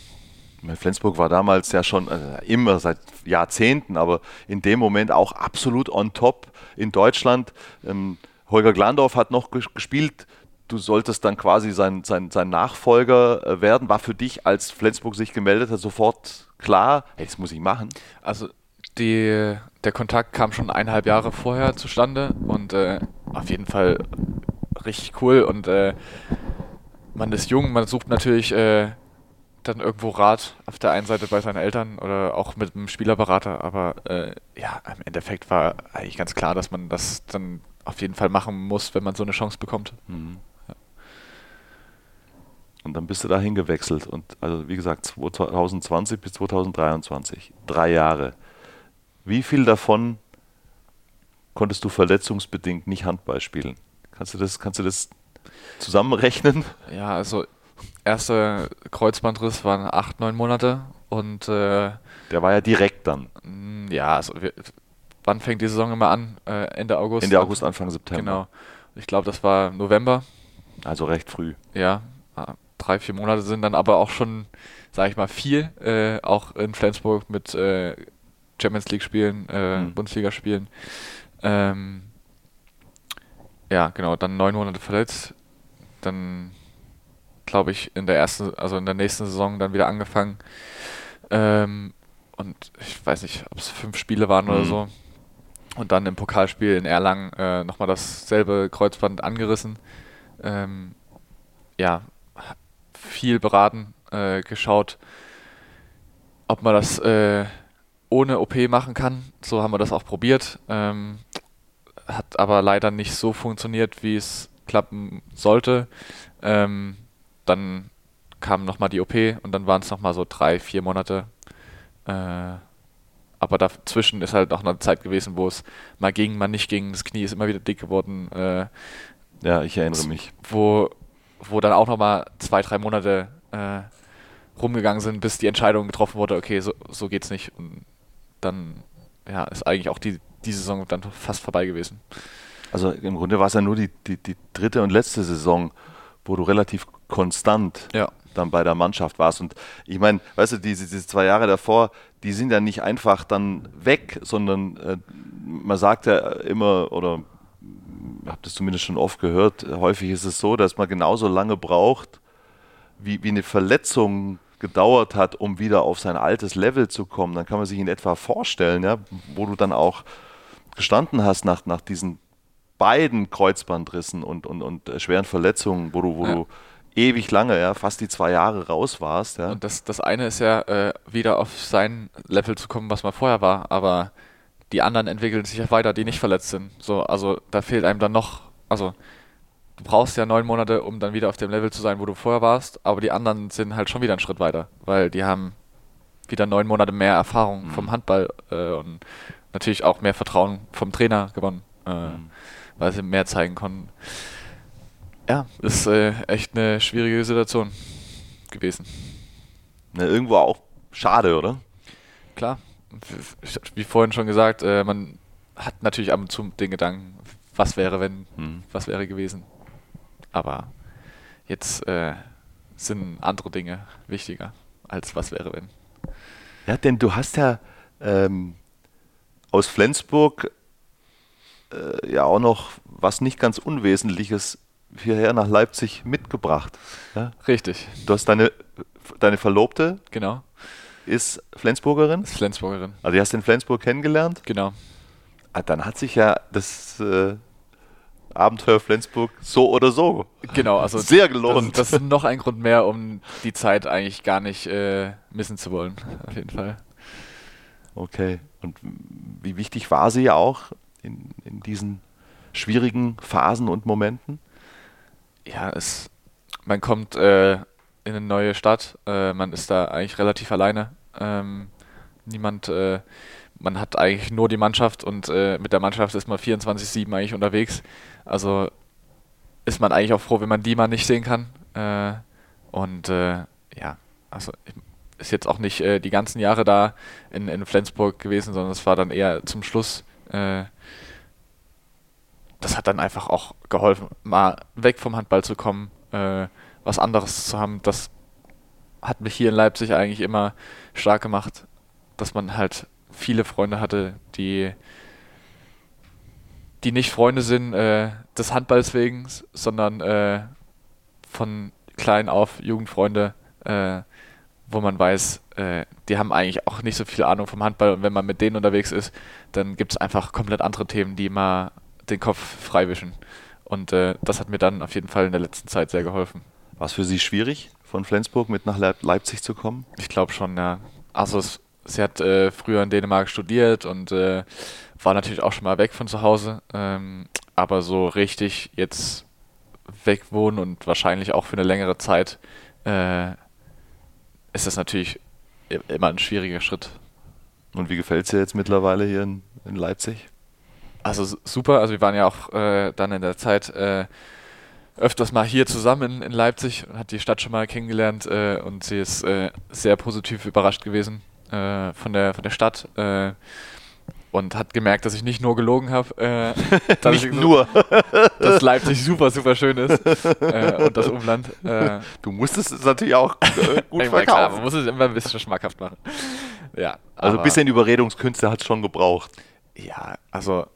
Flensburg war damals ja schon äh, immer seit Jahrzehnten, aber in dem Moment auch absolut on top in Deutschland. Ähm, Holger Glandorf hat noch ges- gespielt, du solltest dann quasi sein, sein, sein Nachfolger werden. War für dich, als Flensburg sich gemeldet hat, sofort klar, hey, das muss ich machen? Also die, der Kontakt kam schon eineinhalb Jahre vorher zustande und äh, auf jeden Fall richtig cool. Und äh, man ist jung, man sucht natürlich äh, dann irgendwo Rat auf der einen Seite bei seinen Eltern oder auch mit einem Spielerberater. Aber äh, ja, im Endeffekt war eigentlich ganz klar, dass man das dann auf jeden Fall machen muss, wenn man so eine Chance bekommt. Mhm. Und dann bist du dahin gewechselt und also wie gesagt zwanzig zwanzig bis zwanzig dreiundzwanzig, drei Jahre. Wie viel davon konntest du verletzungsbedingt nicht Handball spielen? Kannst du das, kannst du das zusammenrechnen? Ja, also erster Kreuzbandriss waren acht, neun Monate und äh, der war ja direkt dann. Ja, also wir, wann fängt die Saison immer an? Äh, Ende August. Ende August, Anfang September. Genau. Ich glaube, das war November. Also recht früh. Ja. Drei, vier Monate sind dann aber auch schon, sage ich mal, viel, äh, auch in Flensburg mit äh, Champions League Spielen, äh, mhm. Bundesliga Spielen. Ähm, ja, genau, dann neun Monate verletzt, dann glaube ich in der ersten, also in der nächsten Saison dann wieder angefangen. Ähm, und ich weiß nicht, ob es fünf Spiele waren mhm. oder so. Und dann im Pokalspiel in Erlangen äh, nochmal dasselbe Kreuzband angerissen. Ähm, ja, viel beraten, äh, geschaut, ob man das äh, ohne O P machen kann. So haben wir das auch probiert. Ähm, hat aber leider nicht so funktioniert, wie es klappen sollte. Ähm, dann kam nochmal die O P und dann waren es nochmal so drei, vier Monate. Äh, aber dazwischen ist halt auch eine Zeit gewesen, wo es mal ging, mal nicht ging. Das Knie ist immer wieder dick geworden. Äh, ja, ich erinnere z- mich. Wo wo dann auch nochmal zwei, drei Monate äh, rumgegangen sind, bis die Entscheidung getroffen wurde, okay, so, so geht's nicht. Und dann ja, ist eigentlich auch die, die Saison dann fast vorbei gewesen. Also im Grunde war es ja nur die, die, die dritte und letzte Saison, wo du relativ konstant ja. dann bei der Mannschaft warst. Und ich meine, weißt du, diese, diese zwei Jahre davor, die sind ja nicht einfach dann weg, sondern äh, man sagt ja immer, oder ich habe das zumindest schon oft gehört, häufig ist es so, dass man genauso lange braucht, wie, wie eine Verletzung gedauert hat, um wieder auf sein altes Level zu kommen, dann kann man sich in etwa vorstellen, ja, wo du dann auch gestanden hast nach, nach diesen beiden Kreuzbandrissen und, und, und schweren Verletzungen, wo du, wo ja. du ewig lange, ja, fast die zwei Jahre raus warst. Ja. Und das, das eine ist ja, äh, wieder auf sein Level zu kommen, was man vorher war, aber die anderen entwickeln sich ja weiter, die nicht verletzt sind. So, also da fehlt einem dann noch, also du brauchst ja neun Monate, um dann wieder auf dem Level zu sein, wo du vorher warst, aber die anderen sind halt schon wieder einen Schritt weiter, weil die haben wieder neun Monate mehr Erfahrung mhm. vom Handball äh, und natürlich auch mehr Vertrauen vom Trainer gewonnen, äh, mhm. weil sie mehr zeigen konnten. Ja, ist äh, echt eine schwierige Situation gewesen. Na, irgendwo auch schade, oder? Klar. Wie vorhin schon gesagt, äh, man hat natürlich ab und zu den Gedanken, was wäre, wenn, mhm. was wäre gewesen. Aber jetzt äh, sind andere Dinge wichtiger als was wäre, wenn. Ja, denn du hast ja ähm, aus Flensburg äh, ja auch noch was nicht ganz Unwesentliches hierher nach Leipzig mitgebracht. Ja? Richtig. Du hast deine, deine Verlobte. Genau. Ist Flensburgerin? Ist Flensburgerin. Also du hast in Flensburg kennengelernt? Genau. Ah, dann hat sich ja das äh, Abenteuer Flensburg so oder so genau, also sehr gelohnt. Das, das ist noch ein Grund mehr, um die Zeit eigentlich gar nicht äh, missen zu wollen, auf jeden Fall. Okay. Und wie wichtig war sie auch in, in diesen schwierigen Phasen und Momenten? Ja, es, man kommt äh, in eine neue Stadt. Äh, man ist da eigentlich relativ alleine. Ähm, niemand, äh, man hat eigentlich nur die Mannschaft und äh, mit der Mannschaft ist man vierundzwanzig sieben eigentlich unterwegs. Also ist man eigentlich auch froh, wenn man die mal nicht sehen kann. Äh, und äh, ja, also ist jetzt auch nicht äh, die ganzen Jahre da in, in Flensburg gewesen, sondern es war dann eher zum Schluss. Äh, das hat dann einfach auch geholfen, mal weg vom Handball zu kommen, äh, was anderes zu haben. Das hat mich hier in Leipzig eigentlich immer stark gemacht, dass man halt viele Freunde hatte, die die nicht Freunde sind äh, des Handballs wegen, sondern äh, von klein auf Jugendfreunde, äh, wo man weiß, äh, die haben eigentlich auch nicht so viel Ahnung vom Handball und wenn man mit denen unterwegs ist, dann gibt es einfach komplett andere Themen, die immer den Kopf freiwischen und äh, das hat mir dann auf jeden Fall in der letzten Zeit sehr geholfen. War es für Sie schwierig, von Flensburg mit nach Leip- Leipzig zu kommen? Ich glaube schon, ja. Also es, sie hat äh, früher in Dänemark studiert und äh, war natürlich auch schon mal weg von zu Hause. Ähm, aber so richtig jetzt wegwohnen und wahrscheinlich auch für eine längere Zeit äh, ist das natürlich immer ein schwieriger Schritt. Und wie gefällt es dir jetzt mittlerweile hier in, in Leipzig? Also super. Also wir waren ja auch äh, dann in der Zeit äh, öfters mal hier zusammen in, in Leipzig und hat die Stadt schon mal kennengelernt äh, und sie ist äh, sehr positiv überrascht gewesen äh, von der von der Stadt äh, und hat gemerkt, dass ich nicht nur gelogen habe, äh, dass nicht ich so, nur, dass Leipzig super super schön ist äh, und das Umland. Äh, du musstest es natürlich auch äh, gut verkaufen. Klar, man muss es immer ein bisschen schmackhaft machen. Ja, also ein bisschen Überredungskünste hat es schon gebraucht. Ja, also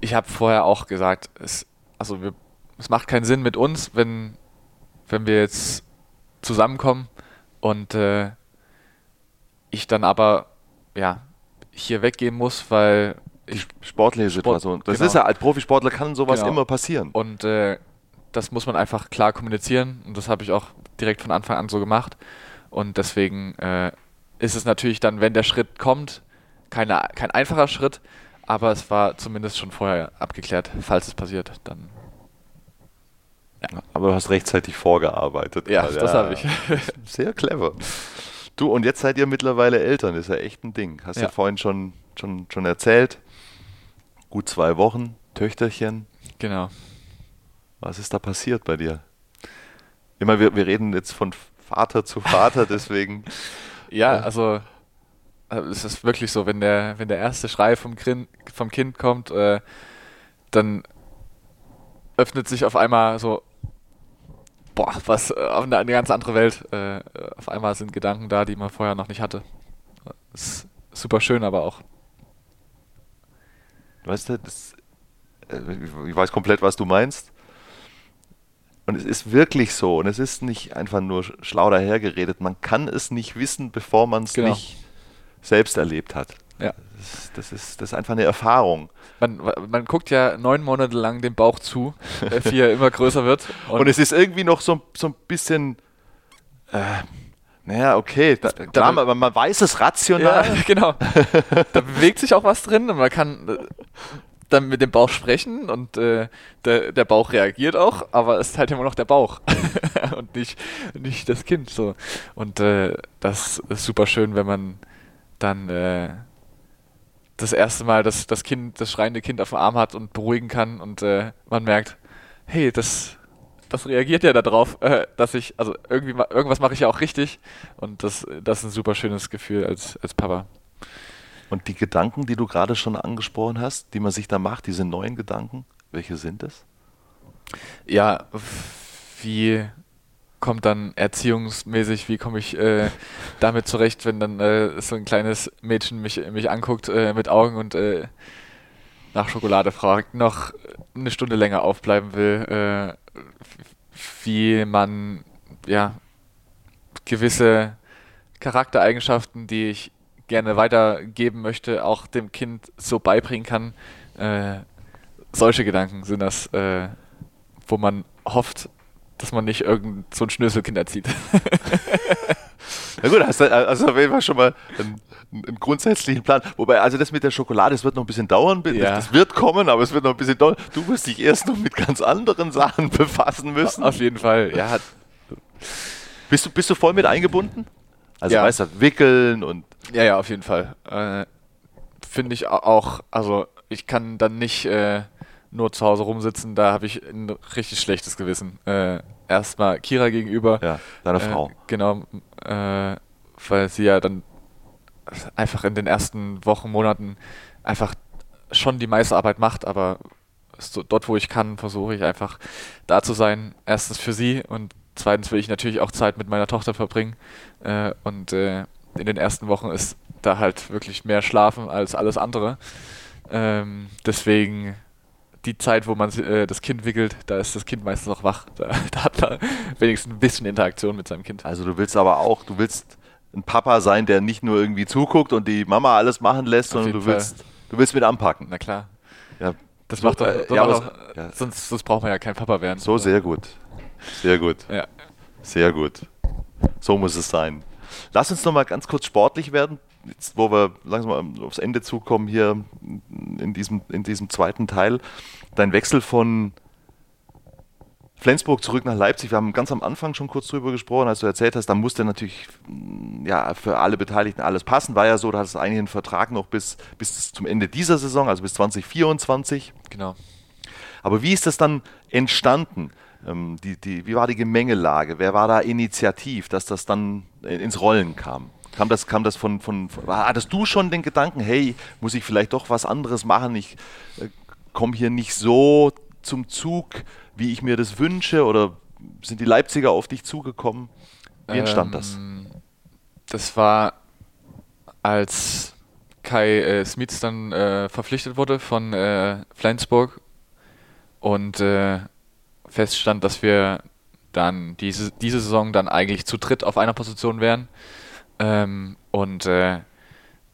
ich habe vorher auch gesagt, es, also wir Es macht keinen Sinn mit uns, wenn, wenn wir jetzt zusammenkommen und äh, ich dann aber ja, hier weggehen muss, weil ich sportliche Situation. Sport, das genau. ist ja, als Profisportler kann sowas genau. immer passieren. Und äh, das muss man einfach klar kommunizieren und das habe ich auch direkt von Anfang an so gemacht. Und deswegen äh, ist es natürlich dann, wenn der Schritt kommt, keine, kein einfacher Schritt, aber es war zumindest schon vorher abgeklärt, falls es passiert, dann... Ja. Aber du hast rechtzeitig vorgearbeitet. Ja, also, das ja, habe ich. Sehr clever. Du, und jetzt seid ihr mittlerweile Eltern, ist ja echt ein Ding. Hast du ja. ja vorhin schon, schon, schon erzählt. Gut zwei Wochen, Töchterchen. Genau. Was ist da passiert bei dir? Immer, wir, wir reden jetzt von Vater zu Vater, deswegen. Ja, äh. also es ist wirklich so, wenn der, wenn der erste Schrei vom, Grin, vom Kind kommt, äh, dann öffnet sich auf einmal so, boah, was, eine, eine ganz andere Welt. Äh, auf einmal sind Gedanken da, die man vorher noch nicht hatte. Ist super schön, aber auch. Weißt du, das, ich weiß komplett, was du meinst. Und es ist wirklich so. Und es ist nicht einfach nur schlau dahergeredet. Man kann es nicht wissen, bevor man es genau. nicht selbst erlebt hat. Ja. Das ist, das ist, das ist einfach eine Erfahrung. Man, man guckt ja neun Monate lang dem Bauch zu, der vier immer größer wird. Und, und es ist irgendwie noch so, so ein bisschen... Äh, naja, okay, da, da, klar, aber man weiß es rational. Ja, genau. Da bewegt sich auch was drin und man kann dann mit dem Bauch sprechen und äh, der, der Bauch reagiert auch, aber es ist halt immer noch der Bauch und nicht, nicht das Kind. So. Und äh, das ist super schön, wenn man dann äh, das erste Mal das, das Kind, das schreiende Kind auf dem Arm hat und beruhigen kann und äh, man merkt, hey, das... das reagiert ja darauf, äh, dass ich, also irgendwie ma- irgendwas mache ich ja auch richtig und das, das ist ein super schönes Gefühl als, als Papa. Und die Gedanken, die du gerade schon angesprochen hast, die man sich da macht, diese neuen Gedanken, welche sind es? Ja, wie kommt dann erziehungsmäßig, wie komme ich äh, damit zurecht, wenn dann äh, so ein kleines Mädchen mich, mich anguckt äh, mit Augen und äh, nach Schokolade fragt, noch eine Stunde länger aufbleiben will, äh, wie man ja gewisse Charaktereigenschaften, die ich gerne weitergeben möchte, auch dem Kind so beibringen kann. Äh, solche Gedanken sind das, äh, wo man hofft, dass man nicht irgend so ein Schnöselkind erzieht. Na gut, hast du also auf jeden Fall schon mal einen, einen grundsätzlichen Plan. Wobei, also das mit der Schokolade, es wird noch ein bisschen dauern. Ja. Das wird kommen, aber es wird noch ein bisschen dauern. Du wirst dich erst noch mit ganz anderen Sachen befassen müssen. Auf jeden Fall, ja. Bist du, bist du voll mit eingebunden? Also ja. Weißt du, wickeln und... Ja, ja, auf jeden Fall. Äh, finde ich auch, also ich kann dann nicht äh, nur zu Hause rumsitzen, da habe ich ein richtig schlechtes Gewissen. Äh, Erstmal Kira gegenüber. Ja, deine Frau. Äh, genau, äh, weil sie ja dann einfach in den ersten Wochen, Monaten einfach schon die meiste Arbeit macht, aber so, dort, wo ich kann, versuche ich einfach da zu sein. Erstens für sie und zweitens will ich natürlich auch Zeit mit meiner Tochter verbringen. Äh, und äh, in den ersten Wochen ist da halt wirklich mehr Schlafen als alles andere. Ähm, deswegen... die Zeit, wo man äh, das Kind wickelt, da ist das Kind meistens noch wach. Da, da hat man wenigstens ein bisschen Interaktion mit seinem Kind. Also du willst aber auch, du willst ein Papa sein, der nicht nur irgendwie zuguckt und die Mama alles machen lässt, sondern du willst, du willst mit anpacken. Na klar. Ja, das so, macht doch, äh, ja, aber doch ja. sonst, sonst braucht man ja kein Papa werden. So, oder? Sehr gut. Sehr gut. Ja. Sehr gut. So muss es sein. Lass uns nochmal ganz kurz sportlich werden. Jetzt, wo wir langsam aufs Ende zukommen hier in diesem, in diesem zweiten Teil, dein Wechsel von Flensburg zurück nach Leipzig. Wir haben ganz am Anfang schon kurz drüber gesprochen, als du erzählt hast, da musste natürlich ja, für alle Beteiligten alles passen. War ja so, du hattest eigentlich einen Vertrag noch bis, bis zum Ende dieser Saison, also bis zwanzig vierundzwanzig. Genau. Aber wie ist das dann entstanden? Ähm, die, die, wie war die Gemengelage? Wer war da initiativ, dass das dann ins Rollen kam? Kam das, kam das von, von, von, hattest du schon den Gedanken, hey, muss ich vielleicht doch was anderes machen? Ich äh, komme hier nicht so zum Zug, wie ich mir das wünsche? Oder sind die Leipziger auf dich zugekommen? Wie entstand ähm, das? Das war, als Kai äh, Smits dann äh, verpflichtet wurde von äh, Flensburg und äh, feststand, dass wir dann diese, diese Saison dann eigentlich zu dritt auf einer Position wären. Ähm, und äh,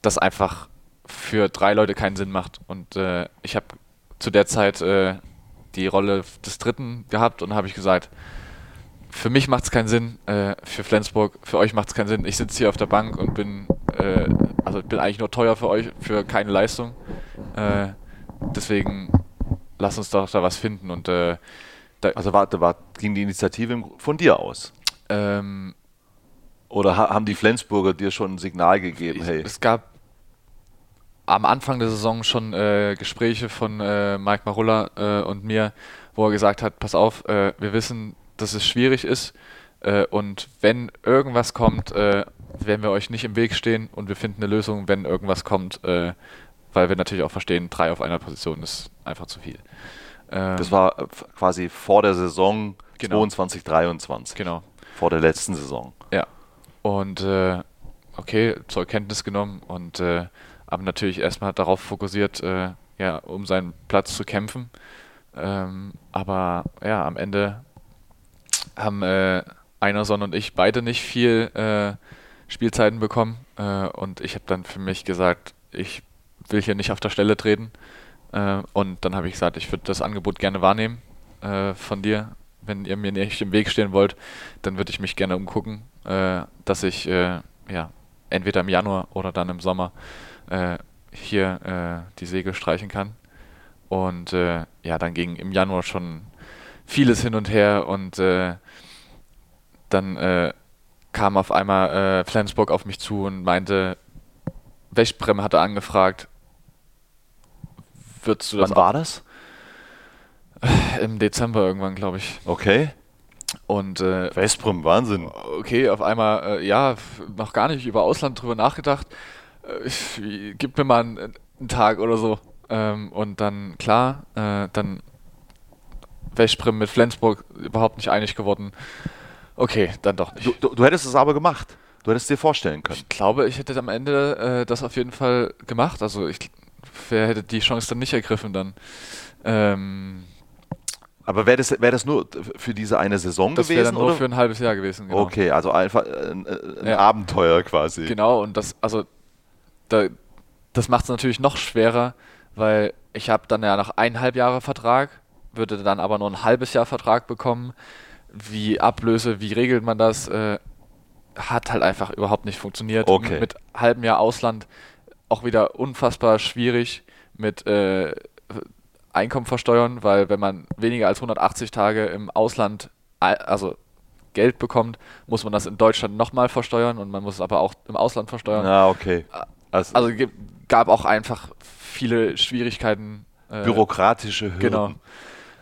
das einfach für drei Leute keinen Sinn macht. Und äh, ich habe zu der Zeit äh, die Rolle des Dritten gehabt und habe ich gesagt, für mich macht es keinen Sinn, äh, für Flensburg, für euch macht es keinen Sinn. Ich sitze hier auf der Bank und bin, äh, also ich bin eigentlich nur teuer für euch, für keine Leistung. Äh, deswegen lasst uns doch da was finden. Und, äh, da also warte, warte, ging die Initiative von dir aus? Ähm, Oder haben die Flensburger dir schon ein Signal gegeben? Hey? Es gab am Anfang der Saison schon äh, Gespräche von äh, Mike Marulla äh, und mir, wo er gesagt hat, pass auf, äh, wir wissen, dass es schwierig ist äh, und wenn irgendwas kommt, äh, werden wir euch nicht im Weg stehen und wir finden eine Lösung, wenn irgendwas kommt, äh, weil wir natürlich auch verstehen, drei auf einer Position ist einfach zu viel. Ähm, das war quasi vor der Saison genau. zweiundzwanzig dreiundzwanzig, genau. Vor der letzten Saison. Ja. Und äh, okay, zur Kenntnis genommen und äh, aber natürlich erstmal darauf fokussiert, äh, ja, um seinen Platz zu kämpfen. Ähm, aber ja, am Ende haben äh, Einerson und ich beide nicht viel äh, Spielzeiten bekommen äh, und ich habe dann für mich gesagt, ich will hier nicht auf der Stelle treten äh, und dann habe ich gesagt, ich würde das Angebot gerne wahrnehmen äh, von dir. Wenn ihr mir nicht im Weg stehen wollt, dann würde ich mich gerne umgucken, äh, dass ich äh, ja entweder im Januar oder dann im Sommer äh, hier äh, die Segel streichen kann. Und äh, ja, dann ging im Januar schon vieles hin und her und äh, dann äh, kam auf einmal äh, Flensburg auf mich zu und meinte, Westbremme hatte angefragt, würdest du das... Wann war das? Im Dezember irgendwann, glaube ich. Okay. Und äh, Westbremme, Wahnsinn. Okay, auf einmal, äh, ja, noch gar nicht über Ausland drüber nachgedacht. Äh, ich, gib mir mal einen, einen Tag oder so. Ähm, und dann, klar, äh, dann Westbremme mit Flensburg überhaupt nicht einig geworden. Okay, dann doch nicht. Du, du, du hättest es aber gemacht. Du hättest es dir vorstellen können. Ich glaube, ich hätte am Ende äh, das auf jeden Fall gemacht. Also ich wer hätte die Chance dann nicht ergriffen dann. Ähm, aber wäre das, wär das nur für diese eine Saison das gewesen? Das wäre nur oder? Für ein halbes Jahr gewesen, genau. Okay, also einfach ein, ein ja. Abenteuer quasi. Genau, und das, also da, das macht es natürlich noch schwerer, weil ich habe dann ja noch eineinhalb Jahre Vertrag, würde dann aber nur ein halbes Jahr Vertrag bekommen. Wie Ablöse, wie regelt man das, äh, hat halt einfach überhaupt nicht funktioniert. Okay. Mit halbem Jahr Ausland auch wieder unfassbar schwierig mit äh, Einkommen versteuern, weil wenn man weniger als hundertachtzig Tage im Ausland also Geld bekommt, muss man das in Deutschland nochmal versteuern und man muss es aber auch im Ausland versteuern. Ah, okay. Also, also g- gab auch einfach viele Schwierigkeiten. Äh, bürokratische Hürden. Genau.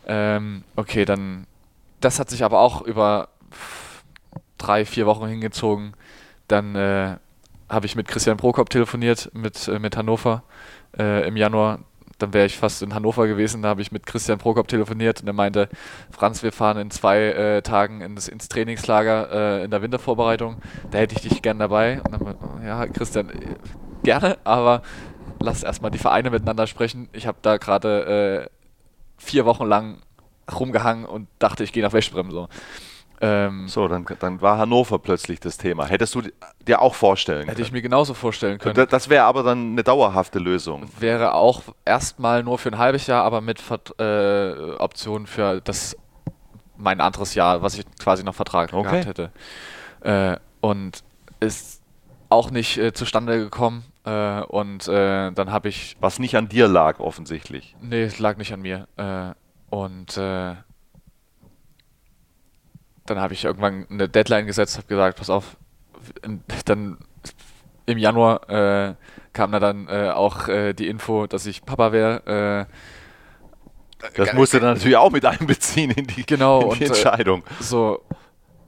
Ähm, okay, dann das hat sich aber auch über drei, vier Wochen hingezogen. Dann äh, habe ich mit Christian Prokop telefoniert, mit, äh, mit Hannover äh, im Januar. Dann wäre ich fast in Hannover gewesen. Da habe ich mit Christian Prokop telefoniert und er meinte, Franz, wir fahren in zwei äh, Tagen ins, ins Trainingslager äh, in der Wintervorbereitung. Da hätte ich dich gern dabei. Und dann, ja, Christian, gerne, aber lass erstmal die Vereine miteinander sprechen. Ich habe da gerade äh, vier Wochen lang rumgehangen und dachte, ich gehe nach Westbremme. So, ähm, so dann, dann war Hannover plötzlich das Thema. Hättest du dir auch vorstellen können? Hätte ich mir genauso vorstellen können. Das wäre aber dann eine dauerhafte Lösung. Wäre auch erstmal nur für ein halbes Jahr, aber mit äh, Option für das mein anderes Jahr, was ich quasi noch Vertrag okay. gehabt hätte. Äh, und ist auch nicht äh, zustande gekommen. Äh, und äh, dann habe ich... Was nicht an dir lag offensichtlich. Nee, es lag nicht an mir. Äh, Und äh, dann habe ich irgendwann eine Deadline gesetzt, habe gesagt, pass auf, dann im Januar äh, kam da dann äh, auch äh, die Info, dass ich Papa wäre. Äh, das musste dann natürlich auch mit einbeziehen in die, genau, in die und, Entscheidung. Äh, so,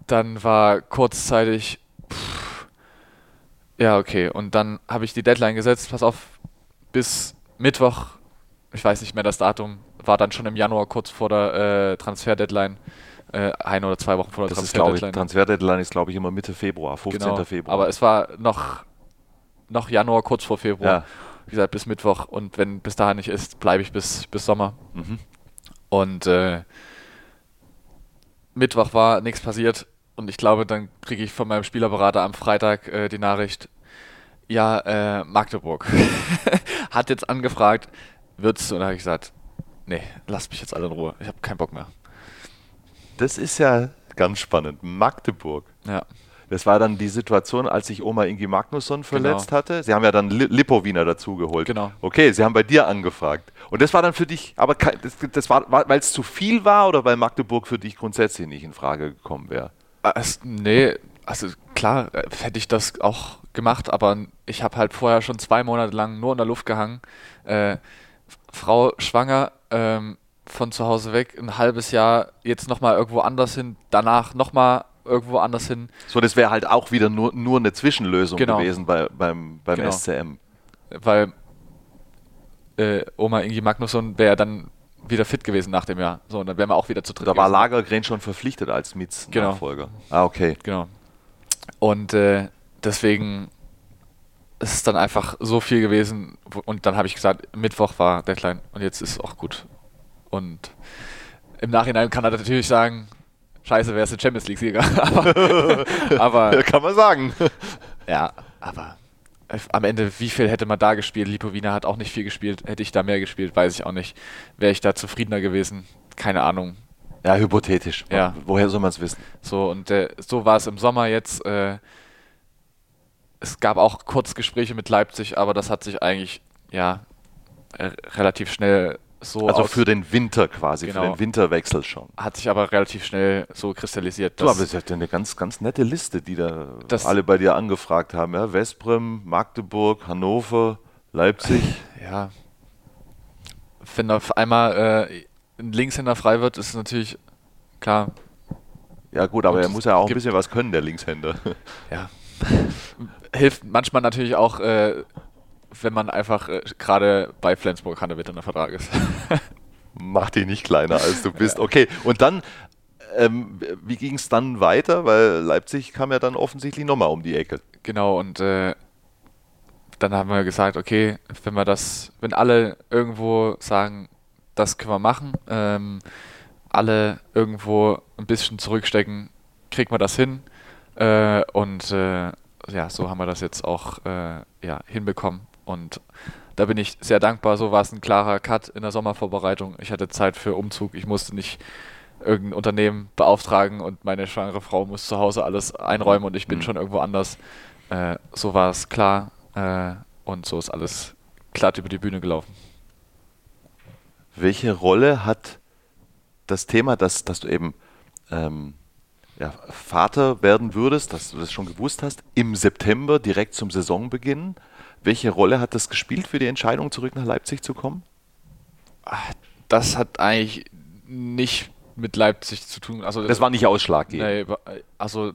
dann war kurzzeitig, pff, ja okay, und dann habe ich die Deadline gesetzt, pass auf, bis Mittwoch, ich weiß nicht mehr das Datum, war dann schon im Januar kurz vor der äh, Transfer-Deadline, äh, ein oder zwei Wochen vor der das Transfer-Deadline. Ist, ich, Transfer-Deadline ist, glaube ich, immer Mitte Februar, fünfzehnten Genau, Februar. Aber es war noch, noch Januar, kurz vor Februar, ja. Wie gesagt, bis Mittwoch. Und wenn bis dahin nicht ist, bleibe ich bis, bis Sommer. Mhm. Und äh, Mittwoch war nichts passiert. Und ich glaube, dann kriege ich von meinem Spielerberater am Freitag äh, die Nachricht, ja, äh, Magdeburg hat jetzt angefragt, wird's? Und da habe ich gesagt, nee, lasst mich jetzt alle in Ruhe. Ich habe keinen Bock mehr. Das ist ja ganz spannend. Magdeburg. Ja. Das war dann die Situation, als sich Ómar Ingi Magnússon verletzt genau. hatte. Sie haben ja dann Lippowiner dazugeholt. Genau. Okay, sie haben bei dir angefragt. Und das war dann für dich, aber das, das war, weil es zu viel war oder weil Magdeburg für dich grundsätzlich nicht in Frage gekommen wäre? Also, nee, also klar, hätte ich das auch gemacht, aber ich habe halt vorher schon zwei Monate lang nur in der Luft gehangen. Äh, Frau schwanger, ähm, von zu Hause weg, ein halbes Jahr, jetzt nochmal irgendwo anders hin, danach nochmal irgendwo anders hin. So, das wäre halt auch wieder nur, nur eine Zwischenlösung genau. gewesen bei, beim, beim genau. S C M. Weil äh, Ómar Ingi Magnússon wäre dann wieder fit gewesen nach dem Jahr. So, und dann wären wir auch wieder zu dritt. Da war Lagergren schon verpflichtet als Mitz-Nachfolger. Genau. Ah, okay. Genau. Und äh, deswegen... Es ist dann einfach so viel gewesen und dann habe ich gesagt, Mittwoch war Deadline und jetzt ist es auch gut. Und im Nachhinein kann er natürlich sagen, Scheiße, wärst du Champions League-Sieger. aber, aber ja, kann man sagen. Ja, aber am Ende, wie viel hätte man da gespielt? Lipovina hat auch nicht viel gespielt. Hätte ich da mehr gespielt, weiß ich auch nicht. Wäre ich da zufriedener gewesen? Keine Ahnung. Ja, hypothetisch. Ja. Woher soll man es wissen? So, und äh, so war es im Sommer jetzt. Äh, es gab auch kurz Gespräche mit Leipzig, aber das hat sich eigentlich ja äh, relativ schnell so... Also für den Winter quasi, genau, für den Winterwechsel schon. Hat sich aber relativ schnell so kristallisiert. Du, aber das ist ja eine ganz, ganz nette Liste, die da alle bei dir angefragt haben. Ja? Westbremme, Magdeburg, Hannover, Leipzig. Ja, wenn auf einmal... Äh, Linkshänder frei wird, ist natürlich klar. Ja gut, aber und er muss ja auch ein bisschen was können, der Linkshänder. Ja. Hilft manchmal natürlich auch, äh, wenn man einfach äh, gerade bei Flensburg-Handewitt in der Vertrag ist. Mach dich nicht kleiner, als du bist. Ja. Okay, und dann, ähm, wie ging es dann weiter? Weil Leipzig kam ja dann offensichtlich nochmal um die Ecke. Genau, und äh, dann haben wir gesagt, okay, wenn wir das, wenn alle irgendwo sagen, das können wir machen. Ähm, alle irgendwo ein bisschen zurückstecken, kriegt man das hin. Äh, und äh, ja, so haben wir das jetzt auch äh, ja, hinbekommen. Und da bin ich sehr dankbar. So war es ein klarer Cut in der Sommervorbereitung. Ich hatte Zeit für Umzug. Ich musste nicht irgendein Unternehmen beauftragen und meine schwangere Frau muss zu Hause alles einräumen und ich bin mhm. schon irgendwo anders. Äh, so war es klar. Äh, und so ist alles glatt über die Bühne gelaufen. Welche Rolle hat das Thema, dass, dass du eben ähm, ja, Vater werden würdest, dass du das schon gewusst hast, im September direkt zum Saisonbeginn? Welche Rolle hat das gespielt für die Entscheidung, zurück nach Leipzig zu kommen? Das hat eigentlich nicht mit Leipzig zu tun. Also, das war nicht ausschlaggebend. Nee, also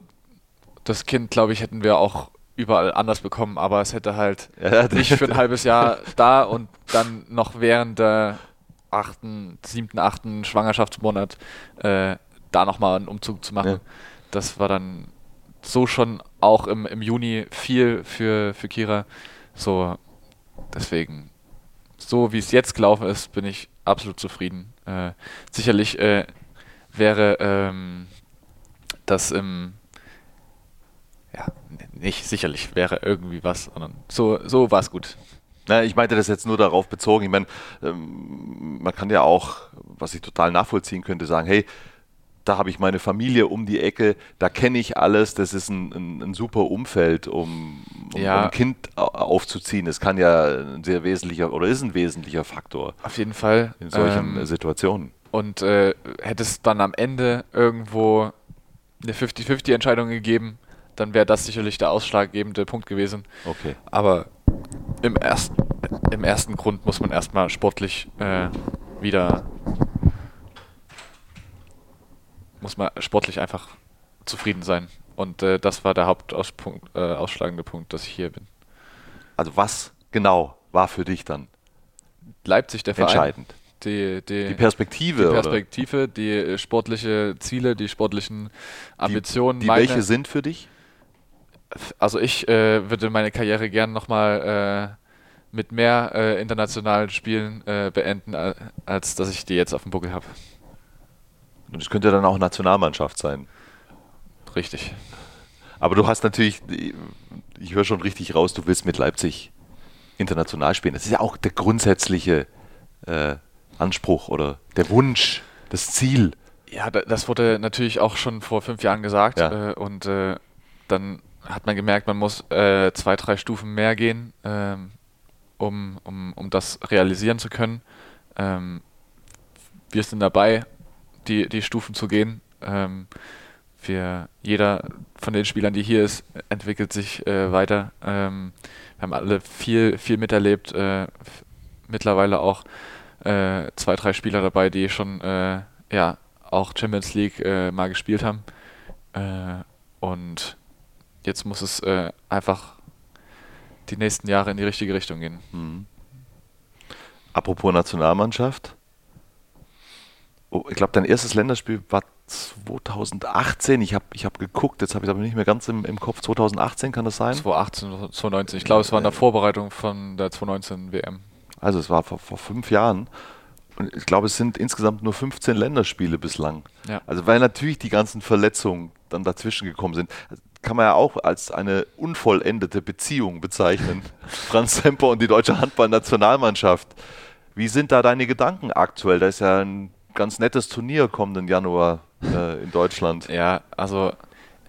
das Kind, glaube ich, hätten wir auch überall anders bekommen, aber es hätte halt ja, nicht für ein halbes Jahr da und dann noch während der achten, siebten, achten Schwangerschaftsmonat äh, da nochmal einen Umzug zu machen. Ja. Das war dann so schon auch im, im Juni viel für, für Kira. So, deswegen, so wie es jetzt gelaufen ist, bin ich absolut zufrieden. Äh, sicherlich äh, wäre ähm, das im ja, nicht sicherlich wäre irgendwie was, sondern so, so war es gut. Na, ich meinte das jetzt nur darauf bezogen. Ich meine, ähm, man kann ja auch, was ich total nachvollziehen könnte, sagen, hey, da habe ich meine Familie um die Ecke, da kenne ich alles, das ist ein, ein, ein super Umfeld, um, um, ja. um ein Kind aufzuziehen. Das kann ja ein sehr wesentlicher oder ist ein wesentlicher Faktor. Auf jeden Fall. In solchen ähm, Situationen. Und äh, hätte es dann am Ende irgendwo eine fünfzig fünfzig Entscheidung gegeben, dann wäre das sicherlich der ausschlaggebende Punkt gewesen. Okay. Aber Im ersten, im ersten Grund muss man erstmal sportlich äh, wieder muss man sportlich einfach zufrieden sein. Und äh, das war der Hauptausschlagende äh, ausschlagende Punkt, dass ich hier bin. Also was genau war für dich dann Leipzig der Verein? Entscheidend. Die, die, die Perspektive. Die Perspektive, oder? Die äh, sportliche Ziele, die sportlichen Ambitionen. Die, die welche sind für dich? Also ich äh, würde meine Karriere gern nochmal äh, mit mehr äh, internationalen Spielen äh, beenden, als dass ich die jetzt auf dem Buckel habe. Und es könnte dann auch Nationalmannschaft sein. Richtig. Aber du hast natürlich, ich höre schon richtig raus, du willst mit Leipzig international spielen. Das ist ja auch der grundsätzliche äh, Anspruch oder der Wunsch, das Ziel. Ja, das wurde natürlich auch schon vor fünf Jahren gesagt. Ja. Äh, und äh, dann hat man gemerkt, man muss äh, zwei, drei Stufen mehr gehen, ähm, um, um, um das realisieren zu können. Ähm, wir sind dabei, die, die Stufen zu gehen. Ähm, wir, jeder von den Spielern, die hier ist, entwickelt sich äh, weiter. Ähm, wir haben alle viel, viel miterlebt. Äh, f- mittlerweile auch äh, zwei, drei Spieler dabei, die schon äh, ja, auch Champions League äh, mal gespielt haben. Äh, und jetzt muss es äh, einfach die nächsten Jahre in die richtige Richtung gehen. Mhm. Apropos Nationalmannschaft. Oh, ich glaube, dein erstes Länderspiel war zwanzig achtzehn. Ich habe ich hab geguckt, jetzt habe ich aber nicht mehr ganz im, im Kopf. zwanzig achtzehn, kann das sein? zwanzig achtzehn, zwanzig neunzehn. Ich glaube, es war in der Vorbereitung von der zwanzig neunzehn W M. Also es war vor, vor fünf Jahren. Und ich glaube, es sind insgesamt nur fünfzehn Länderspiele bislang. Ja. Also weil natürlich die ganzen Verletzungen dann dazwischen gekommen sind. Kann man ja auch als eine unvollendete Beziehung bezeichnen. Franz Semper und die deutsche Handballnationalmannschaft. Wie sind da deine Gedanken aktuell? Da ist ja ein ganz nettes Turnier kommenden Januar äh, in Deutschland. Ja, also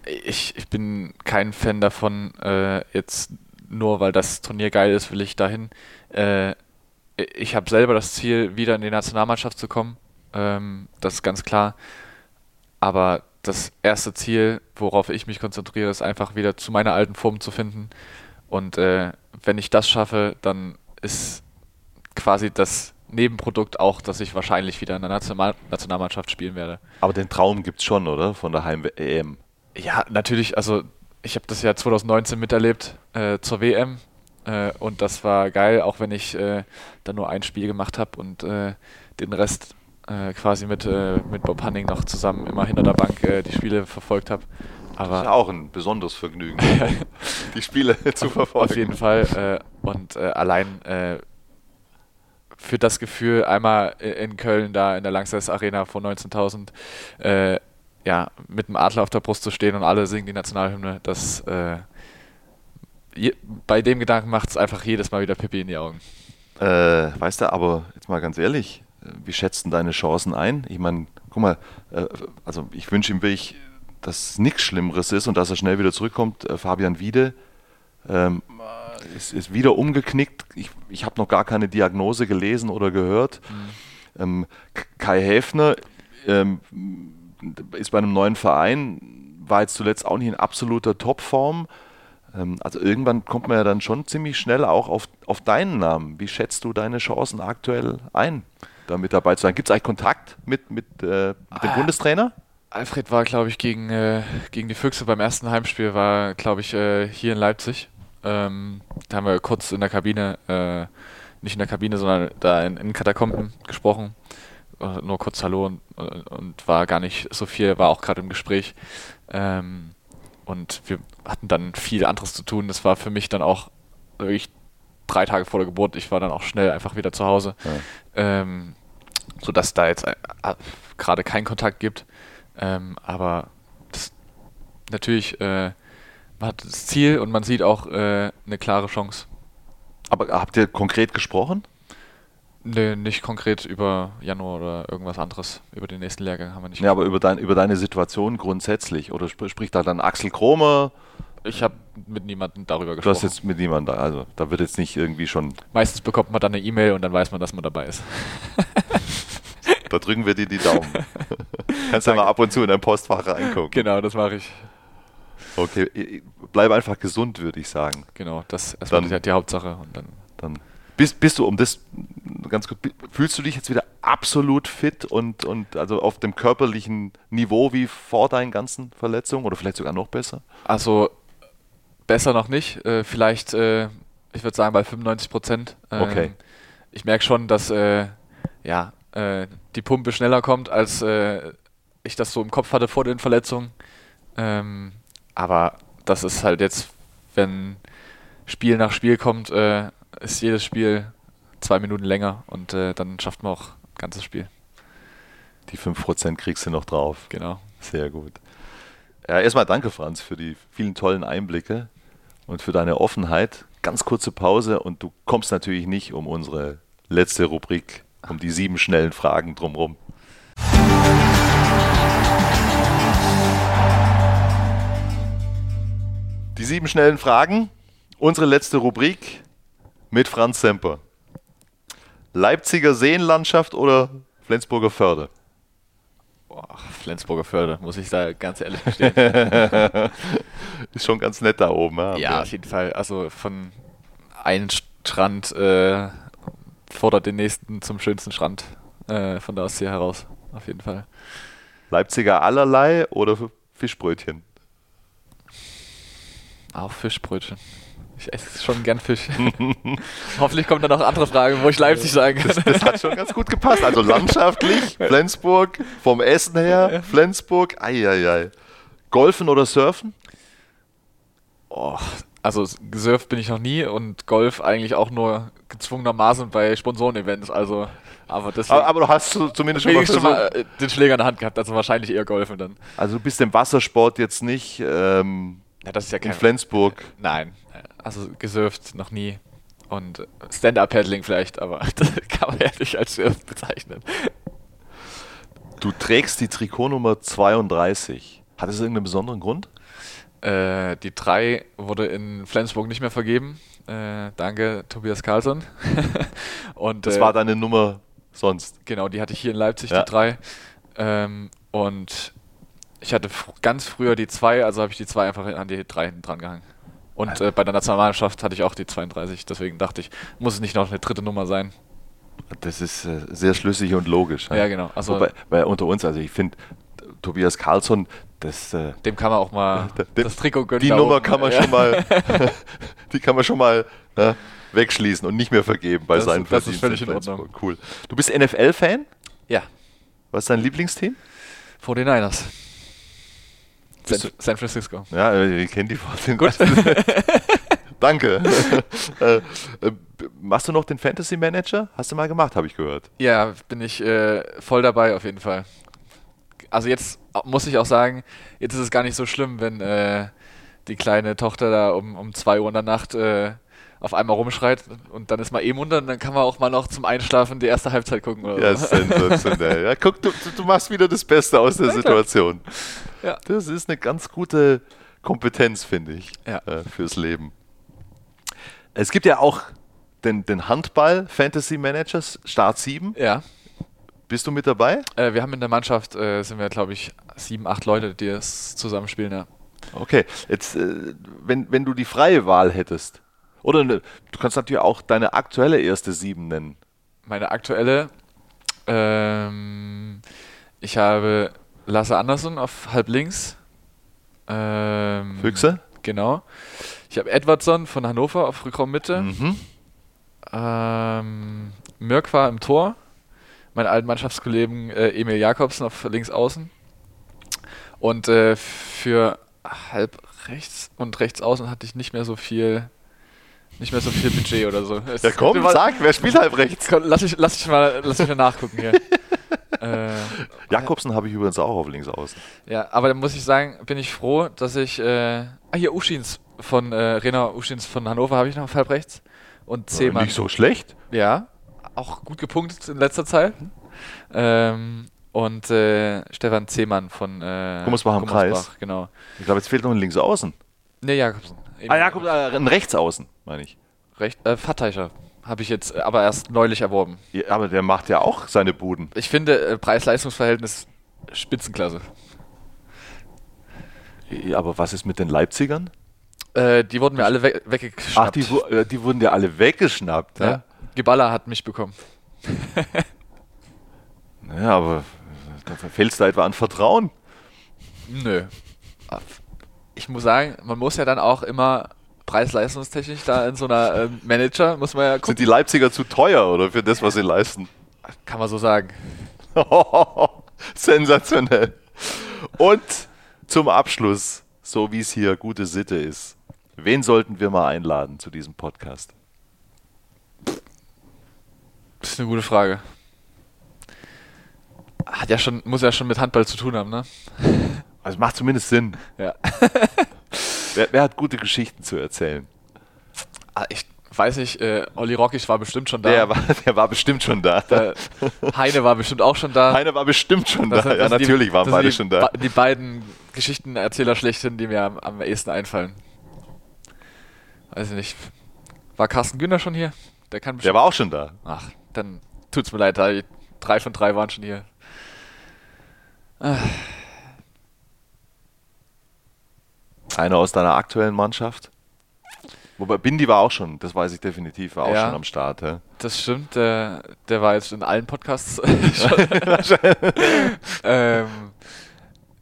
ich, ich bin kein Fan davon, äh, jetzt nur weil das Turnier geil ist, will ich dahin. Äh, ich habe selber das Ziel, wieder in die Nationalmannschaft zu kommen. Ähm, das ist ganz klar. Aber das erste Ziel, worauf ich mich konzentriere, ist einfach wieder zu meiner alten Form zu finden. Und äh, wenn ich das schaffe, dann ist quasi das Nebenprodukt auch, dass ich wahrscheinlich wieder in der National- Nationalmannschaft spielen werde. Aber den Traum gibt's schon, oder? Von der Heim-W M. Ja, natürlich. Also ich habe das Jahr zwanzig neunzehn miterlebt äh, zur W M äh, und das war geil, auch wenn ich äh, dann nur ein Spiel gemacht habe und äh, den Rest äh, quasi mit, äh, mit Bob Hunning noch zusammen immer hinter der Bank äh, die Spiele verfolgt habe. Aber das ist ja auch ein besonderes Vergnügen, die Spiele zu verfolgen. Auf jeden Fall. Äh, und äh, allein äh, für das Gefühl, einmal in Köln da in der Langsess Arena vor neunzehntausend äh, ja, mit dem Adler auf der Brust zu stehen und alle singen die Nationalhymne, das äh, je, bei dem Gedanken macht es einfach jedes Mal wieder Pippi in die Augen. Äh, weißt du, aber jetzt mal ganz ehrlich, wie schätzt denn deine Chancen ein? Ich meine, guck mal, äh, also ich wünsche ihm wirklich, dass nichts Schlimmeres ist und dass er schnell wieder zurückkommt. Äh, Fabian Wiede ähm, ist, ist wieder umgeknickt. Ich, ich habe noch gar keine Diagnose gelesen oder gehört. Mhm. Ähm, Kai Häfner ähm, ist bei einem neuen Verein, war jetzt zuletzt auch nicht in absoluter Topform. Ähm, also irgendwann kommt man ja dann schon ziemlich schnell auch auf, auf deinen Namen. Wie schätzt du deine Chancen aktuell ein, da mit dabei zu sein? Gibt es eigentlich Kontakt mit, mit, äh, mit dem ah. Bundestrainer? Alfred war, glaube ich, gegen, äh, gegen die Füchse beim ersten Heimspiel, war, glaube ich, äh, hier in Leipzig. Ähm, da haben wir kurz in der Kabine, äh, nicht in der Kabine, sondern da in, in Katakomben gesprochen. Äh, nur kurz Hallo und, und war gar nicht so viel, war auch gerade im Gespräch. Ähm, und wir hatten dann viel anderes zu tun. Das war für mich dann auch wirklich drei Tage vor der Geburt. Ich war dann auch schnell einfach wieder zu Hause, ja. ähm, sodass da jetzt äh, gerade keinen Kontakt gibt. Ähm, aber das, natürlich, äh, man hat das Ziel und man sieht auch äh, eine klare Chance. Aber habt ihr konkret gesprochen? Nee, nicht konkret über Januar oder irgendwas anderes. Über den nächsten Lehrgang haben wir nicht. Ja, aber über, dein, über deine Situation grundsätzlich. Oder sp- spricht da dann Axel Kromer? Ich habe mit niemandem darüber gesprochen. Du hast jetzt mit niemandem, also da wird jetzt nicht irgendwie schon... Meistens bekommt man dann eine E-Mail und dann weiß man, dass man dabei ist. Da drücken wir dir die Daumen. Kannst ja mal ab und zu in dein Postfach reingucken. Genau, das mache ich. Okay, bleib einfach gesund, würde ich sagen. Genau, das ist dann die Hauptsache. Und dann dann bist, bist du um das ganz kurz, fühlst du dich jetzt wieder absolut fit und, und also auf dem körperlichen Niveau wie vor deinen ganzen Verletzungen oder vielleicht sogar noch besser? Also besser noch nicht. Äh, vielleicht, äh, ich würde sagen, bei fünfundneunzig Prozent. Äh, okay. Ich merke schon, dass äh, ja, äh, die Pumpe schneller kommt, als äh, ich das so im Kopf hatte vor den Verletzungen. Ähm, aber das ist halt jetzt, wenn Spiel nach Spiel kommt, äh, ist jedes Spiel zwei Minuten länger und äh, dann schafft man auch ein ganzes Spiel. Die fünf Prozent kriegst du noch drauf. Genau. Sehr gut. Ja, erstmal danke, Franz, für die vielen tollen Einblicke und für deine Offenheit. Ganz kurze Pause und du kommst natürlich nicht um unsere letzte Rubrik, um die sieben schnellen Fragen drumherum. Die sieben schnellen Fragen, unsere letzte Rubrik mit Franz Semper. Leipziger Seenlandschaft oder Flensburger Förde? Boah, Flensburger Förde, muss ich da ganz ehrlich gestehen. Ist schon ganz nett da oben. Ja, ja, auf jeden Fall. Also von einem Strand äh, fordert den nächsten zum schönsten Strand äh, von der Ostsee heraus, auf jeden Fall. Leipziger Allerlei oder Fischbrötchen? Auch Fischbrötchen. Ich esse schon gern Fisch. Hoffentlich kommt dann noch eine andere Frage, wo ich Leipzig sagen kann. Das, das hat schon ganz gut gepasst. Also landschaftlich, Flensburg, vom Essen her, Flensburg, eieiei. Golfen oder Surfen? Oh, Also gesurft bin ich noch nie und Golf eigentlich auch nur gezwungenermaßen bei Sponsoren-Events. Also, aber, aber, aber du hast zumindest schon mal, schon mal den Schläger in der Hand gehabt, also wahrscheinlich eher Golfen dann. Also du bist im Wassersport jetzt nicht ähm, ja, das ist ja in kein, Flensburg? Nein, also gesurft noch nie und Stand-Up-Paddling vielleicht, aber das kann man ja nicht als Surfen bezeichnen. Du trägst die Trikotnummer zweiunddreißig. Hat das irgendeinen besonderen Grund? Äh, die drei wurde in Flensburg nicht mehr vergeben. Äh, danke, Tobias Karlsson. Und, das äh, war deine Nummer sonst? Genau, die hatte ich hier in Leipzig, ja. Die drei. Ähm, und ich hatte fr- ganz früher die zwei, also habe ich die zwei einfach an die drei hinten dran gehangen. Und äh, bei der Nationalmannschaft hatte ich auch die zweiunddreißig, deswegen dachte ich, muss es nicht noch eine dritte Nummer sein. Das ist äh, sehr schlüssig und logisch. Ja, ja genau. Also, wobei, weil unter uns, also ich finde, Tobias Karlsson, das, äh, dem kann man auch mal dem, das Trikot gönnen. Die Nummer oben. kann man ja. schon mal, die kann man schon mal äh, wegschließen und nicht mehr vergeben bei das, seinen Das ist völlig in Ordnung. Cool. Du bist N F L-Fan? Ja. Was ist dein Lieblingsteam? forty-niners. San, San Francisco. Ja, ihr kennt die forty-niners. Gut. Danke. äh, machst du noch den Fantasy Manager? Hast du mal gemacht, habe ich gehört. Ja, bin ich äh, voll dabei auf jeden Fall. Also jetzt muss ich auch sagen, jetzt ist es gar nicht so schlimm, wenn äh, die kleine Tochter da um, um zwei Uhr in der Nacht äh, auf einmal rumschreit und dann ist man eh munter und dann kann man auch mal noch zum Einschlafen die erste Halbzeit gucken. Oder ja, so. Sensationell. Ja, guck, du, du machst wieder das Beste aus der Situation. Ja. Das ist eine ganz gute Kompetenz, finde ich, ja. äh, fürs Leben. Es gibt ja auch den, den Handball-Fantasy-Manager, Start sieben. Ja. Bist du mit dabei? Äh, wir haben in der Mannschaft, äh, sind wir glaube ich, sieben, acht Leute, die das zusammenspielen, ja. Okay, jetzt, äh, wenn, wenn du die freie Wahl hättest, oder ne, du kannst natürlich auch deine aktuelle erste Sieben nennen. Meine aktuelle, ähm, ich habe Lasse Andersson auf halb links. Ähm, Füchse? Genau. Ich habe Edvardsson von Hannover auf Rückraummitte. Mhm. Ähm, Mirk war im Tor. Mein alten Mannschaftskollegen äh, Emil Jakobsen auf links außen. Und äh, für halb rechts und rechts außen hatte ich nicht mehr so viel nicht mehr so viel Budget oder so. Es ja komm, mal, sag, wer spielt halb rechts? Komm, lass, ich, lass, ich mal, lass ich mal nachgucken hier. äh, Jakobsen habe ich übrigens auch auf links außen. Ja, aber dann muss ich sagen, bin ich froh, dass ich äh, ah hier Uschins von äh, Renner Uschins von Hannover habe ich noch auf halb rechts und Zehmann. Nicht so schlecht? Ja. Auch gut gepunktet in letzter Zeit. Ähm, und äh, Stefan Zehmann von äh, Gummersbach am Kreis. Genau. Ich glaube, jetzt fehlt noch ein Linksaußen. Ne, Jakobsen. Ah, Jakobsen, äh, ein Rechtsaußen, meine ich. Recht, äh, Fatteicher habe ich jetzt äh, aber erst neulich erworben. Ja, aber der macht ja auch seine Buden. Ich finde, äh, Preis-Leistungs-Verhältnis Spitzenklasse. Ja, aber was ist mit den Leipzigern? Äh, die wurden mir alle we- weggeschnappt. Ach, die, äh, die wurden ja alle weggeschnappt, ja? Ne? Geballer hat mich bekommen. Naja, aber da verfällst du etwa an Vertrauen? Nö. Ich muss sagen, man muss ja dann auch immer preis-leistungstechnisch da in so einer äh, Manager, muss man ja gucken. Sind die Leipziger zu teuer oder für das, was sie leisten? Kann man so sagen. Sensationell. Und zum Abschluss, so wie es hier gute Sitte ist, wen sollten wir mal einladen zu diesem Podcast? Das ist eine gute Frage. Hat ja schon, muss ja schon mit Handball zu tun haben, ne? Also macht zumindest Sinn. Ja. wer, wer hat gute Geschichten zu erzählen? Ah, ich weiß nicht, äh, Olli Rockig war bestimmt schon da. Der war, der war bestimmt schon da. Der Heine war bestimmt auch schon da. Heine war bestimmt schon das da. Sind, ja, natürlich die, waren beide die, schon da. Die beiden Geschichtenerzähler schlechthin, die mir am, am ehesten einfallen. Weiß ich nicht. War Carsten Günther schon hier? Der, kann der war auch schon da. Ach, dann tut's mir leid, drei von drei waren schon hier. Ah. Einer aus deiner aktuellen Mannschaft? Wobei Bindi war auch schon, das weiß ich definitiv, war auch ja, schon am Start. Ja? Das stimmt, der, der war jetzt in allen Podcasts schon. ähm,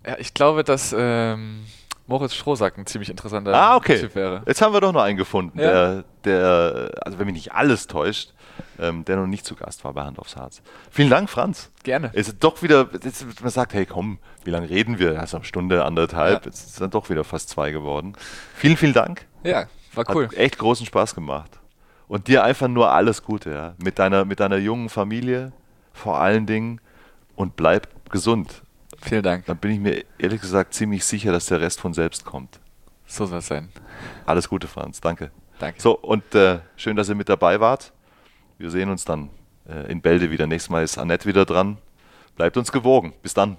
ja, ich glaube, dass ähm, Moritz Strohsack ein ziemlich interessanter ah, okay. Typ wäre. Jetzt haben wir doch noch einen gefunden, ja. der, der, also wenn mich nicht alles täuscht, ähm, der noch nicht zu Gast war bei Hand aufs Harz. Vielen Dank, Franz. Gerne. Es ist doch wieder, jetzt, man sagt, hey komm, wie lange reden wir? Also eine Stunde, anderthalb, ja. Jetzt ist dann doch wieder fast zwei geworden. Vielen, vielen Dank. Ja, War cool. Hat echt großen Spaß gemacht. Und dir einfach nur alles Gute, ja. Mit deiner, mit deiner jungen Familie vor allen Dingen, und bleib gesund. Vielen Dank. Dann bin ich mir ehrlich gesagt ziemlich sicher, dass der Rest von selbst kommt. So soll es sein. Alles Gute, Franz. Danke. Danke. So, und äh, schön, dass ihr mit dabei wart. Wir sehen uns dann äh, in Bälde wieder. Nächstes Mal ist Annett wieder dran. Bleibt uns gewogen. Bis dann.